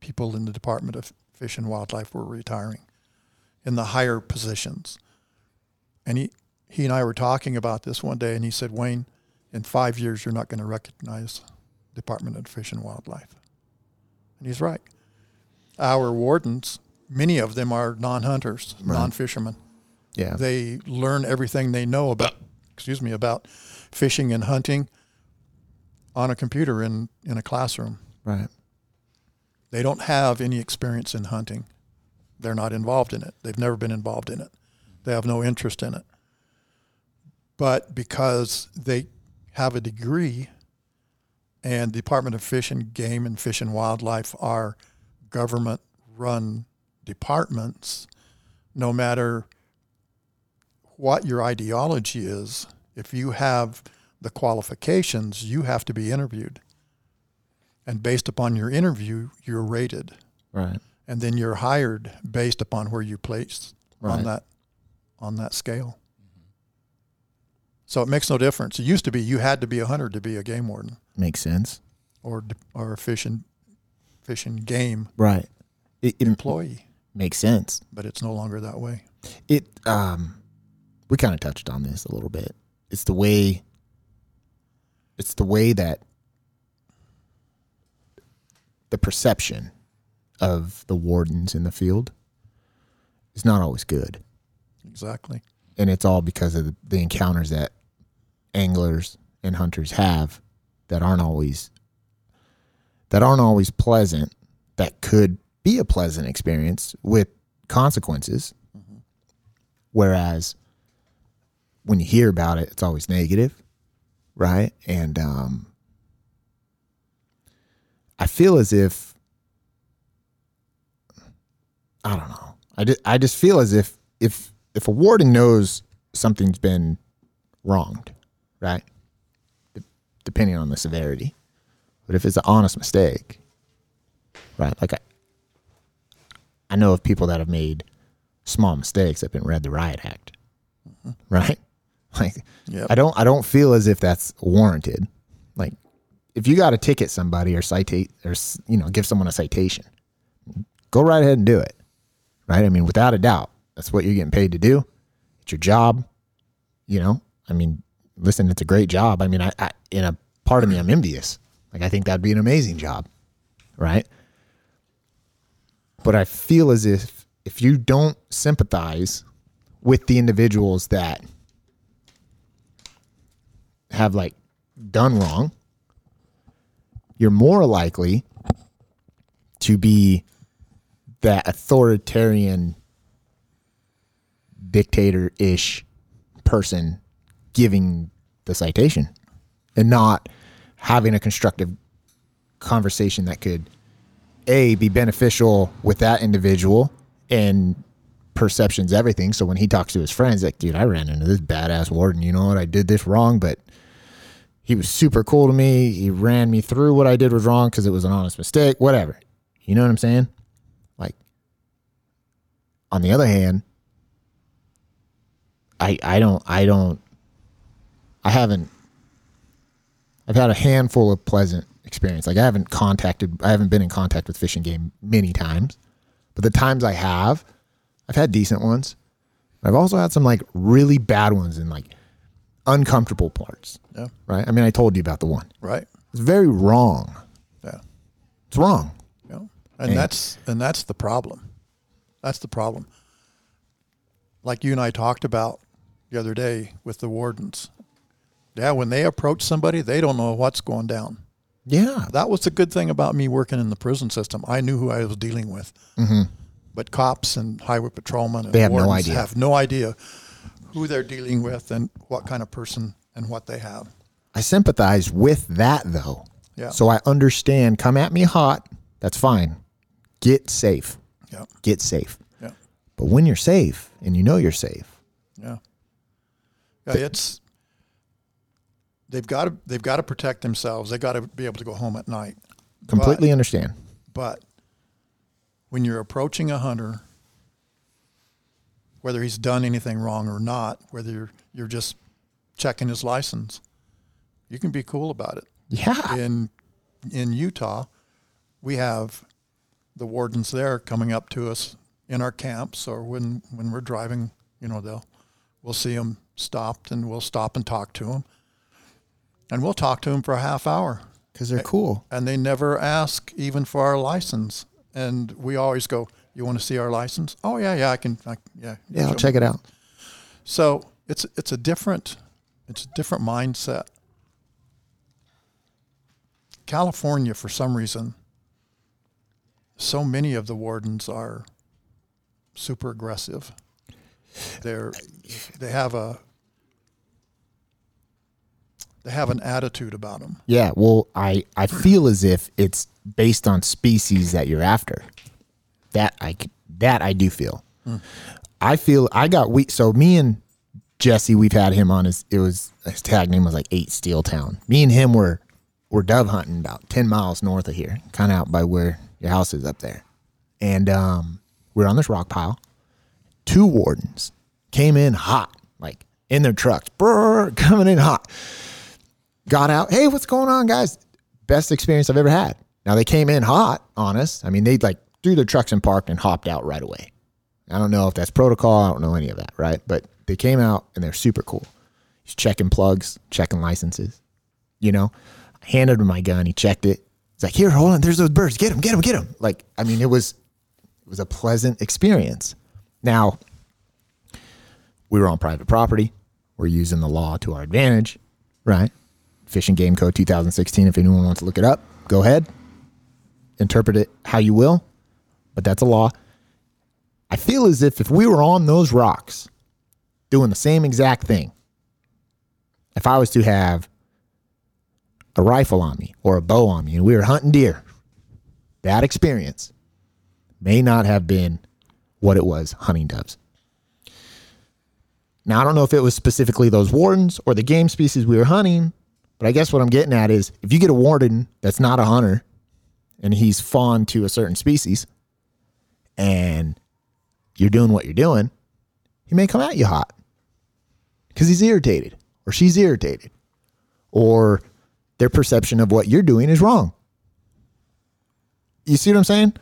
people in the Department of Fish and Wildlife were retiring in the higher positions. And he and I were talking about this one day, and he said, Wayne, in 5 years, you're not going to recognize the Department of Fish and Wildlife. And he's right. Our wardens, many of them are non-hunters, right. Non-fishermen. Yeah. They learn everything they know about fishing and hunting on a computer in a classroom. Right. They don't have any experience in hunting. They're not involved in it. They've never been involved in it. They have no interest in it. But because they have a degree, and the Department of Fish and Game and Fish and Wildlife are government-run departments, no matter what your ideology is, if you have the qualifications, you have to be interviewed. And based upon your interview, you're rated. Right. And then you're hired based upon where you place right. on that scale. Mm-hmm. So it makes no difference. It used to be you had to be a hunter to be a game warden. Makes sense. Or a fish and game right. Employee. Makes sense. But it's no longer that way. We kind of touched on this a little bit. It's the way that the perception of the wardens in the field is not always good. Exactly. And it's all because of the encounters that anglers and hunters have that aren't always pleasant, that could be a pleasant experience with consequences. Mm-hmm. Whereas when you hear about it, it's always negative, right? And I feel as if, I don't know. I just feel as if a warden knows something's been wronged, right? Depending on the severity. But if it's an honest mistake, right? Like I know of people that have made small mistakes that have been read the riot act, mm-hmm. right? Like yep. I don't feel as if that's warranted. Like if you got to ticket somebody or citate or give someone a citation, go right ahead and do it. Right? I mean, without a doubt, that's what you're getting paid to do. It's your job. You know, I mean, listen, it's a great job. I mean, I in a part of me, I'm envious. Like, I think that'd be an amazing job. Right. But I feel as if you don't sympathize with the individuals that have like done wrong, you're more likely to be that authoritarian dictator-ish person giving the citation and not having a constructive conversation that could, A, be beneficial with that individual, and perception's everything. So when he talks to his friends, like, dude, I ran into this badass warden. You know what? I did this wrong, but he was super cool to me. He ran me through what I did was wrong because it was an honest mistake, whatever. You know what I'm saying? On the other hand, I've had a handful of pleasant experience. Like I haven't been in contact with Fish and Game many times, but the times I have, I've had decent ones. I've also had some like really bad ones and like uncomfortable parts. Yeah. Right. I mean, I told you about the one, right? It's very wrong. Yeah. It's wrong. Yeah. And that's the problem. That's the problem. Like you and I talked about the other day with the wardens. Yeah, when they approach somebody, they don't know what's going down. Yeah. That was the good thing about me working in the prison system. I knew who I was dealing with. Mm-hmm. But cops and highway patrolmen and they have wardens have no idea who they're dealing with and what kind of person and what they have. I sympathize with that, though. Yeah. So I understand. Come at me hot. That's fine. Get safe. Yeah. Get safe. Yeah. But when you're safe and you know you're safe. Yeah. Yeah, they've got to protect themselves. They got to be able to go home at night. Completely understand. But when you're approaching a hunter, whether he's done anything wrong or not, whether you're just checking his license, you can be cool about it. Yeah. In Utah, we have the wardens there coming up to us in our camps, or when we're driving, you know, we'll see them stopped, and we'll stop and talk to them. And we'll talk to them for a half hour. Because they're cool. And they never ask even for our license. And we always go, you want to see our license? Oh, yeah, I can. Yeah, I'll check it out. So it's a different mindset. California, for some reason, so many of the wardens are super aggressive. They have an attitude about them. Yeah, well, I feel as if it's based on species that you're after. That I do feel. Mm. So me and Jesse, we've had him on his tag name was like 8 Steel Town. Me and him were dove hunting about 10 miles north of here, kind of out by where your house is up there. And we're on this rock pile. 2 wardens came in hot, like in their trucks, coming in hot. Got out. Hey, what's going on, guys? Best experience I've ever had. Now, they came in hot on us. I mean, they like threw their trucks and parked and hopped out right away. I don't know if that's protocol. I don't know any of that, right? But they came out, and they're super cool. He's checking plugs, checking licenses, you know? I handed him my gun. He checked it. He's like, here, hold on. There's those birds. Get them, get them, get them. Like, I mean, it was a pleasant experience. Now, we were on private property. We're using the law to our advantage, right? Fish and Game Code 2016. If anyone wants to look it up, go ahead. Interpret it how you will, but that's a law. I feel as if we were on those rocks doing the same exact thing, if I was to have a rifle on me or a bow on me and we were hunting deer, that experience may not have been what it was hunting doves. Now, I don't know if it was specifically those wardens or the game species we were hunting, but I guess what I'm getting at is if you get a warden that's not a hunter and he's fond to a certain species and you're doing what you're doing, he may come at you hot because he's irritated or she's irritated or their perception of what you're doing is wrong. You see what I'm saying?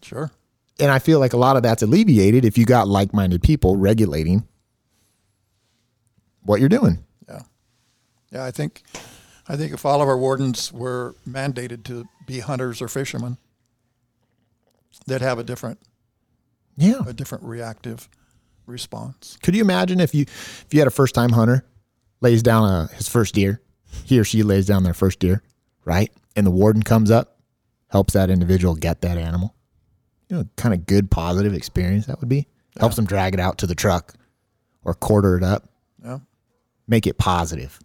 Sure. And I feel like a lot of that's alleviated if you got like-minded people regulating what you're doing. Yeah, I think if all of our wardens were mandated to be hunters or fishermen, they'd have a different reactive response. Could you imagine if you had a first-time hunter lays down his first deer, he or she lays down their first deer, right? And the warden comes up, helps that individual get that animal. You know, kind of good positive experience that would be. Yeah. Helps them drag it out to the truck or quarter it up. Yeah. Make it positive.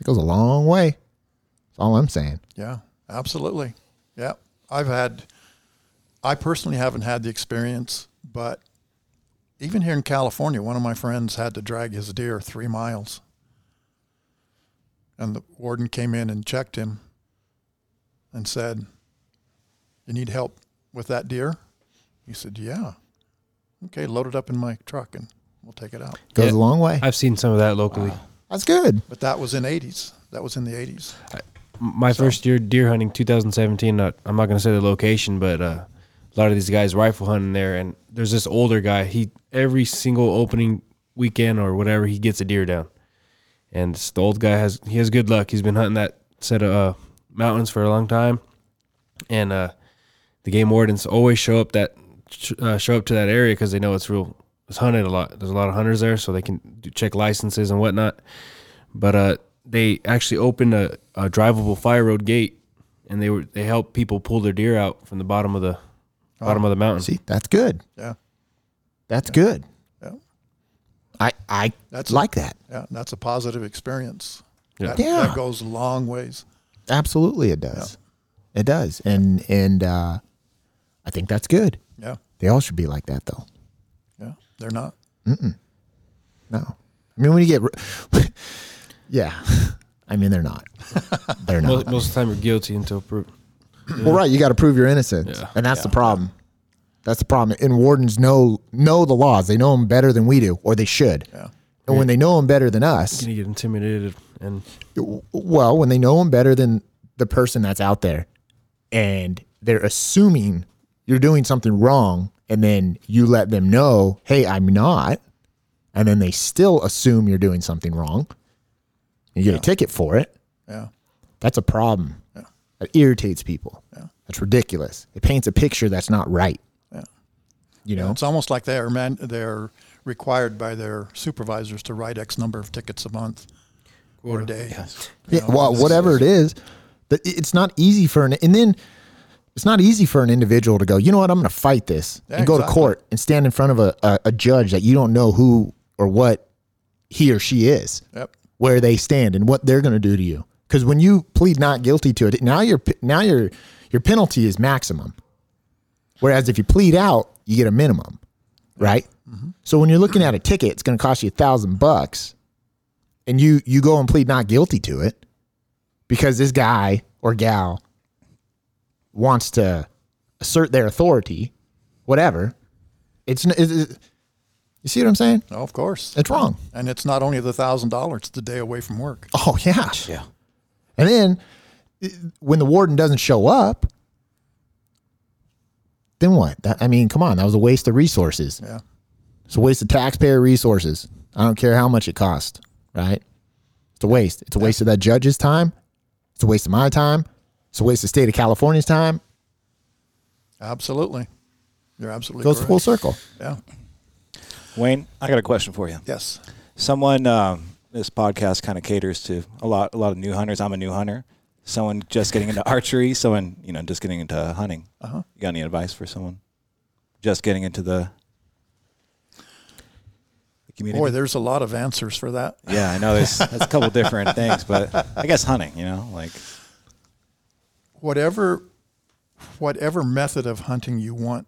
It goes a long way. That's all I'm saying. Yeah, absolutely. Yeah. I personally haven't had the experience, but even here in California, one of my friends had to drag his deer 3 miles. And the warden came in and checked him and said, "You need help with that deer?" He said, "Yeah." "Okay, load it up in my truck and we'll take it out." Goes a long way. I've seen some of that locally. Wow. That's good. But that was in the 80s. First year deer hunting, 2017, I'm not going to say the location, but a lot of these guys rifle hunting there, and there's this older guy. He every single opening weekend or whatever, he gets a deer down. And the old guy has good luck. He's been hunting that set of mountains for a long time. And the game wardens always show up to that area because they know it's hunted a lot. There's a lot of hunters there, so they can check licenses and whatnot. But they actually opened a drivable fire road gate, and they helped people pull their deer out from the bottom of the mountain. See, that's good. Yeah, that's good. Yeah, I like that. Yeah, that's a positive experience. Yeah, that goes a long ways. Absolutely, it does. Yeah. It does, and I think that's good. Yeah, they all should be like that, though. They're not. Mm-mm. No. I mean, when you get... yeah. I mean, they're not. Most of the time, you're guilty until proven. Well, right, you got to prove your innocence, and that's the problem. That's the problem. And wardens know the laws. They know them better than we do, or they should. Yeah. And when they know them better than us, you get intimidated. And well, when they know them better than the person that's out there, and they're assuming you're doing something wrong, and then you let them know, hey, I'm not, and then they still assume you're doing something wrong, you get a ticket for it. Yeah, that's a problem. Yeah. That irritates people. Yeah, that's ridiculous. It paints a picture that's not right. Yeah, you know, it's almost like they're required by their supervisors to write X number of tickets a month or a day. Yes. Yeah, well, whatever it is, but it's not easy for it's not easy for an individual to go, you know what, I'm going to fight this and go to court and stand in front of a judge that you don't know who or what he or she is. Yep. Where they stand and what they're going to do to you. Because when you plead not guilty to it, now your penalty is maximum. Whereas if you plead out, you get a minimum, right? Mm-hmm. So when you're looking at a ticket, it's going to cost you $1,000, and you go and plead not guilty to it because this guy or gal wants to assert their authority, whatever. You see what I'm saying? Oh, of course. It's wrong. And it's not only the $1,000, it's the day away from work. Oh, yeah. Yeah. And then when the warden doesn't show up, then what? Come on. That was a waste of resources. Yeah. It's a waste of taxpayer resources. I don't care how much it costs, right? It's a waste. It's a waste of that judge's time. It's a waste of my time. It's a waste of the state of California's time. Absolutely. You're absolutely correct. Goes full circle. Yeah. Wayne, I got a question for you. Yes. Someone, this podcast kind of caters to a lot of new hunters. I'm a new hunter. Someone just getting into archery. Someone, just getting into hunting. Uh-huh. You got any advice for someone just getting into the community? Boy, there's a lot of answers for that. Yeah, I know. There's a couple different things, but I guess hunting, whatever method of hunting you want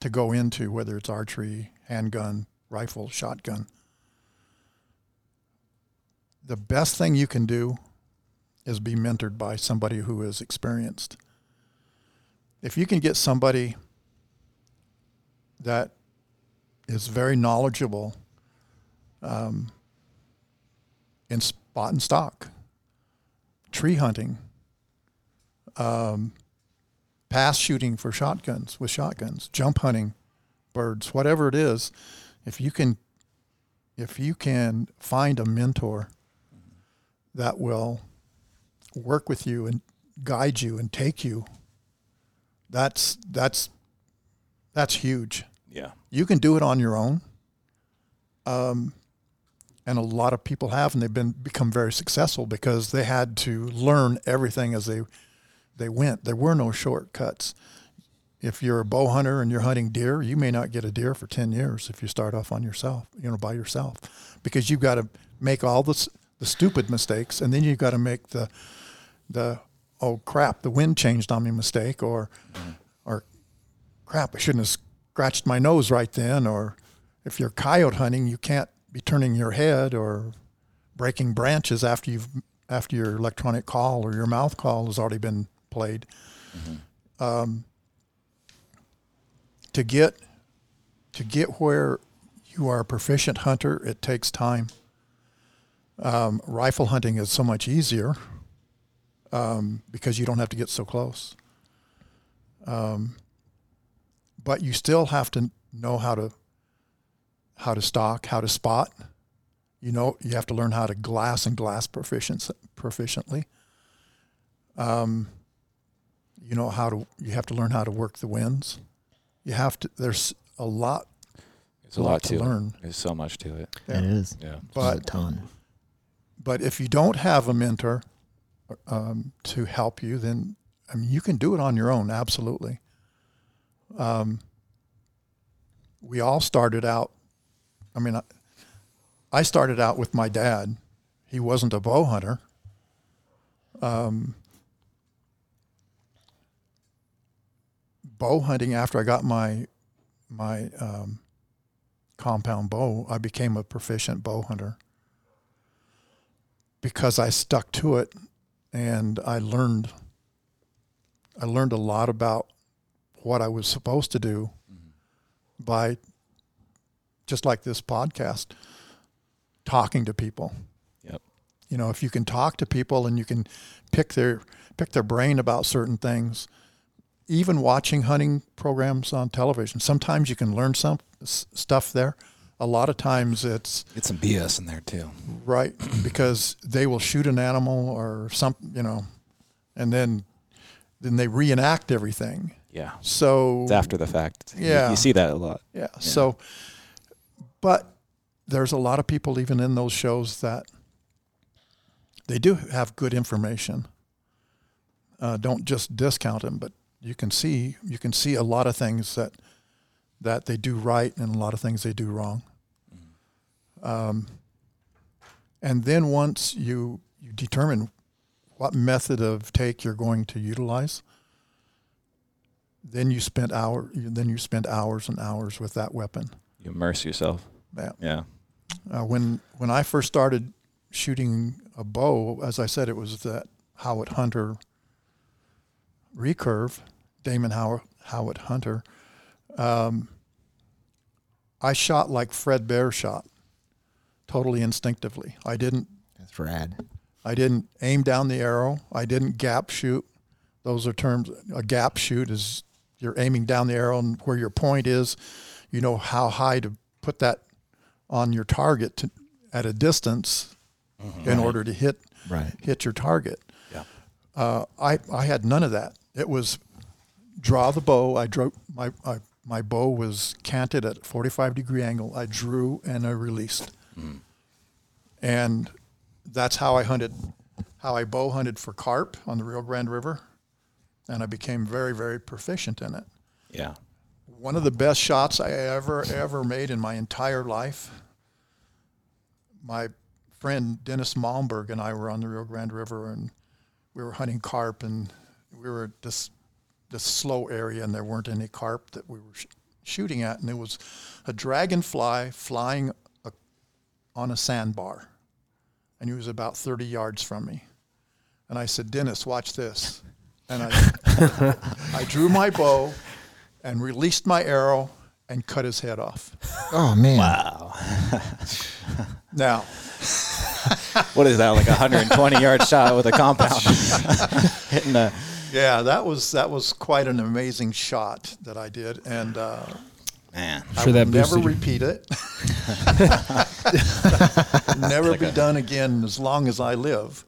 to go into, whether it's archery, handgun, rifle, shotgun. The best thing you can do is be mentored by somebody who is experienced. If you can get somebody that is very knowledgeable in spot and stock, tree hunting, pass shooting for shotguns, jump hunting, birds, whatever it is, if you can find a mentor that will work with you and guide you and take you, that's huge. Yeah. You can do it on your own. And a lot of people have, and they've become very successful because they had to learn everything as they went. There were no shortcuts. If you're a bow hunter and you're hunting deer, you may not get a deer for 10 years if you start off on yourself, by yourself, because you've got to make all the stupid mistakes, and then you've got to make the oh crap, the wind changed on me mistake, or crap, I shouldn't have scratched my nose right then. Or if you're coyote hunting, you can't be turning your head or breaking branches after your electronic call or your mouth call has already been played. Mm-hmm. To get where you are a proficient hunter, it takes time. Rifle hunting is so much easier because you don't have to get so close. But you still have to know how to stalk, how to spot. You have to learn how to glass and glass proficiently. You have to learn how to work the winds. You have to, there's a lot. There's a lot to learn. There's so much to it. Yeah. It is. Yeah. But a ton. But if you don't have a mentor to help you, then you can do it on your own. Absolutely. We all started out. I started out with my dad. He wasn't a bow hunter. Bow hunting, after I got my compound bow, I became a proficient bow hunter because I stuck to it and I learned I learned a lot about what I was supposed to do by, just like this podcast, talking to people. Yep. You know, if you can talk to people and you can pick their brain about certain things, even watching hunting programs on television, sometimes you can learn some stuff there. A lot of times it's some BS in there too, right? Because they will shoot an animal or something, you know, and then they reenact everything. Yeah. So it's after the fact. Yeah. You see that a lot. Yeah. Yeah. So, but there's a lot of people even in those shows that they do have good information. Don't just discount them, but you can see a lot of things that they do right and a lot of things they do wrong. And then once you determine what method of take you're going to utilize, then you spend hours and hours with that weapon. You immerse yourself. Yeah. Yeah. When I first started shooting a bow, as I said, it was that Howitt Hunter recurve, Damon Howitt Hunter. I shot like Fred Bear shot, totally instinctively. That's rad. I didn't aim down the arrow. I didn't gap shoot. Those are terms. A gap shoot is you're aiming down the arrow and where your point is, you know how high to put that on your target at a distance in order to hit your target. Yeah. I had none of that. It was draw the bow. I drew my bow was canted at a 45-degree angle. I drew and I released. Mm. And that's how I bow hunted for carp on the Rio Grande River. And I became very, very proficient in it. Yeah. One of the best shots I ever made in my entire life. My friend Dennis Malmberg and I were on the Rio Grande River and we were hunting carp, and we were at this slow area and there weren't any carp that we were shooting at, and there was a dragonfly flying on a sandbar, and he was about 30 yards from me, and I said, Dennis, watch this, and I I drew my bow and released my arrow and cut his head off. Oh man. Wow. Now what is that, like a 120 yard shot with a compound? Hitting a... Yeah, that was quite an amazing shot that I did, and man, I sure that never repeat it. Never like be done again as long as I live.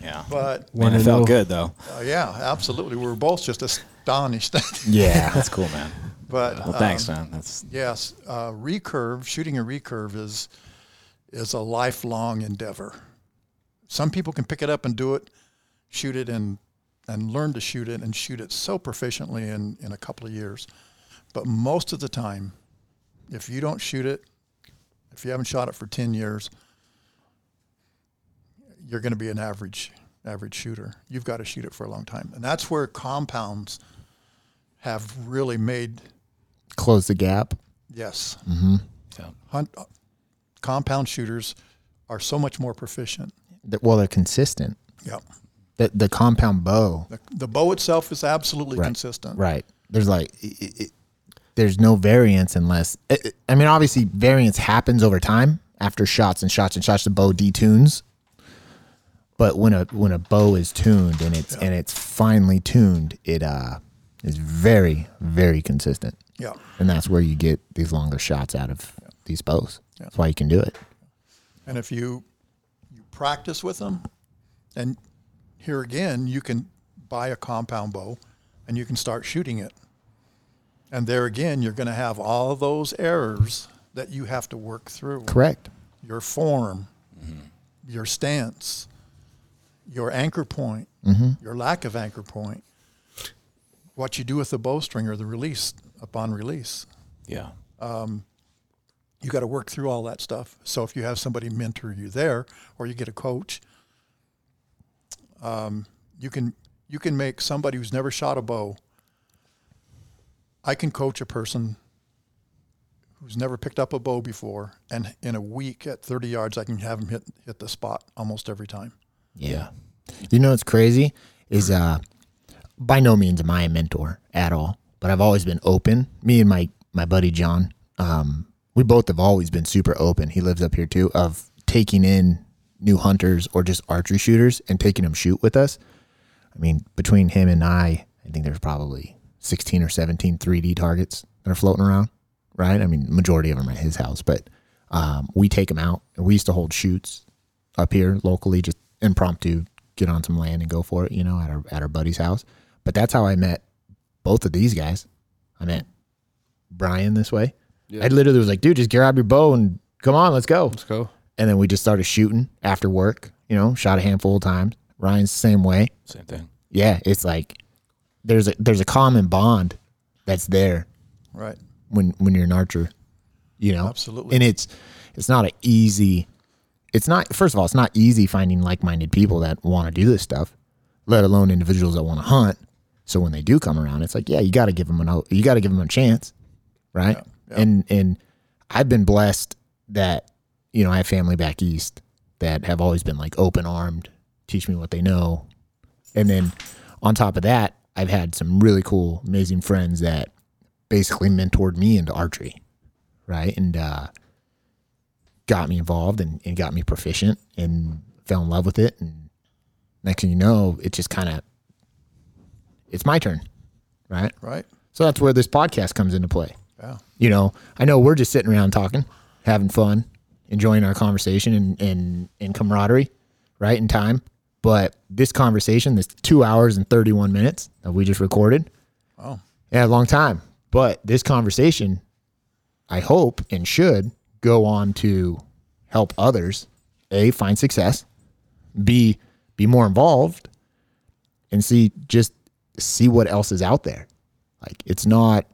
Yeah, but when it felt good though. Yeah, absolutely. We were both just astonished. Yeah, that's cool, man. But well, thanks, man. That's yes. Recurve, shooting a recurve is a lifelong endeavor. Some people can pick it up and do it, shoot it, and learn to shoot it and shoot it so proficiently in a couple of years. But most of the time, if you don't shoot it, if you haven't shot it for 10 years, you're going to be an average shooter. You've got to shoot it for a long time. And that's where compounds have really made... Close the gap. Yes. Mm-hmm. Yeah. Compound shooters are so much more proficient. Well, they're consistent. Yep. The compound bow. The bow itself is absolutely consistent. Right. There's there's no variance unless, I mean, obviously variance happens over time after shots and shots and shots, the bow detunes. But when a bow is tuned and it's finely tuned, it is very, very consistent. Yeah. And that's where you get these longer shots out of these bows. Yeah. That's why you can do it. And if you practice with them, and here again, you can buy a compound bow and you can start shooting it. And there again, you're going to have all those errors that you have to work through. Correct. Your form, your stance, your anchor point, your lack of anchor point, what you do with the bowstring or the release upon release. Yeah. You got to work through all that stuff. So if you have somebody mentor you there, or you get a coach, you can make somebody who's never shot a bow. I can coach a person who's never picked up a bow before, and in a week at 30 yards, I can have them hit the spot almost every time. Yeah. You know what's crazy is by no means am I a mentor at all, but I've always been open. Me and my buddy John, we both have always been super open. He lives up here too, of taking in new hunters or just archery shooters and taking them shoot with us. I mean, between him and I think there's probably 16 or 17 3D targets that are floating around, right? I mean, majority of them at his house, but we take them out. And we used to hold shoots up here locally, just impromptu, get on some land and go for it, you know, at our buddy's house. But that's how I met both of these guys. I met Brian this way. Yeah. I literally was like, dude, just grab your bow and come on, let's go. Let's go. And then we just started shooting after work, you know, shot a handful of times. Ryan's the same way. Same thing. Yeah, it's like there's a common bond that's there. Right. When you're an archer, you know. Absolutely. And it's not easy finding like-minded people that want to do this stuff, let alone individuals that want to hunt. So when they do come around, it's like, yeah, you got to give them a chance, right? Yeah, yeah. And I've been blessed that, you know, I have family back east that have always been like open-armed, teach me what they know. And then on top of that, I've had some really cool, amazing friends that basically mentored me into archery, right? And got me involved and got me proficient and fell in love with it. And next thing you know, it just kind of, it's my turn, right? Right. So that's where this podcast comes into play. Yeah. You know, I know we're just sitting around talking, having fun, enjoying our conversation and camaraderie, right, in time. But this conversation, this 2 hours and 31 minutes that we just recorded, oh, yeah, a long time. But this conversation, I hope and should go on to help others, A, find success, B, be more involved, and C, just see what else is out there. Like, it's on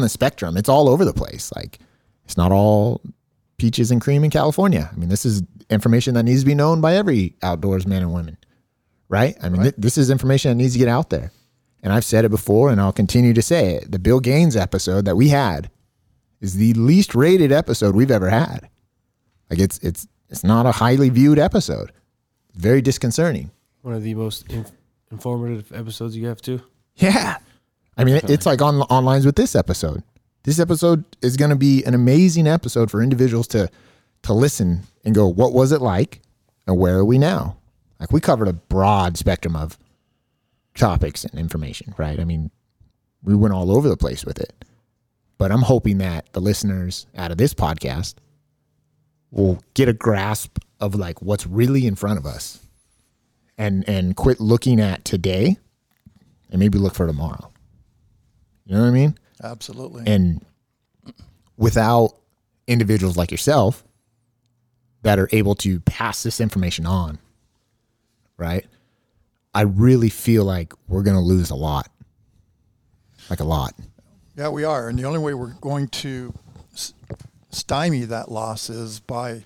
the spectrum. It's all over the place. Like, it's not all peaches and cream in California. I mean, this is information that needs to be known by every outdoors man and woman, right? I mean, right. This is information that needs to get out there. And I've said it before, and I'll continue to say it. The Bill Gaines episode that we had is the least rated episode we've ever had. Like, it's not a highly viewed episode. Very disconcerting. One of the most informative episodes you have too. Yeah. I mean, it's like on lines with this episode. This episode is going to be an amazing episode for individuals to listen and go, what was it like and where are we now? Like, we covered a broad spectrum of topics and information, right? I mean, we went all over the place with it. But I'm hoping that the listeners out of this podcast will get a grasp of like what's really in front of us and quit looking at today and maybe look for tomorrow. You know what I mean? Absolutely. And without individuals like yourself that are able to pass this information on, right? I really feel like we're going to lose a lot, like a lot. Yeah, we are. And the only way we're going to stymie that loss is by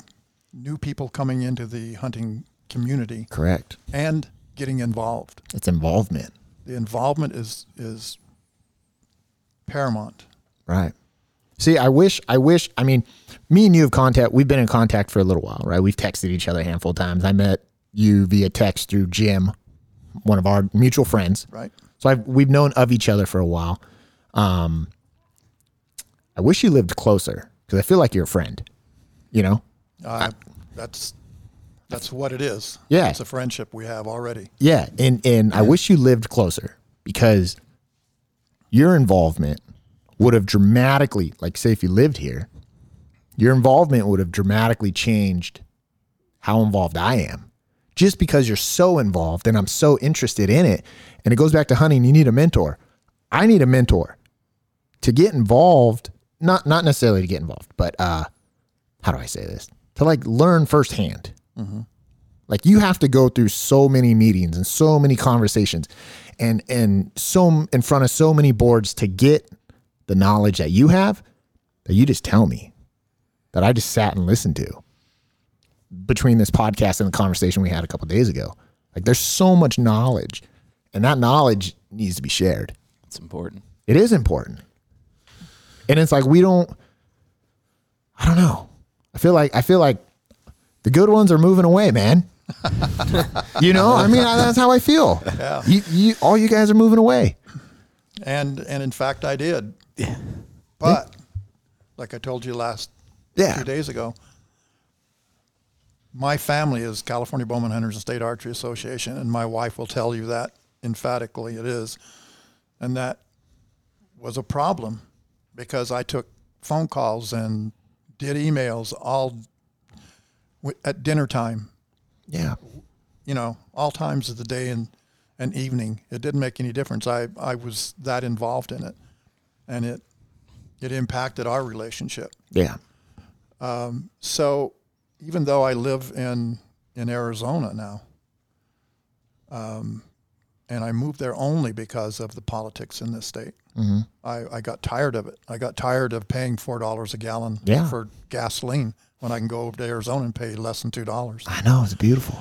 new people coming into the hunting community. Correct. And getting involved. It's involvement. The involvement is paramount. Right. See, I wish, I mean, me and you have contact, we've been in contact for a little while, right? We've texted each other a handful of times. I met you via text through Jim, one of our mutual friends. Right. So we've known of each other for a while. I wish you lived closer because I feel like you're a friend, you know? That's what it is. Yeah. It's a friendship we have already. Yeah. And yeah. I wish you lived closer because your involvement would have dramatically, like say if you lived here, your involvement would have dramatically changed how involved I am just because you're so involved and I'm so interested in it. And it goes back to hunting. You need a mentor. I need a mentor. To get involved, not necessarily to get involved, but how do I say this? To like learn firsthand. Mm-hmm. Like you have to go through so many meetings and so many conversations and so in front of so many boards to get the knowledge that you have that you just tell me that I just sat and listened to between this podcast and the conversation we had a couple of days ago. Like there's so much knowledge and that knowledge needs to be shared. It's important. It is important. And it's like, I don't know. I feel like the good ones are moving away, man. You know, I mean, that's how I feel. Yeah. All you guys are moving away. And in fact, I did. Yeah. But like I told you last 2 days ago, my family is California Bowmen Hunters and State Archery Association, and my wife will tell you that emphatically it is. And that was a problem because I took phone calls and did emails all at dinner time. Yeah. You know, all times of the day and evening. It didn't make any difference. I was that involved in it, and it impacted our relationship. Yeah. So even though I live in Arizona now, and I moved there only because of the politics in this state, mm-hmm. I got tired of it. I got tired of paying $4 a gallon for gasoline when I can go over to Arizona and pay less than $2. I know, it's beautiful.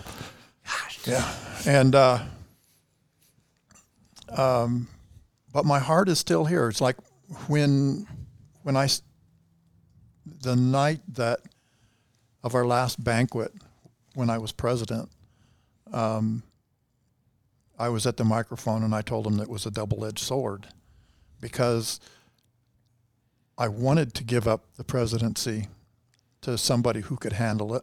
Gosh. Yeah. And but my heart is still here. It's like when I, the night that of our last banquet, when I was president, I was at the microphone and I told them that it was a double-edged sword because I wanted to give up the presidency to somebody who could handle it,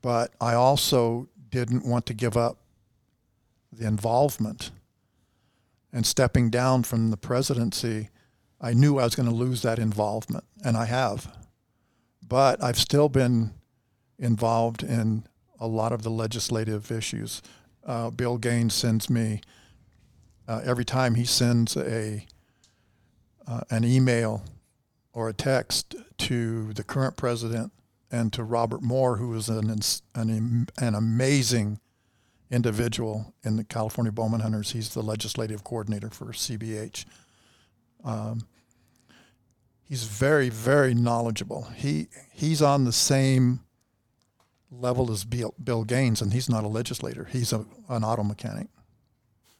but I also didn't want to give up the involvement. And stepping down from the presidency, I knew I was going to lose that involvement, and I have. But I've still been involved in a lot of the legislative issues. Bill Gaines sends me, every time he sends an email or a text to the current president and to Robert Moore, who is an amazing individual in the California Bowmen Hunters. He's the legislative coordinator for CBH. He's very, very knowledgeable. He's on the same level as Bill Gaines, and he's not a legislator. He's an auto mechanic.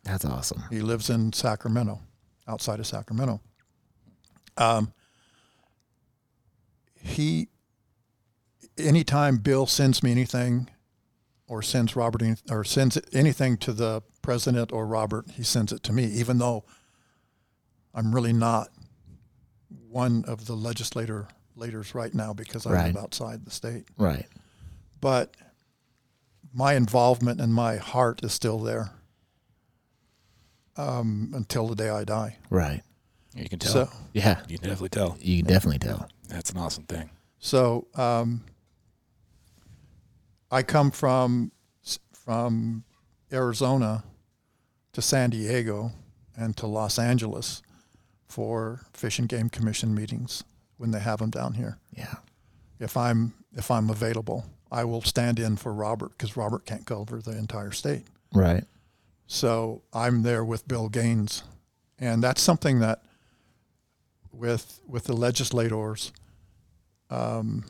That's awesome. He lives in Sacramento, outside of Sacramento. Anytime Bill sends me anything or sends Robert or sends anything to the president or Robert, he sends it to me, even though I'm really not one of the legislators right now because I live outside the state. Right. But my involvement and my heart is still there until the day I die. Right. You can tell. So, yeah. You can definitely tell. You can definitely tell. That's an awesome thing. So I come from Arizona to San Diego and to Los Angeles for Fish and Game Commission meetings when they have them down here. Yeah. If I'm available, I will stand in for Robert because Robert can't cover the entire state. Right. So I'm there with Bill Gaines, and that's something that with the legislators, when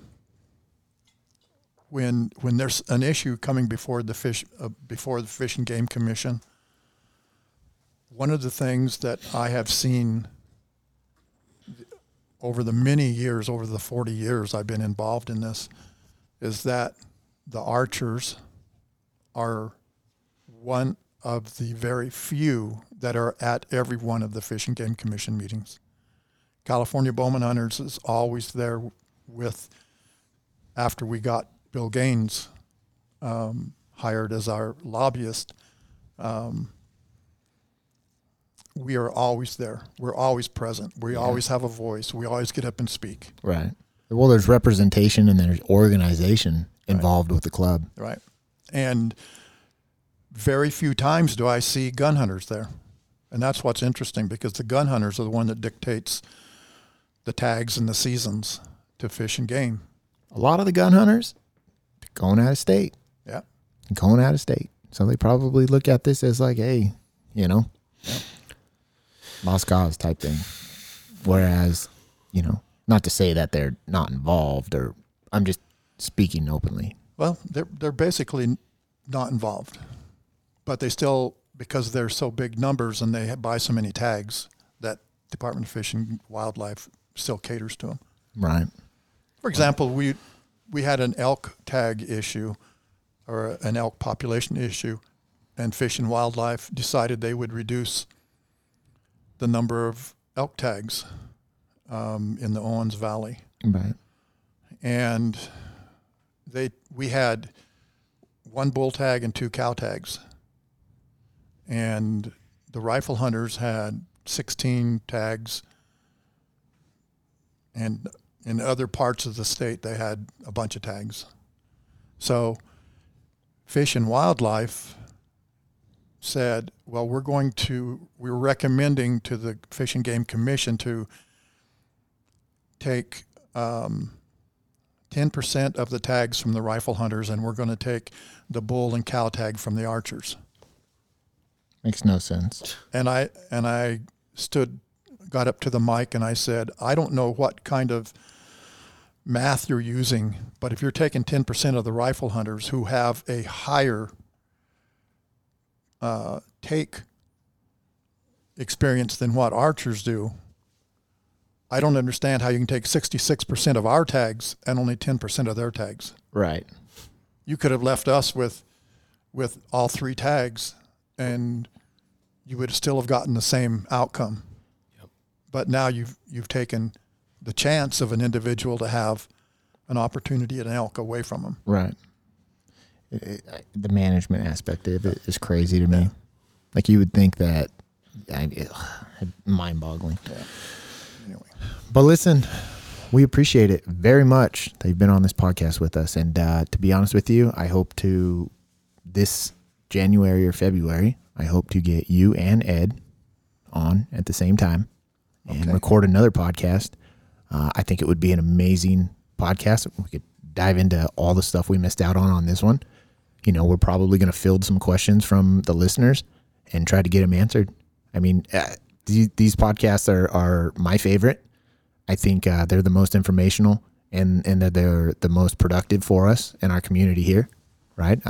there's an issue coming before the Fish and Game Commission. One of the things that I have seen over the many years, over the 40 years I've been involved in this, is that the archers are one of the very few that are at every one of the Fish and Game Commission meetings. California Bowmen Hunters is always there after we got Bill Gaines hired as our lobbyist, we are always there. We're always present. We always have a voice. We always get up and speak. Right. Well, there's representation and there's organization involved with the club. Right. And very few times do I see gun hunters there. And that's what's interesting because the gun hunters are the one that dictates the tags and the seasons to Fish and Game. A lot of the gun hunters going out of state. Yeah. Going out of state. So they probably look at this as like, hey, you know. Yeah. Moscow's type thing, whereas, you know, not to say that they're not involved, or I'm just speaking openly. Well, they're basically not involved, but they still, because they're so big numbers and they buy so many tags, that Department of Fish and Wildlife still caters to them. Right. For example, we had an elk tag issue, or an elk population issue, and Fish and Wildlife decided they would reduce the number of elk tags in the Owens Valley. Right. And we had one bull tag and two cow tags. And the rifle hunters had 16 tags. And in other parts of the state, they had a bunch of tags. So Fish and Wildlife said, well, we were recommending to the Fish and Game Commission to take 10% of the tags from the rifle hunters, and we're going to take the bull and cow tag from the archers. Makes no sense. And I got up to the mic and I said, I don't know what kind of math you're using, but if you're taking 10% of the rifle hunters who have a higher take experience than what archers do, I don't understand how you can take 66% of our tags and only 10% of their tags. Right. You could have left us with all three tags and you would still have gotten the same outcome. Yep. But now you've taken the chance of an individual to have an opportunity at an elk away from them. Right. The management aspect of it is crazy to me. Yeah. Like you would think that, mind-boggling. Yeah. Anyway. But listen, we appreciate it very much that you've been on this podcast with us. And to be honest with you, I hope to this January or February, I hope to get you and Ed on at the same time and record another podcast. I think it would be an amazing podcast. We could dive into all the stuff we missed out on this one. You know, we're probably going to field some questions from the listeners and try to get them answered. I mean, these podcasts are my favorite. I think they're the most informational and that they're the most productive for us and our community here, right?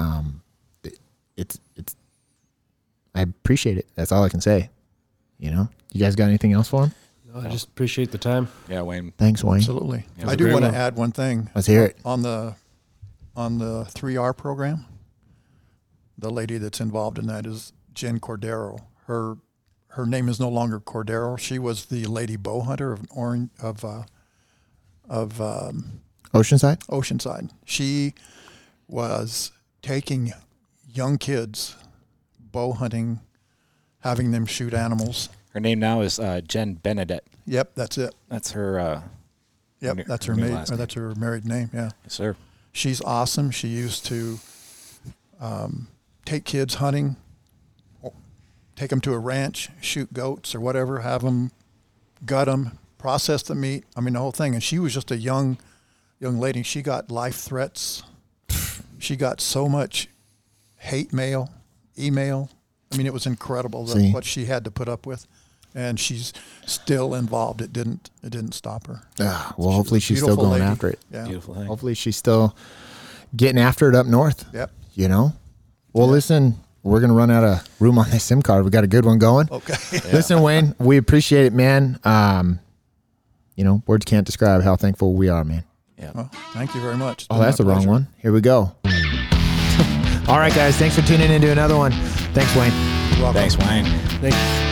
I appreciate it. That's all I can say. You know, you guys got anything else for them? No, I just appreciate the time. Yeah, Wayne. Thanks, Wayne. Absolutely. Yeah, I do want to add one thing. Let's hear it. On the 3R program, the lady that's involved in that is Jen Cordero. Her name is no longer Cordero. She was the lady bow hunter of Oceanside. Oceanside. She was taking young kids bow hunting, having them shoot animals. Her name now is Jen Benedette. Yep, that's it. That's her. That's her married name. Yeah. Yes, sir. She's awesome. She used to take kids hunting. Take them to a ranch, shoot goats or whatever, have them, gut them, process the meat. I mean, the whole thing. And she was just a young lady. She got life threats. She got so much hate mail, email. I mean, it was incredible what she had to put up with. And she's still involved. It didn't stop her. Well, hopefully she's still going after it. Yeah. Beautiful thing. Hopefully she's still getting after it up north. Yep. You know? Well, listen. We're going to run out of room on this SIM card. We got a good one going. Okay. Yeah. Listen, Wayne, we appreciate it, man. You know, words can't describe how thankful we are, man. Yeah. Well, thank you very much. Oh, that's the wrong one. Here we go. All right, guys. Thanks for tuning in to another one. Thanks, Wayne. You're welcome. Thanks, Wayne. Thanks.